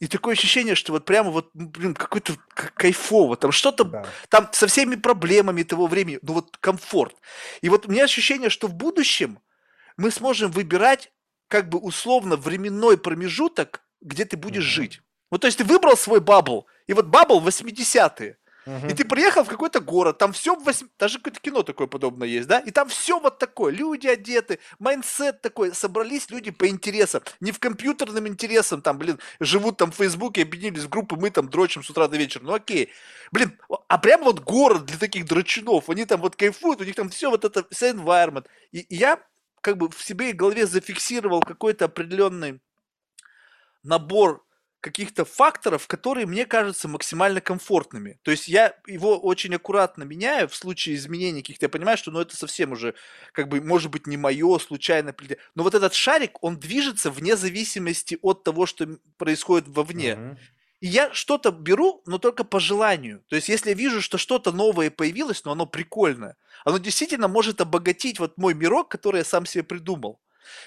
и такое ощущение, что вот прямо вот, блин, какое-то кайфово, там что-то, там со всеми проблемами того времени, ну вот комфорт. И вот у меня ощущение, что в будущем мы сможем выбирать как бы условно временной промежуток, где ты будешь жить. Вот то есть ты выбрал свой бабл, и вот бабл 80-е. И ты приехал в какой-то город, там все, даже какое-то кино такое подобное есть, да? И там все вот такое, люди одеты, майндсет такой, собрались люди по интересам, не в компьютерным интересам, там, блин, живут там в Фейсбуке, объединились в группы, мы там дрочим с утра до вечера, ну окей. Блин, а прям вот город для таких дрочунов, они там вот кайфуют, у них там все вот это, вся environment. И я как бы в себе и голове зафиксировал какой-то определенный набор каких-то факторов, которые мне кажутся максимально комфортными. То есть я его очень аккуратно меняю в случае изменений каких-то. Я понимаю, что это совсем уже, как бы, может быть, не мое, случайно. Но вот этот шарик, он движется вне зависимости от того, что происходит вовне. И я что-то беру, но только по желанию. То есть, если я вижу, что что-то новое появилось, но оно прикольное, оно действительно может обогатить вот мой мирок, который я сам себе придумал.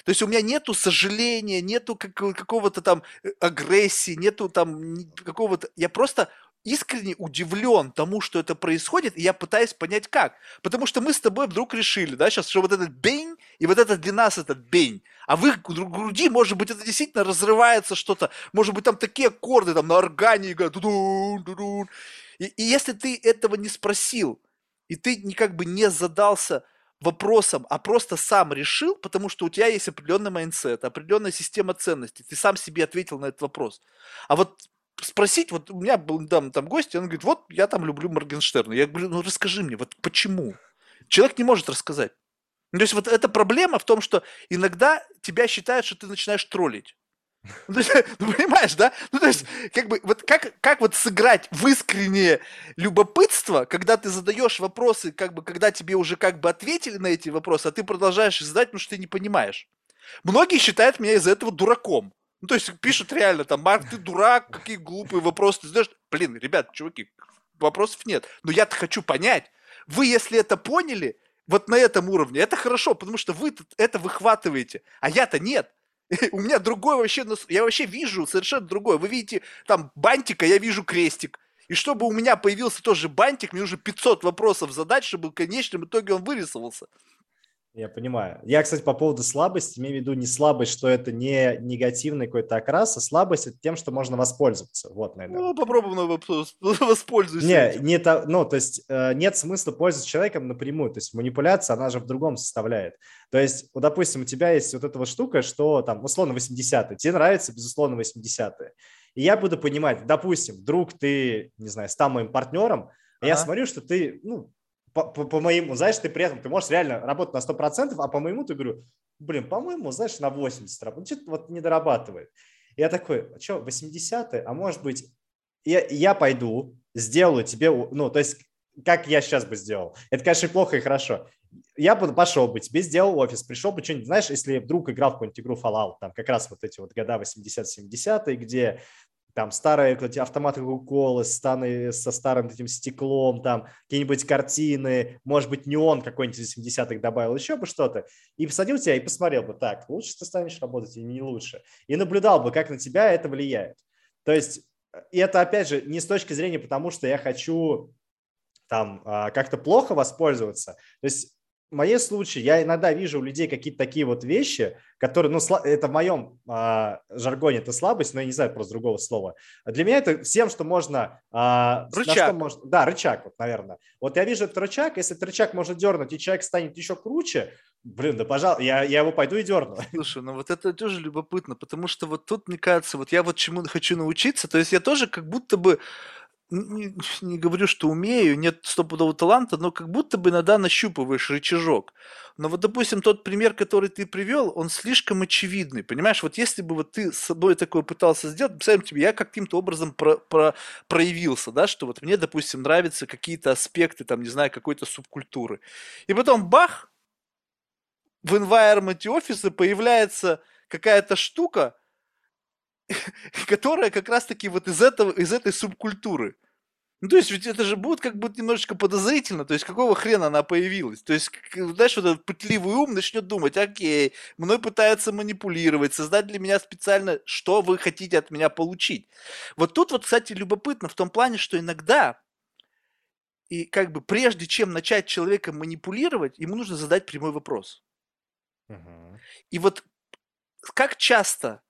То есть у меня нету сожаления, нету какого-то там агрессии, нету там какого-то... Я просто искренне удивлен тому, что это происходит, и я пытаюсь понять, как. Потому что мы с тобой вдруг решили, да, сейчас, что вот этот бень, и вот этот для нас этот бень. А в их груди, может быть, это действительно разрывается что-то. Может быть, там такие аккорды, там на органе играют. И если ты этого не спросил, и ты как бы не задался вопросом, а просто сам решил, потому что у тебя есть определенный майндсет, определенная система ценностей. Ты сам себе ответил на этот вопрос. А вот спросить, вот у меня был там гость, и он говорит, вот я там люблю Моргенштерна. Я говорю, ну расскажи мне, вот почему? Человек не может рассказать. То есть вот эта проблема в том, что иногда тебя считают, что ты начинаешь троллить. Ну, то есть, ну, понимаешь, да? Ну, то есть, как бы, вот как вот сыграть в искреннее любопытство, когда ты задаешь вопросы, как бы, когда тебе уже как бы ответили на эти вопросы, а ты продолжаешь их задать, потому что ты не понимаешь. Многие считают меня из-за этого дураком. Ну, то есть, пишут реально там, Марк, ты дурак, какие глупые вопросы ты задаешь. Блин, ребят, чуваки, вопросов нет. Но я-то хочу понять. Вы, если это поняли, вот на этом уровне, это хорошо, потому что вы это выхватываете, а я-то нет. У меня другой вообще, я вообще вижу совершенно другое. Вы видите там бантик, а я вижу крестик. И чтобы у меня появился тоже бантик, мне уже 500 вопросов задать, чтобы в конечном итоге он вырисовался. Я понимаю. Я, кстати, по поводу слабости, имею в виду не слабость, что это не негативный какой-то окрас, а слабость – это тем, что можно воспользоваться. Вот, наверное. Ну, попробуем воспользоваться. То есть нет смысла пользоваться человеком напрямую. То есть манипуляция, она же в другом составляет. То есть, вот, допустим, у тебя есть вот эта вот штука, что там, условно, 80-е. Тебе нравится, безусловно, 80-е. И я буду понимать, допустим, вдруг ты, не знаю, стал моим партнером, а я смотрю, что ты, по моему, знаешь, ты при этом, ты можешь реально работать на 100%, а по моему ты, говорю, блин, по-моему, знаешь, на 80 работает, что-то вот не дорабатывает. Я такой, а что, 80-е, а может быть, я пойду, сделаю тебе, то есть, как я сейчас бы сделал. Это, конечно, и плохо, и хорошо. Я бы пошел бы, тебе сделал офис, пришел бы что-нибудь, знаешь, если вдруг играл в какую-нибудь игру Fallout, там как раз вот эти вот года 80-70-е, где... Там старые автоматы Кока-Колы со старым этим стеклом, там какие-нибудь картины, может быть, неон какой-нибудь из 70-х добавил, еще бы что-то. И посадил тебя и посмотрел бы, так, лучше ты станешь работать или не лучше. И наблюдал бы, как на тебя это влияет. То есть, и это, опять же, не с точки зрения потому, что я хочу там как-то плохо воспользоваться. То есть, в моем случае, я иногда вижу у людей какие-то такие вот вещи, которые, это в моем жаргоне, это слабость, но я не знаю просто другого слова. Для меня это всем, что можно... рычаг. Рычаг, вот, наверное. Вот я вижу этот рычаг, если этот рычаг можно дернуть, и человек станет еще круче, блин, да пожалуй, я его пойду и дерну. Слушай, ну вот это тоже любопытно, потому что вот тут, мне кажется, вот я вот чему хочу научиться, то есть я тоже как будто бы... Не говорю, что умею, нет стопудового таланта, но как будто бы иногда нащупываешь рычажок. Но вот, допустим, тот пример, который ты привел, он слишком очевидный, понимаешь? Вот если бы вот ты с собой такое пытался сделать, представим тебе, я каким-то образом проявился, да, что вот мне, допустим, нравятся какие-то аспекты, там, не знаю, какой-то субкультуры. И потом, бах, в environment офиса появляется какая-то штука, которая как раз-таки вот из этой субкультуры. Ну, то есть, ведь это же будет как будто немножечко подозрительно, то есть, какого хрена она появилась? То есть, знаешь, вот этот пытливый ум начнет думать, окей, мной пытаются манипулировать, создать для меня специально, что вы хотите от меня получить. Вот тут вот, кстати, любопытно в том плане, что иногда, и как бы прежде чем начать человека манипулировать, ему нужно задать прямой вопрос. Угу. И вот как часто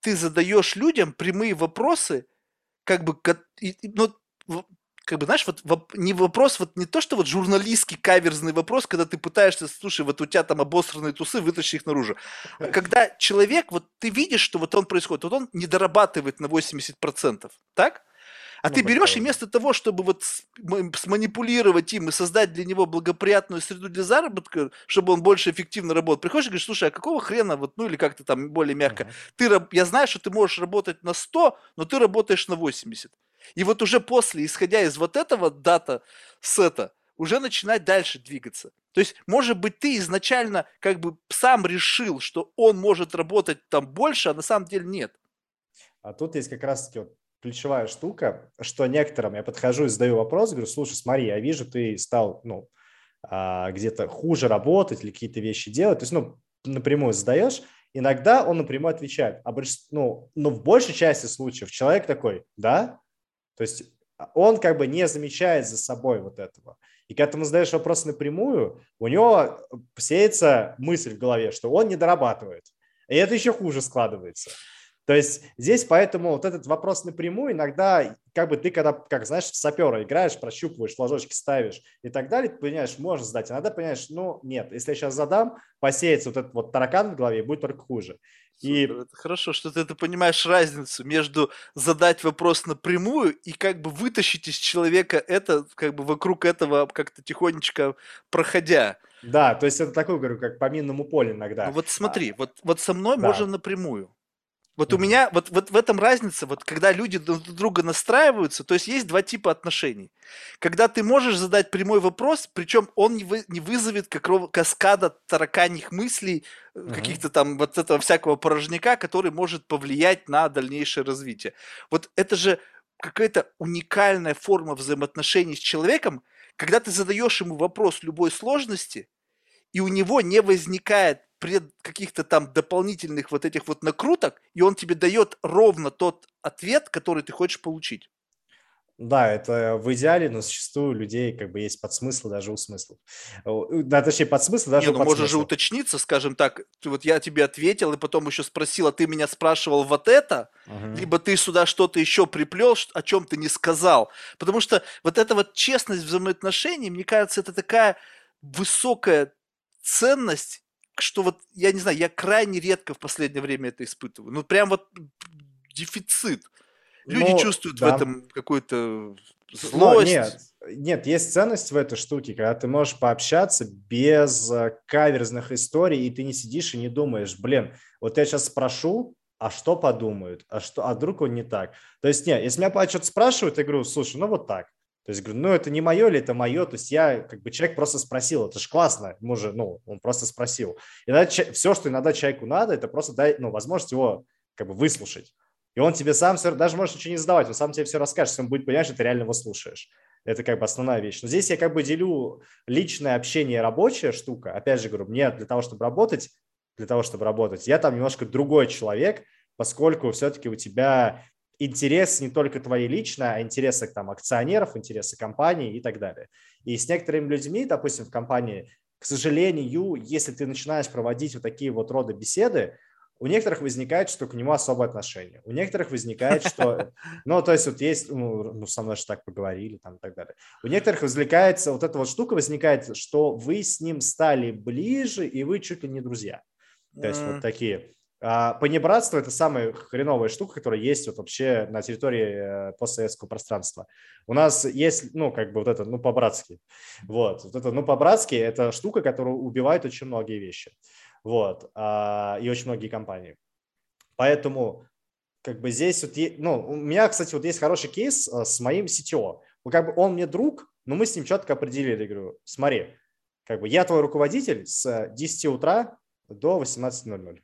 ты задаешь людям прямые вопросы, знаешь, вот не вопрос, вот не то, что вот журналистский каверзный вопрос, когда ты пытаешься, слушай, вот у тебя там обосранные тусы, вытащи их наружу. А когда человек, вот ты видишь, что вот он происходит, вот он не дорабатывает на 80%, так? А ты берешь и вместо того, чтобы вот сманипулировать им и создать для него благоприятную среду для заработка, чтобы он больше эффективно работал, приходишь и говоришь, слушай, а какого хрена, вот, ну или как-то там более мягко, я знаю, что ты можешь работать на 100, но ты работаешь на 80. И вот уже после, исходя из вот этого дата-сета, уже начинать дальше двигаться. То есть, может быть, ты изначально как бы сам решил, что он может работать там больше, а на самом деле нет. А тут есть как раз-таки вот ключевая штука, что некоторым я подхожу и задаю вопрос, говорю, слушай, смотри, я вижу, ты стал, ну, где-то хуже работать или какие-то вещи делать, то есть, ну, напрямую задаешь, иногда он напрямую отвечает, а большинство, ну, в большей части случаев человек такой, да, то есть он как бы не замечает за собой вот этого. И когда ты задаешь вопрос напрямую, у него сеется мысль в голове, что он не дорабатывает. И это еще хуже складывается. То есть здесь поэтому вот этот вопрос напрямую иногда, как бы ты когда, как знаешь, в сапера играешь, прощупываешь, флажочки ставишь и так далее, ты понимаешь, можно задать, иногда понимаешь, ну нет, если я сейчас задам, посеется вот этот вот таракан в голове и будет только хуже. И... Хорошо, что ты это понимаешь разницу между задать вопрос напрямую и как бы вытащить из человека это, как бы вокруг этого как-то тихонечко проходя. Да, то есть это такое, говорю, как по минному полю иногда. Ну, вот смотри, вот со мной да. Можно напрямую. Вот у меня, вот в этом разница, вот когда люди друг друга настраиваются, то есть два типа отношений. Когда ты можешь задать прямой вопрос, причем он не вызовет какого каскада тараканьих мыслей, каких-то там вот этого всякого порожняка, который может повлиять на дальнейшее развитие. Вот это же какая-то уникальная форма взаимоотношений с человеком, когда ты задаешь ему вопрос любой сложности, и у него не возникает каких-то там дополнительных вот этих вот накруток, и он тебе дает ровно тот ответ, который ты хочешь получить. Да, это в идеале, но зачастую у людей как бы есть подсмысл даже у смыслов. Да, точнее, подсмысл даже у подсмысла. Можно же уточниться, скажем так, вот я тебе ответил, и потом еще спросил, а ты меня спрашивал вот это, либо ты сюда что-то еще приплел, о чем ты не сказал. Потому что вот эта вот честность взаимоотношений, мне кажется, это такая высокая ценность, что вот, я не знаю, я крайне редко в последнее время это испытываю. Ну, прям вот дефицит. Люди чувствуют да. В этом какую-то злость. Нет, есть ценность в этой штуке, когда ты можешь пообщаться без каверзных историй, и ты не сидишь и не думаешь, блин, вот я сейчас спрошу, а что подумают, а вдруг он не так. То есть, нет, если меня что-то спрашивают, я говорю, слушай, ну вот так. То есть, говорю, ну, это не мое или это мое? То есть, я, как бы, человек просто спросил. Это же классно. Он просто спросил. Иногда, все, что иногда человеку надо, это просто дать, возможность его, как бы, выслушать. И он тебе сам все, даже можешь ничего не задавать, он сам тебе все расскажет, если он будет понимать, что ты реально его слушаешь. Это, как бы, основная вещь. Но здесь я, как бы, делю личное общение, рабочая штука. Опять же, говорю, мне для того, чтобы работать, я там немножко другой человек, поскольку все-таки у тебя... интерес не только твои личные, а интересы там, акционеров, интересы компании и так далее. И с некоторыми людьми, допустим, в компании, к сожалению, если ты начинаешь проводить вот такие вот роды беседы, у некоторых возникает, что к нему особое отношение. У некоторых возникает, что... Ну, то есть вот есть... Ну, со мной же так поговорили там и так далее. У некоторых возникает... Вот эта вот штука возникает, что вы с ним стали ближе, и вы чуть ли не друзья. То есть вот такие... Понебратство – это самая хреновая штука, которая есть вот вообще на территории постсоветского пространства. У нас есть, по-братски. По-братски – это штука, которая убивает очень многие вещи. И очень многие компании. Поэтому, как бы, здесь вот… у меня, кстати, вот есть хороший кейс с моим CTO. Он мне друг, но мы с ним четко определили. Говорю, смотри, я твой руководитель с 10 утра до 18:00.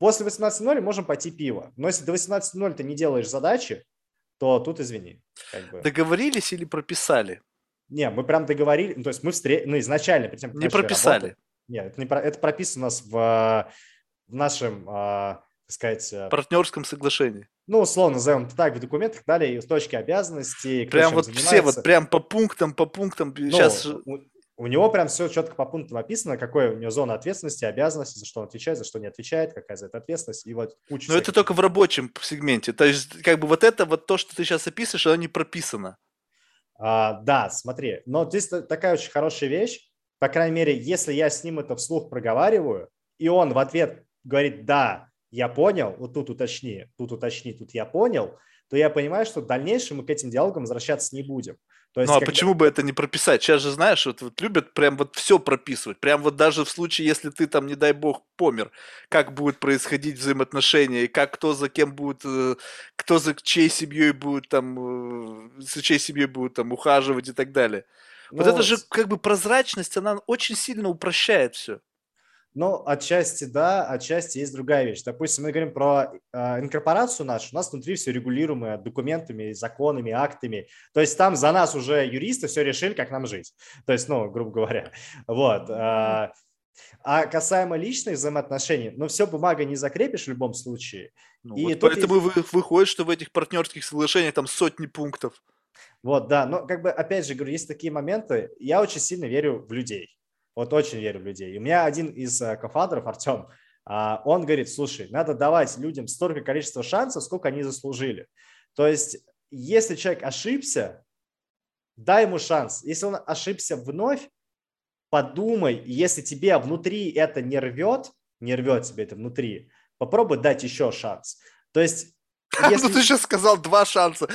После 18:00 можем пойти пиво. Но если до 18:00 ты не делаешь задачи, то тут извини. Договорились или прописали? Не, мы прям договорились. То есть мы изначально... Перед тем, как не прописали? Работу, нет, это прописано у нас в нашем, так сказать... партнерском соглашении. Ну, условно, назовем это так, в документах далее, в точке обязанностей. Прям вот занимается. Все вот прям по пунктам. Сейчас... У него прям все четко по пунктам написано, какая у него зона ответственности, обязанности, за что он отвечает, за что не отвечает, какая за это ответственность. И вот куча всяких. Но это только в рабочем сегменте. То есть, то, что ты сейчас описываешь, оно не прописано. Да, смотри. Но здесь такая очень хорошая вещь. По крайней мере, если я с ним это вслух проговариваю, и он в ответ говорит, да, я понял, вот тут уточни, тут я понял, то я понимаю, что в дальнейшем мы к этим диалогам возвращаться не будем. То есть, почему бы это не прописать? Сейчас же, знаешь, вот любят прям вот все прописывать. Прям вот даже в случае, если ты там, не дай бог, помер, как будет происходить взаимоотношения, и как кто за кем будет, кто за чьей семьей будет там, за чьей семьей будет там ухаживать и так далее. Вот это же как бы прозрачность, она очень сильно упрощает все. Ну, отчасти да, отчасти есть другая вещь. Допустим, мы говорим про инкорпорацию нашу, у нас внутри все регулируемо документами, законами, актами. То есть там за нас уже юристы все решили, как нам жить. То есть, ну, грубо говоря. Вот. А касаемо личных взаимоотношений, ну, все бумага не закрепишь в любом случае. Ну, и вот поэтому есть... выходит, что в этих партнерских соглашениях там сотни пунктов. Вот, да. Но, как бы, опять же, говорю, есть такие моменты. Я очень сильно верю в людей. Вот очень верю в людей. У меня один из кофаундеров, Артем, он говорит, слушай, надо давать людям столько количества шансов, сколько они заслужили. То есть, если человек ошибся, дай ему шанс. Если он ошибся вновь, подумай, если тебе внутри это не рвет тебе это внутри, попробуй дать еще шанс. То есть... Если... Ну, ты сейчас сказал 2 шанса.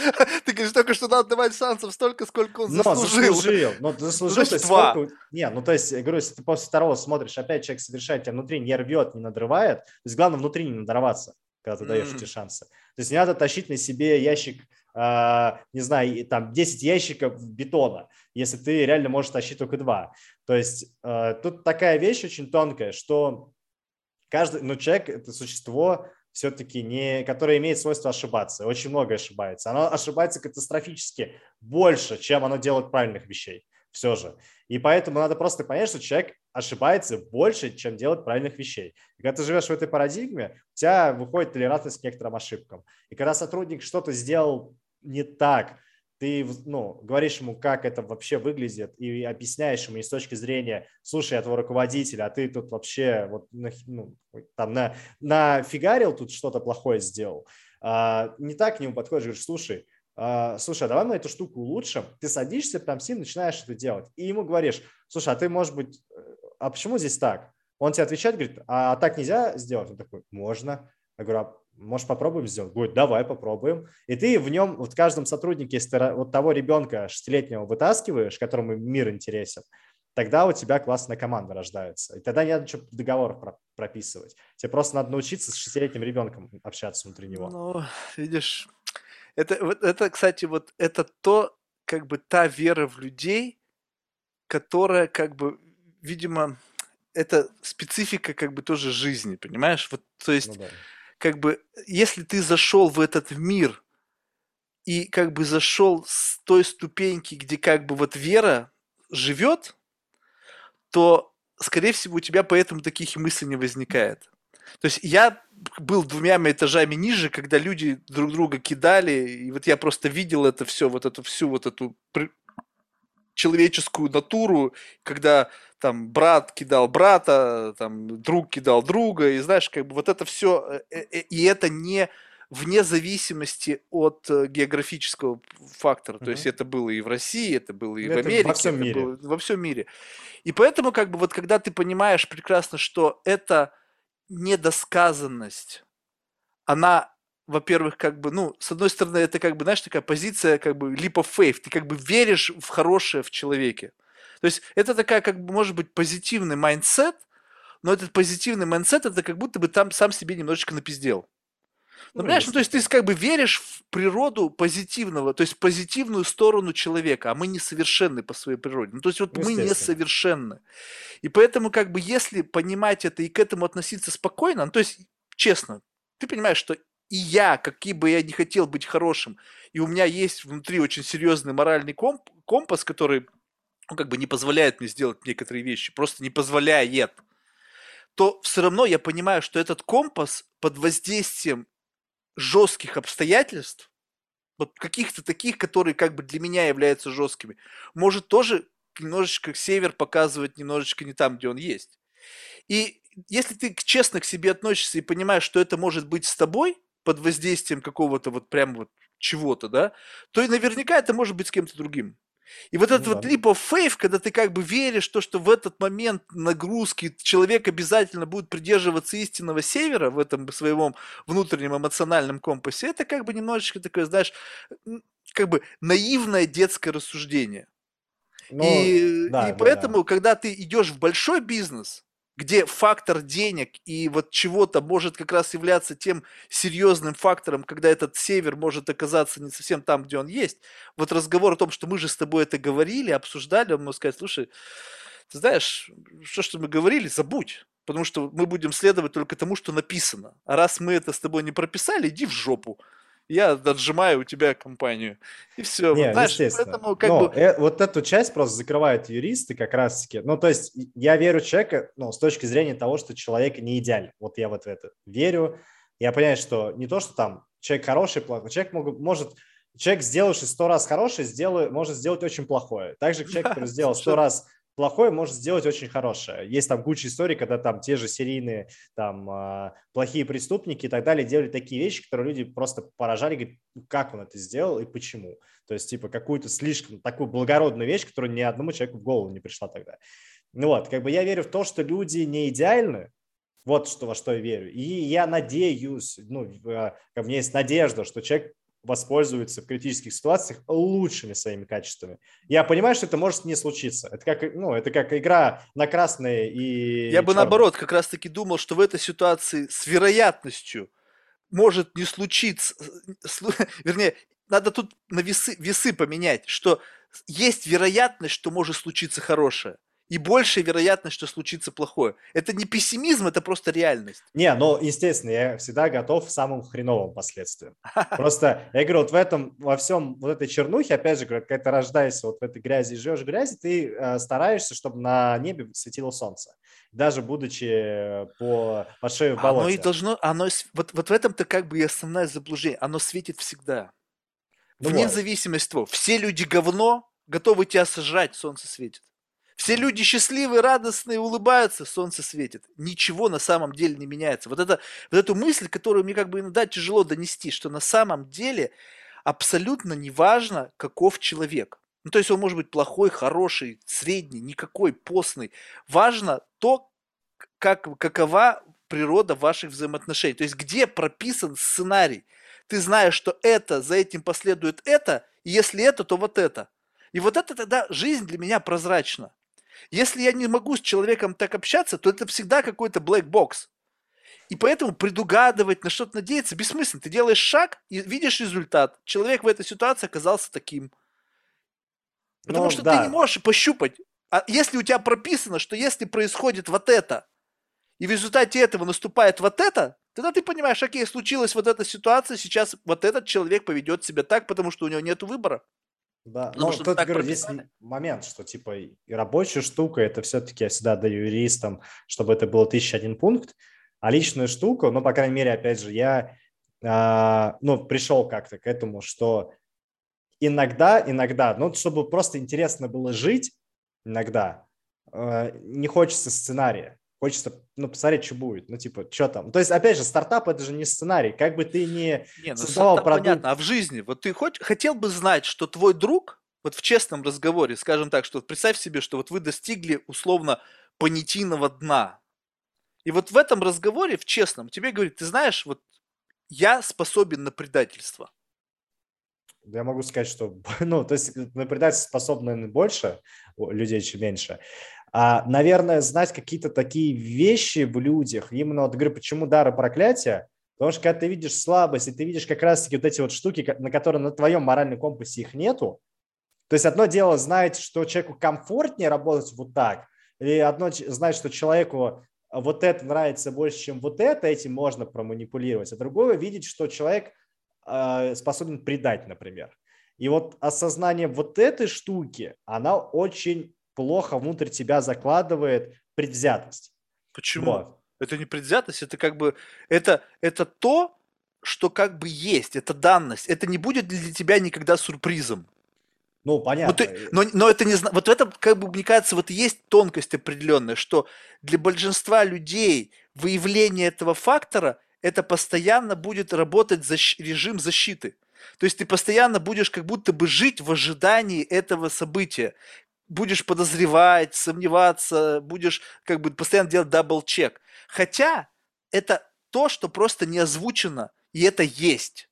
Ты говоришь только, что надо давать шансов столько, сколько он заслужил. Заслужил, то есть 2. Сколько... Не, ну, то есть, я говорю, если ты после второго смотришь, опять человек совершает, тебя внутри не рвет, не надрывает. То есть, главное, внутри не надорваться, когда ты даешь эти шансы. То есть, не надо тащить на себе ящик, не знаю, там, 10 ящиков бетона, если ты реально можешь тащить только 2. То есть, тут такая вещь очень тонкая, что каждый, ну, человек – это существо, все-таки не, которая имеет свойство ошибаться, очень много ошибается. Оно ошибается катастрофически больше, чем оно делает правильных вещей, все же. И поэтому надо просто понять, что человек ошибается больше, чем делает правильных вещей. И когда ты живешь в этой парадигме, у тебя выходит толерантность к некоторым ошибкам. И когда сотрудник что-то сделал не так, ты, ну, говоришь ему, как это вообще выглядит, и объясняешь ему и с точки зрения, слушай, я твой руководитель, а ты тут вообще вот, ну, там нафигарил, тут что-то плохое сделал. Не так к нему подходишь, говоришь, слушай, а давай мы эту штуку улучшим. Ты садишься прям с ним, начинаешь это делать. И ему говоришь, слушай, а ты, может быть, а почему здесь так? Он тебе отвечает, говорит, а так нельзя сделать? Он такой, можно. Я говорю, может, попробуем сделать? Говорит, давай попробуем. И ты в нем, вот в каждом сотруднике, если ты вот того ребенка 6-летнего вытаскиваешь, которому мир интересен, тогда у тебя классная команда рождается. И тогда не надо ничего в договорах прописывать. Тебе просто надо научиться с 6-летним ребенком общаться внутри него. Ну, видишь, это, кстати, вот это то, как бы та вера в людей, которая, как бы, видимо, это специфика, как бы, тоже жизни, понимаешь? Вот, то есть... Ну, да. Как бы, если ты зашел в этот мир и как бы зашел с той ступеньки, где как бы вот вера живет, то, скорее всего, у тебя поэтому таких мыслей не возникает. То есть я был 2 этажами ниже, когда люди друг друга кидали, и вот я просто видел это все, вот эту всю вот эту человеческую натуру, когда там брат кидал брата, там друг кидал друга, и знаешь, как бы вот это все, и это не вне зависимости от географического фактора, то есть это было и в России, это было и это в Америке, во всем мире. И поэтому как бы вот когда ты понимаешь прекрасно, что эта недосказанность, она, во-первых, как бы, ну, с одной стороны, это как бы, знаешь, такая позиция, как бы, leap of faith, ты как бы веришь в хорошее в человеке. То есть это такая, как бы, может быть, позитивный майндсет, но этот позитивный майндсет, это как будто бы там сам себе немножечко напиздел. Ну, понимаешь, ну, то есть ты как бы веришь в природу позитивного, то есть позитивную сторону человека, а мы несовершенны по своей природе. Ну, то есть вот мы несовершенны. И поэтому, как бы, если понимать это и к этому относиться спокойно, ну, то есть честно, ты понимаешь, что и я, каким бы я ни хотел быть хорошим, и у меня есть внутри очень серьезный моральный компас, который, ну, как бы не позволяет мне сделать некоторые вещи, просто не позволяет, то все равно я понимаю, что этот компас под воздействием жестких обстоятельств, вот каких-то таких, которые как бы для меня являются жесткими, может тоже немножечко север показывать немножечко не там, где он есть. И если ты честно к себе относишься и понимаешь, что это может быть с тобой, под воздействием какого-то вот прям вот чего-то, да, то и наверняка это может быть с кем-то другим. И вот этот вот leap of faith, когда ты как бы веришь, то, что в этот момент нагрузки человек обязательно будет придерживаться истинного севера в этом своем внутреннем эмоциональном компасе, это как бы немножечко такое, знаешь, как бы наивное детское рассуждение. Ну, и поэтому, когда ты идешь в большой бизнес, где фактор денег и вот чего-то может как раз являться тем серьезным фактором, когда этот север может оказаться не совсем там, где он есть. Вот разговор о том, что мы же с тобой это говорили, обсуждали, он может сказать, слушай, ты знаешь, что мы говорили, забудь. Потому что мы будем следовать только тому, что написано. А раз мы это с тобой не прописали, иди в жопу. Я отжимаю у тебя компанию. И все. Не, знаешь, поэтому как бы... вот эту часть просто закрывают юристы как раз-таки. Ну, то есть я верю человека, ну, с точки зрения того, что человек не идеален. Вот я вот в это верю. Я понимаю, что не то, что там человек хороший, плохой. Человек, сделавший 100 раз хороший, может сделать очень плохое. Также человек, который сделал 100 раз плохое, может сделать очень хорошее. Есть там куча историй, когда там те же серийные там, плохие преступники и так далее делали такие вещи, которые люди просто поражали, говорят, как он это сделал и почему. То есть типа какую-то слишком такую благородную вещь, которая ни одному человеку в голову не пришла тогда. Ну вот, как бы я верю в то, что люди не идеальны, вот что, во что я верю. И я надеюсь, ну, у меня есть надежда, что человек воспользуются в критических ситуациях лучшими своими качествами. Я понимаю, что это может не случиться. Это как, ну, это как игра на красные и Я бы наоборот как раз-таки думал, что в этой ситуации с вероятностью может не случиться. Вернее, надо тут на весы поменять, что есть вероятность, что может случиться хорошее. И большая вероятность, что случится плохое. Это не пессимизм, это просто реальность. Не, ну, естественно, я всегда готов к самым хреновым последствиям. Просто, я говорю, вот в этом, во всем, вот этой чернухе, опять же, когда ты рождаешься вот в этой грязи и живешь в грязи, ты стараешься, чтобы на небе светило солнце. Даже будучи по шею в болоте. Вот в этом-то как бы и основное заблуждение. Оно светит всегда. Вне зависимости от того. Все люди говно, готовы тебя сожрать, солнце светит. Все люди счастливые, радостные, улыбаются, солнце светит. Ничего на самом деле не меняется. Вот эту мысль, которую мне как бы иногда тяжело донести, что на самом деле абсолютно не важно, каков человек. Ну, то есть он может быть плохой, хороший, средний, никакой, постный. Важно то, какова природа ваших взаимоотношений. То есть где прописан сценарий. Ты знаешь, что за этим последует это, и если это, то вот это. И вот это тогда жизнь для меня прозрачна. Если я не могу с человеком так общаться, то это всегда какой-то black box. И поэтому предугадывать, на что-то надеяться бессмысленно. Ты делаешь шаг и видишь результат. Человек в этой ситуации оказался таким. Потому что да. Ты не можешь пощупать. А если у тебя прописано, что если происходит вот это, и в результате этого наступает вот это, тогда ты понимаешь, окей, случилась вот эта ситуация, сейчас вот этот человек поведет себя так, потому что у него нет выбора. Да, потому но тут, говорю, есть момент, что типа и рабочая штука, это все-таки я всегда даю юристам, чтобы это было 1001 пункт, а личная штука, ну, по крайней мере, опять же, я пришел как-то к этому, что иногда, ну, чтобы просто интересно было жить, иногда не хочется сценария. Хочется, посмотреть, что будет, что там. То есть, опять же, стартап – это же не сценарий, как бы ты не создавал продукт. Понятно, а в жизни, вот ты хотел бы знать, что твой друг, вот в честном разговоре, скажем так, что представь себе, что вот вы достигли, условно, понятийного дна, и вот в этом разговоре, в честном, тебе говорит, ты знаешь, вот я способен на предательство. Я могу сказать, что, то есть на предательство способны больше людей, чем меньше. Наверное, знать какие-то такие вещи в людях, именно вот, говорю, почему дары проклятия, потому что когда ты видишь слабость, и ты видишь как раз-таки вот эти вот штуки, на которые на твоем моральном компасе их нету, то есть одно дело знать, что человеку комфортнее работать вот так, и одно знать, что человеку вот это нравится больше, чем вот это, этим можно проманипулировать, а другое видеть, что человек способен предать, например. И вот осознание вот этой штуки, она очень плохо внутрь тебя закладывает предвзятость. Почему? Вот. Это не предвзятость, это как бы это то, что как бы есть, это данность. Это не будет для тебя никогда сюрпризом. Ну, понятно. Но это не вот в этом, как бы, мне кажется, вот есть тонкость определенная, что для большинства людей выявление этого фактора это постоянно будет работать режим защиты. То есть ты постоянно будешь как будто бы жить в ожидании этого события. Будешь подозревать, сомневаться, будешь как бы постоянно делать дабл-чек. Хотя это то, что просто не озвучено, и это есть.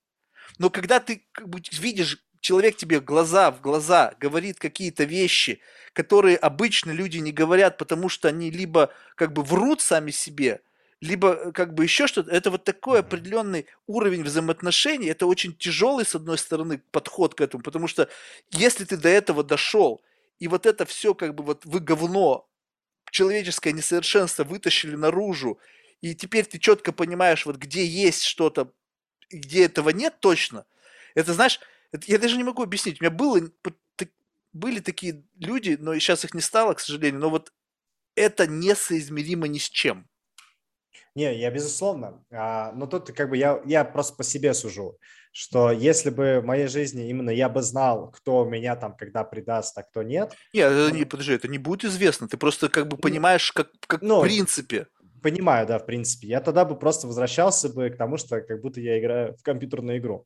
Но когда ты как бы видишь, человек тебе глаза в глаза говорит какие-то вещи, которые обычно люди не говорят, потому что они либо как бы врут сами себе, либо как бы еще что-то. Это вот такой определенный уровень взаимоотношений. Это очень тяжелый, с одной стороны, подход к этому, потому что если ты до этого дошел, и вот это все как бы вот вы говно, человеческое несовершенство вытащили наружу, и теперь ты четко понимаешь, вот где есть что-то, где этого нет точно. Это, знаешь, я даже не могу объяснить. У меня были такие люди, но сейчас их не стало, к сожалению, но вот это несоизмеримо ни с чем. Не, я безусловно, но тут как бы я просто по себе сужу, что если бы в моей жизни именно я бы знал, кто меня там когда предаст, а кто нет. Нет, подожди, это не будет известно, ты просто как бы понимаешь, как в принципе. Понимаю, да, в принципе. Я тогда бы просто возвращался бы к тому, что как будто я играю в компьютерную игру,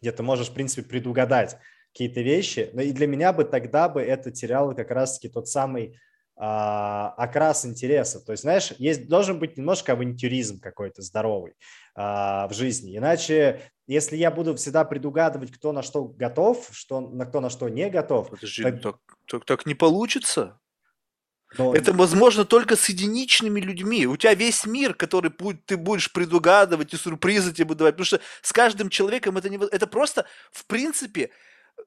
где ты можешь, в принципе, предугадать какие-то вещи, но и для меня бы тогда бы это теряло как раз-таки тот самый окрас интереса. То есть, знаешь, должен быть немножко авантюризм какой-то здоровый в жизни. Иначе, если я буду всегда предугадывать, кто на что готов, кто на что не готов... Подожди, так не получится. Но... Это возможно только с единичными людьми. У тебя весь мир, который ты будешь предугадывать и сюрпризы тебе будут давать. Потому что с каждым человеком это не... Это просто, в принципе...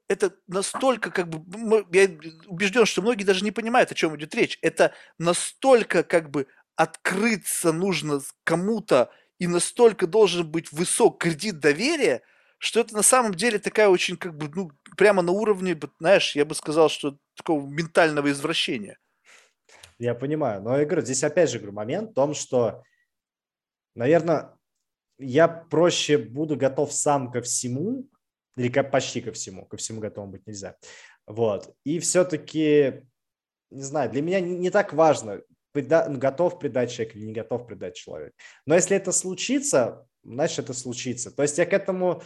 Это настолько, как бы, я убежден, что многие даже не понимают, о чем идет речь. Это настолько, как бы, открыться нужно кому-то и настолько должен быть высок кредит доверия, что это на самом деле такая очень, как бы, ну, прямо на уровне, знаешь, я бы сказал, что такого ментального извращения. Я понимаю, но я говорю, здесь опять же, говорю, момент в том, что, наверное, я проще буду готов сам ко всему, или почти ко всему готовым быть нельзя. Вот. И все-таки, не знаю, для меня не так важно, готов предать человек или не готов предать человек. Но если это случится, значит, это случится. То есть я к этому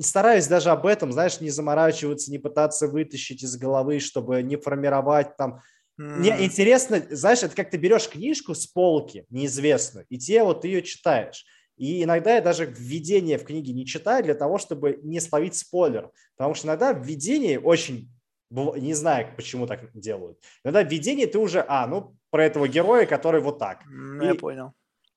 стараюсь даже об этом, знаешь, не заморачиваться, не пытаться вытащить из головы, чтобы не формировать там... Мне интересно, знаешь, это как ты берешь книжку с полки неизвестную, и тебе вот ее читаешь. И иногда я даже введение в книге не читаю для того, чтобы не словить спойлер. Потому что иногда введение очень... Не знаю, почему так делают. Иногда введение ты уже... про этого героя, который вот так. Я понял.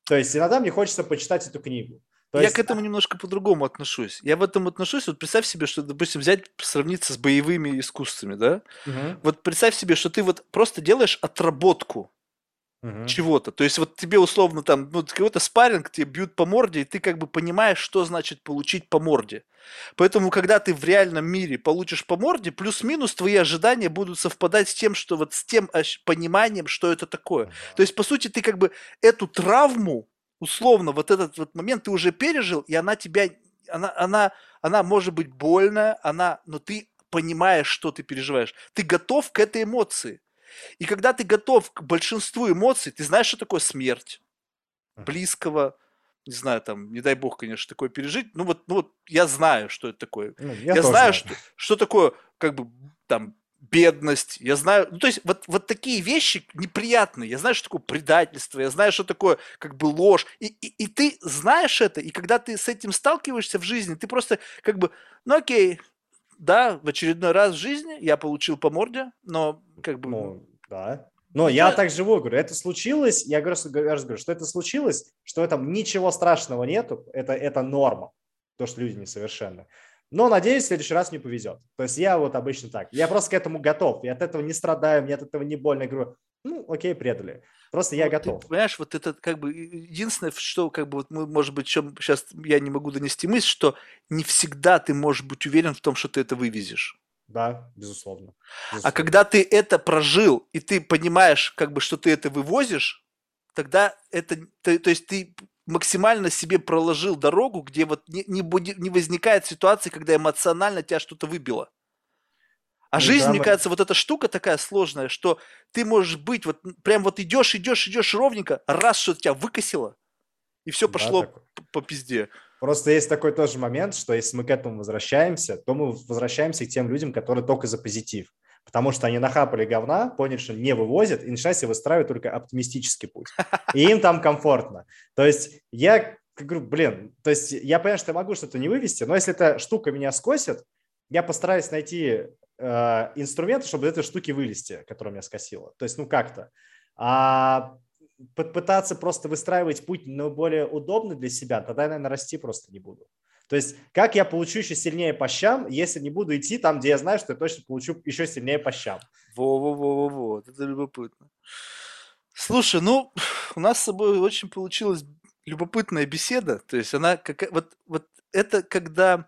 То есть иногда мне хочется почитать эту книгу. Я к этому немножко по-другому отношусь. Я в этом отношусь... Вот представь себе, что, допустим, сравниться с боевыми искусствами, да? Угу. Вот представь себе, что ты вот просто делаешь отработку. Угу. Чего-то. То есть вот тебе условно там, какой-то спарринг, тебе бьют по морде, и ты как бы понимаешь, что значит получить по морде. Поэтому, когда ты в реальном мире получишь по морде, плюс-минус твои ожидания будут совпадать с тем, что вот с тем пониманием, что это такое. Угу. То есть, по сути, ты как бы эту травму, условно, вот этот вот момент ты уже пережил, и она тебя, она может быть больная, но ты понимаешь, что ты переживаешь. Ты готов к этой эмоции. И когда ты готов к большинству эмоций, ты знаешь, что такое смерть близкого, не знаю, там, не дай бог, конечно, такое пережить. Ну вот я знаю, что это такое. Я знаю, что такое, как бы, там, бедность. Я знаю, то есть вот такие вещи неприятные. Я знаю, что такое предательство, я знаю, что такое, как бы, ложь. И ты знаешь это, и когда ты с этим сталкиваешься в жизни, ты просто, как бы, окей. Да, в очередной раз в жизни я получил по морде, но как бы... Но я так живу, говорю, это случилось, я говорю, что это случилось, что там ничего страшного нету, это норма, то, что люди несовершенны. Но, надеюсь, в следующий раз мне повезет. То есть я вот обычно так, я просто к этому готов, я от этого не страдаю, мне от этого не больно, я говорю, окей, предали. Просто я готов. Ты понимаешь, вот это как бы единственное, что как бы вот мы, может быть, чем сейчас я не могу донести мысль, что не всегда ты можешь быть уверен в том, что ты это вывезешь. Да, безусловно. А когда ты это прожил, и ты понимаешь, как бы, что ты это вывозишь, тогда это... То есть ты максимально себе проложил дорогу, где вот не возникает ситуации, когда эмоционально тебя что-то выбило. А жизнь, мне кажется, вот эта штука такая сложная, что ты можешь быть, вот прям вот идешь ровненько, раз что-то тебя выкосило, и все пошло по пизде. Просто есть такой тоже момент, что если мы к этому возвращаемся, то мы возвращаемся к тем людям, которые только за позитив. Потому что они нахапали говна, поняли, что не вывозят, и начинают себе выстраивать только оптимистический путь. И им там комфортно. То есть я говорю, то есть я понимаю, что я могу что-то не вывести, но если эта штука меня скосит, я постараюсь найти... инструменты, чтобы из этой штуки вылезти, которая меня скосила. То есть, как-то. А пытаться просто выстраивать путь наиболее удобный для себя, тогда я, наверное, расти просто не буду. То есть, как я получу еще сильнее по щам, если не буду идти там, где я знаю, что я точно получу еще сильнее по щам? Это любопытно. Слушай, ну, у нас с собой очень получилась любопытная беседа. То есть она как... Вот это когда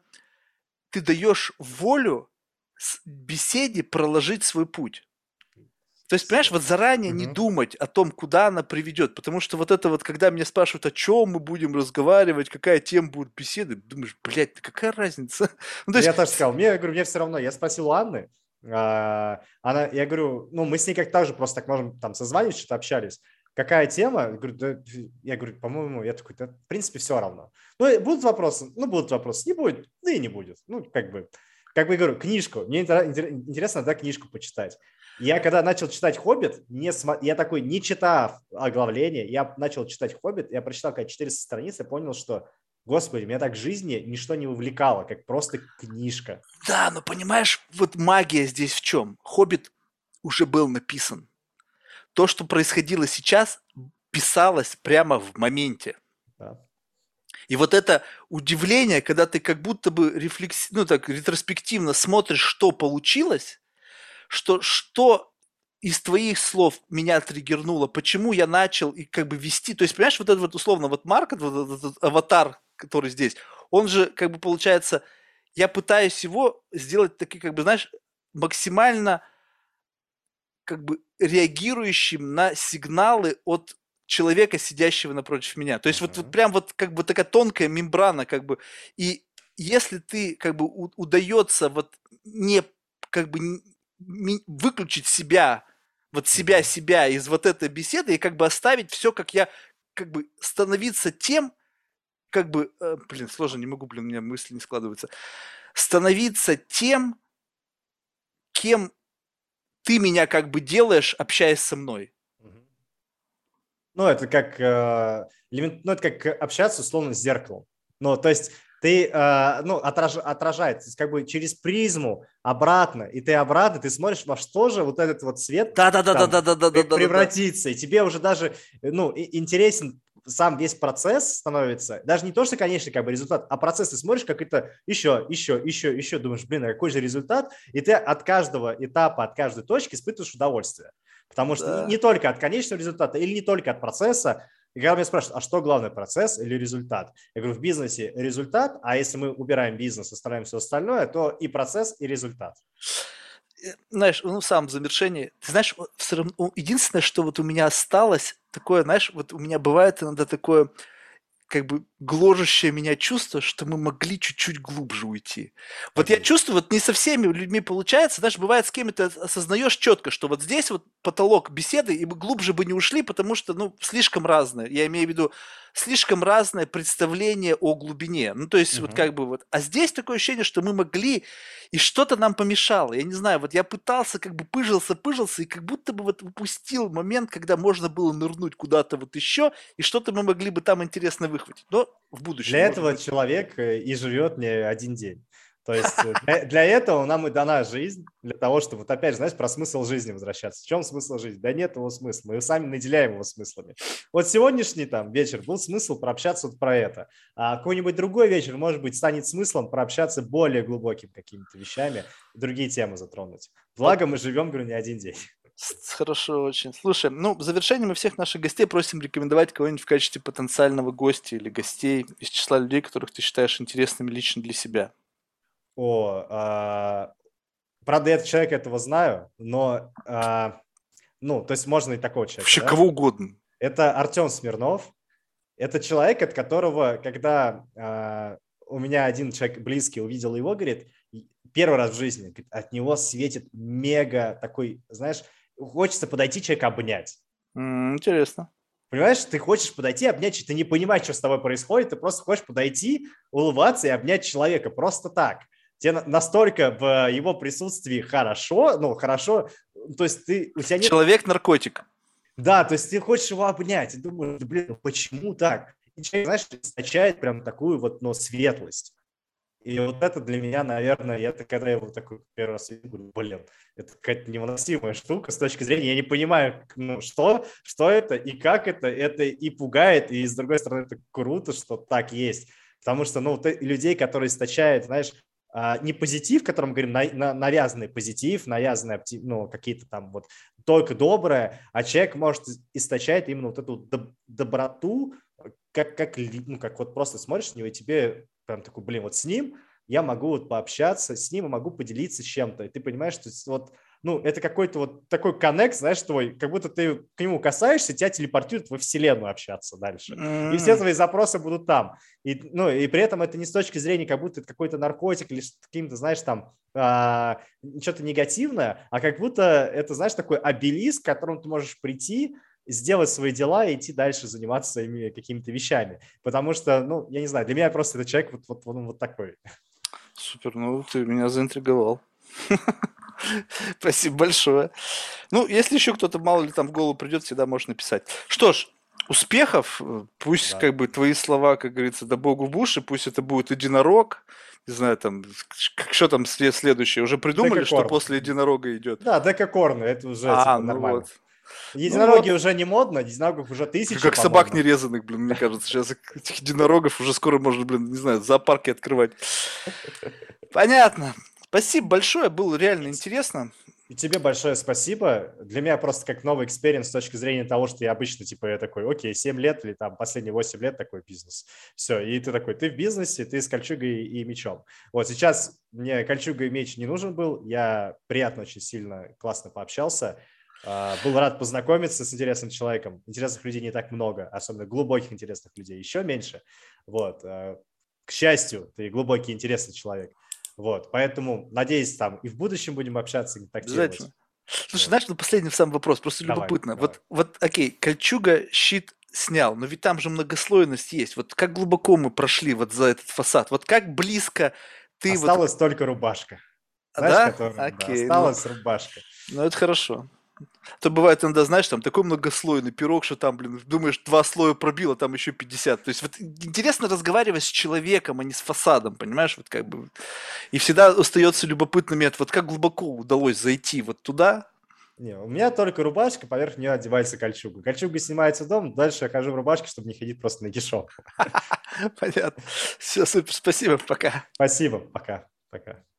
ты даешь волю беседе проложить свой путь. То есть, понимаешь, вот заранее не думать о том, куда она приведет, потому что вот это вот, когда меня спрашивают, о чем мы будем разговаривать, какая тема будет беседы, думаешь, блядь, какая разница? Ну, то есть... Я тоже сказал, мне все равно, я спросил у Анны, она, я говорю, ну, мы с ней как-то так же просто так можем там созванивать, что-то общались. Какая тема? Я говорю, по-моему, я такой, да, в принципе, все равно. Ну, будут вопросы? Ну, будут вопросы. Не будет? Ну, и не будет. Ну, как бы, я говорю, книжку. Мне интересно, да, книжку почитать. Я когда начал читать «Хоббит», я такой, не читав оглавление, я начал читать «Хоббит», я прочитал как 400 страниц, я понял, что, господи, меня так в жизни ничто не увлекало, как просто книжка. Да, но понимаешь, вот магия здесь в чем? «Хоббит» уже был написан. То, что происходило сейчас, писалось прямо в моменте. Да. И вот это удивление, когда ты как будто бы ретроспективно смотришь, что получилось, что из твоих слов меня триггернуло, почему я начал и как бы вести. То есть, понимаешь, вот этот вот условно вот Марк, вот этот аватар, который здесь, он же как бы получается, я пытаюсь его сделать таким, как бы, знаешь, максимально как бы реагирующим на сигналы от человека, сидящего напротив меня. То есть вот прям вот как бы такая тонкая мембрана как бы. И если ты как бы удается вот не как бы... выключить себя из вот этой беседы и как бы оставить все, как я, как бы становиться тем, как бы, сложно, не могу, у меня мысли не складываются, становиться тем, кем ты меня как бы делаешь, общаясь со мной. Ну, это как, общаться условно с зеркалом. Ну, то есть... Ты, отражает, то есть как бы через призму обратно, и ты обратно, ты смотришь, во что же вот этот вот свет превратится, и тебе уже даже, интересен сам весь процесс становится, даже не то, что, конечно, как бы результат, а процесс ты смотришь, как это еще, думаешь, блин, а какой же результат, и ты от каждого этапа, от каждой точки испытываешь удовольствие, потому что не только от конечного результата или не только от процесса. И когда меня спрашивают, а что главный, процесс или результат? Я говорю, в бизнесе результат, а если мы убираем бизнес и оставляем все остальное, то и процесс, и результат. Знаешь, в самом завершении, ты знаешь, все равно, единственное, что вот у меня осталось, такое, знаешь, вот у меня бывает иногда такое, как бы гложущее меня чувство, что мы могли чуть-чуть глубже уйти. Вот я чувствую, вот не со всеми людьми получается, даже бывает с кем-то осознаешь четко, что вот здесь вот потолок беседы, и мы глубже бы не ушли, потому что, слишком разное, я имею в виду, слишком разное представление о глубине. Ну, то есть, вот как бы вот. А здесь такое ощущение, что мы могли, и что-то нам помешало. Я не знаю, вот я пытался, как бы пыжился, и как будто бы вот упустил момент, когда можно было нырнуть куда-то вот еще, и что-то мы могли бы там интересно выхватить. Но в будущем. Для этого человек и живет не один день. То есть для этого нам и дана жизнь, для того, чтобы, вот опять же, знаешь, про смысл жизни возвращаться. В чем смысл жизни? Да нет его смысла. Мы сами наделяем его смыслами. Вот сегодняшний там вечер был смысл прообщаться вот про это. А какой-нибудь другой вечер, может быть, станет смыслом прообщаться более глубоким какими-то вещами, другие темы затронуть. Благо мы живем, говорю, не один день. Хорошо очень. Слушай, в завершение мы всех наших гостей просим рекомендовать кого-нибудь в качестве потенциального гостя или гостей из числа людей, которых ты считаешь интересными лично для себя. Правда, я человека этого знаю, но, то есть можно и такого человека. Вообще, да? Кого угодно. Это Артем Смирнов. Это человек, от которого, когда у меня один человек близкий увидел его, говорит, первый раз в жизни, говорит, от него светит мега такой, знаешь, хочется подойти человека обнять. Интересно. Понимаешь, ты хочешь подойти, обнять, ты не понимаешь, что с тобой происходит, ты просто хочешь подойти, улыбаться и обнять человека просто так. Тебе настолько в его присутствии хорошо, то есть ты... У тебя нет... Человек-наркотик. Да, то есть ты хочешь его обнять и думаешь, блин, почему так? И человек, знаешь, источает прям такую вот, светлость. И вот это для меня, наверное, когда я его такой первый раз видел, говорю, блин, это какая-то невыносимая штука с точки зрения, я не понимаю, что это и как это и пугает, и с другой стороны, это круто, что так есть, потому что, людей, которые источают, знаешь, не позитив, которым мы говорим, навязанный позитив, навязанный, ну, какие-то там вот только доброе, а человек может источать именно вот эту доброту, как вот просто смотришь на него, и тебе прям такой, блин, вот с ним я могу вот пообщаться, с ним я могу поделиться чем-то, и ты понимаешь, что вот, ну, это какой-то вот такой коннект, знаешь, твой, как будто ты к нему касаешься, тебя телепортируют во вселенную общаться дальше. И все твои запросы будут там. И, ну, и при этом это не с точки зрения, как будто это какой-то наркотик или каким-то, знаешь, там, что-то негативное, а как будто это, знаешь, такой обелиск, к которому ты можешь прийти, сделать свои дела и идти дальше заниматься своими какими-то вещами. Потому что, ну, я не знаю, для меня просто этот человек вот такой. Супер, ну, ты меня заинтриговал. Спасибо большое. Ну, если еще кто-то, мало ли, там в голову придет, всегда можешь написать. Что ж, успехов. Пусть, да, как бы, твои слова, как говорится, да богу в уши, пусть это будет единорог. Не знаю, там, что там следующее? Уже придумали, что после единорога идет? Да, декакорны, это уже типа, ну нормально. Вот. Единороги уже не модно, единорогов уже 1000. Как собак нерезанных, блин, мне кажется. Сейчас этих единорогов уже скоро можно, блин, не знаю, зоопарки открывать. Понятно. Спасибо большое, было реально интересно. И тебе большое спасибо. Для меня просто как новый экспириенс с точки зрения того, что я обычно, типа, я такой, окей, 7 лет или там последние 8 лет такой бизнес. Все, и ты такой, ты в бизнесе, ты с кольчугой и мечом. Вот сейчас мне кольчуга и меч не нужен был, я приятно, очень сильно, классно пообщался. Был рад познакомиться с интересным человеком. Интересных людей не так много, особенно глубоких интересных людей еще меньше. Вот. К счастью, ты глубокий, интересный человек. Вот, поэтому, надеюсь, там и в будущем будем общаться, контактировать. Обязательно. Слушай, вот, знаешь, ну последний сам вопрос, просто любопытно. Давай. Вот, окей, кольчуга, щит снял, но ведь там же многослойность есть. Вот как глубоко мы прошли вот за этот фасад? Вот как близко ты... Осталась вот... только рубашка. Знаешь, да? Которая, окей, да, осталась рубашка. Ну, это хорошо. То бывает иногда, знаешь, там такой многослойный пирог, что там, блин, думаешь, 2 слоя пробило, там еще 50. То есть вот интересно разговаривать с человеком, а не с фасадом, понимаешь, вот как бы. И всегда остается любопытный метод, вот как глубоко удалось зайти вот туда. Не, у меня только рубашка, поверх нее одевается кольчуга. Кольчуга снимается дома, дальше я хожу в рубашке, чтобы не ходить просто нагишом. Понятно. Все, супер, спасибо, пока. Спасибо, пока.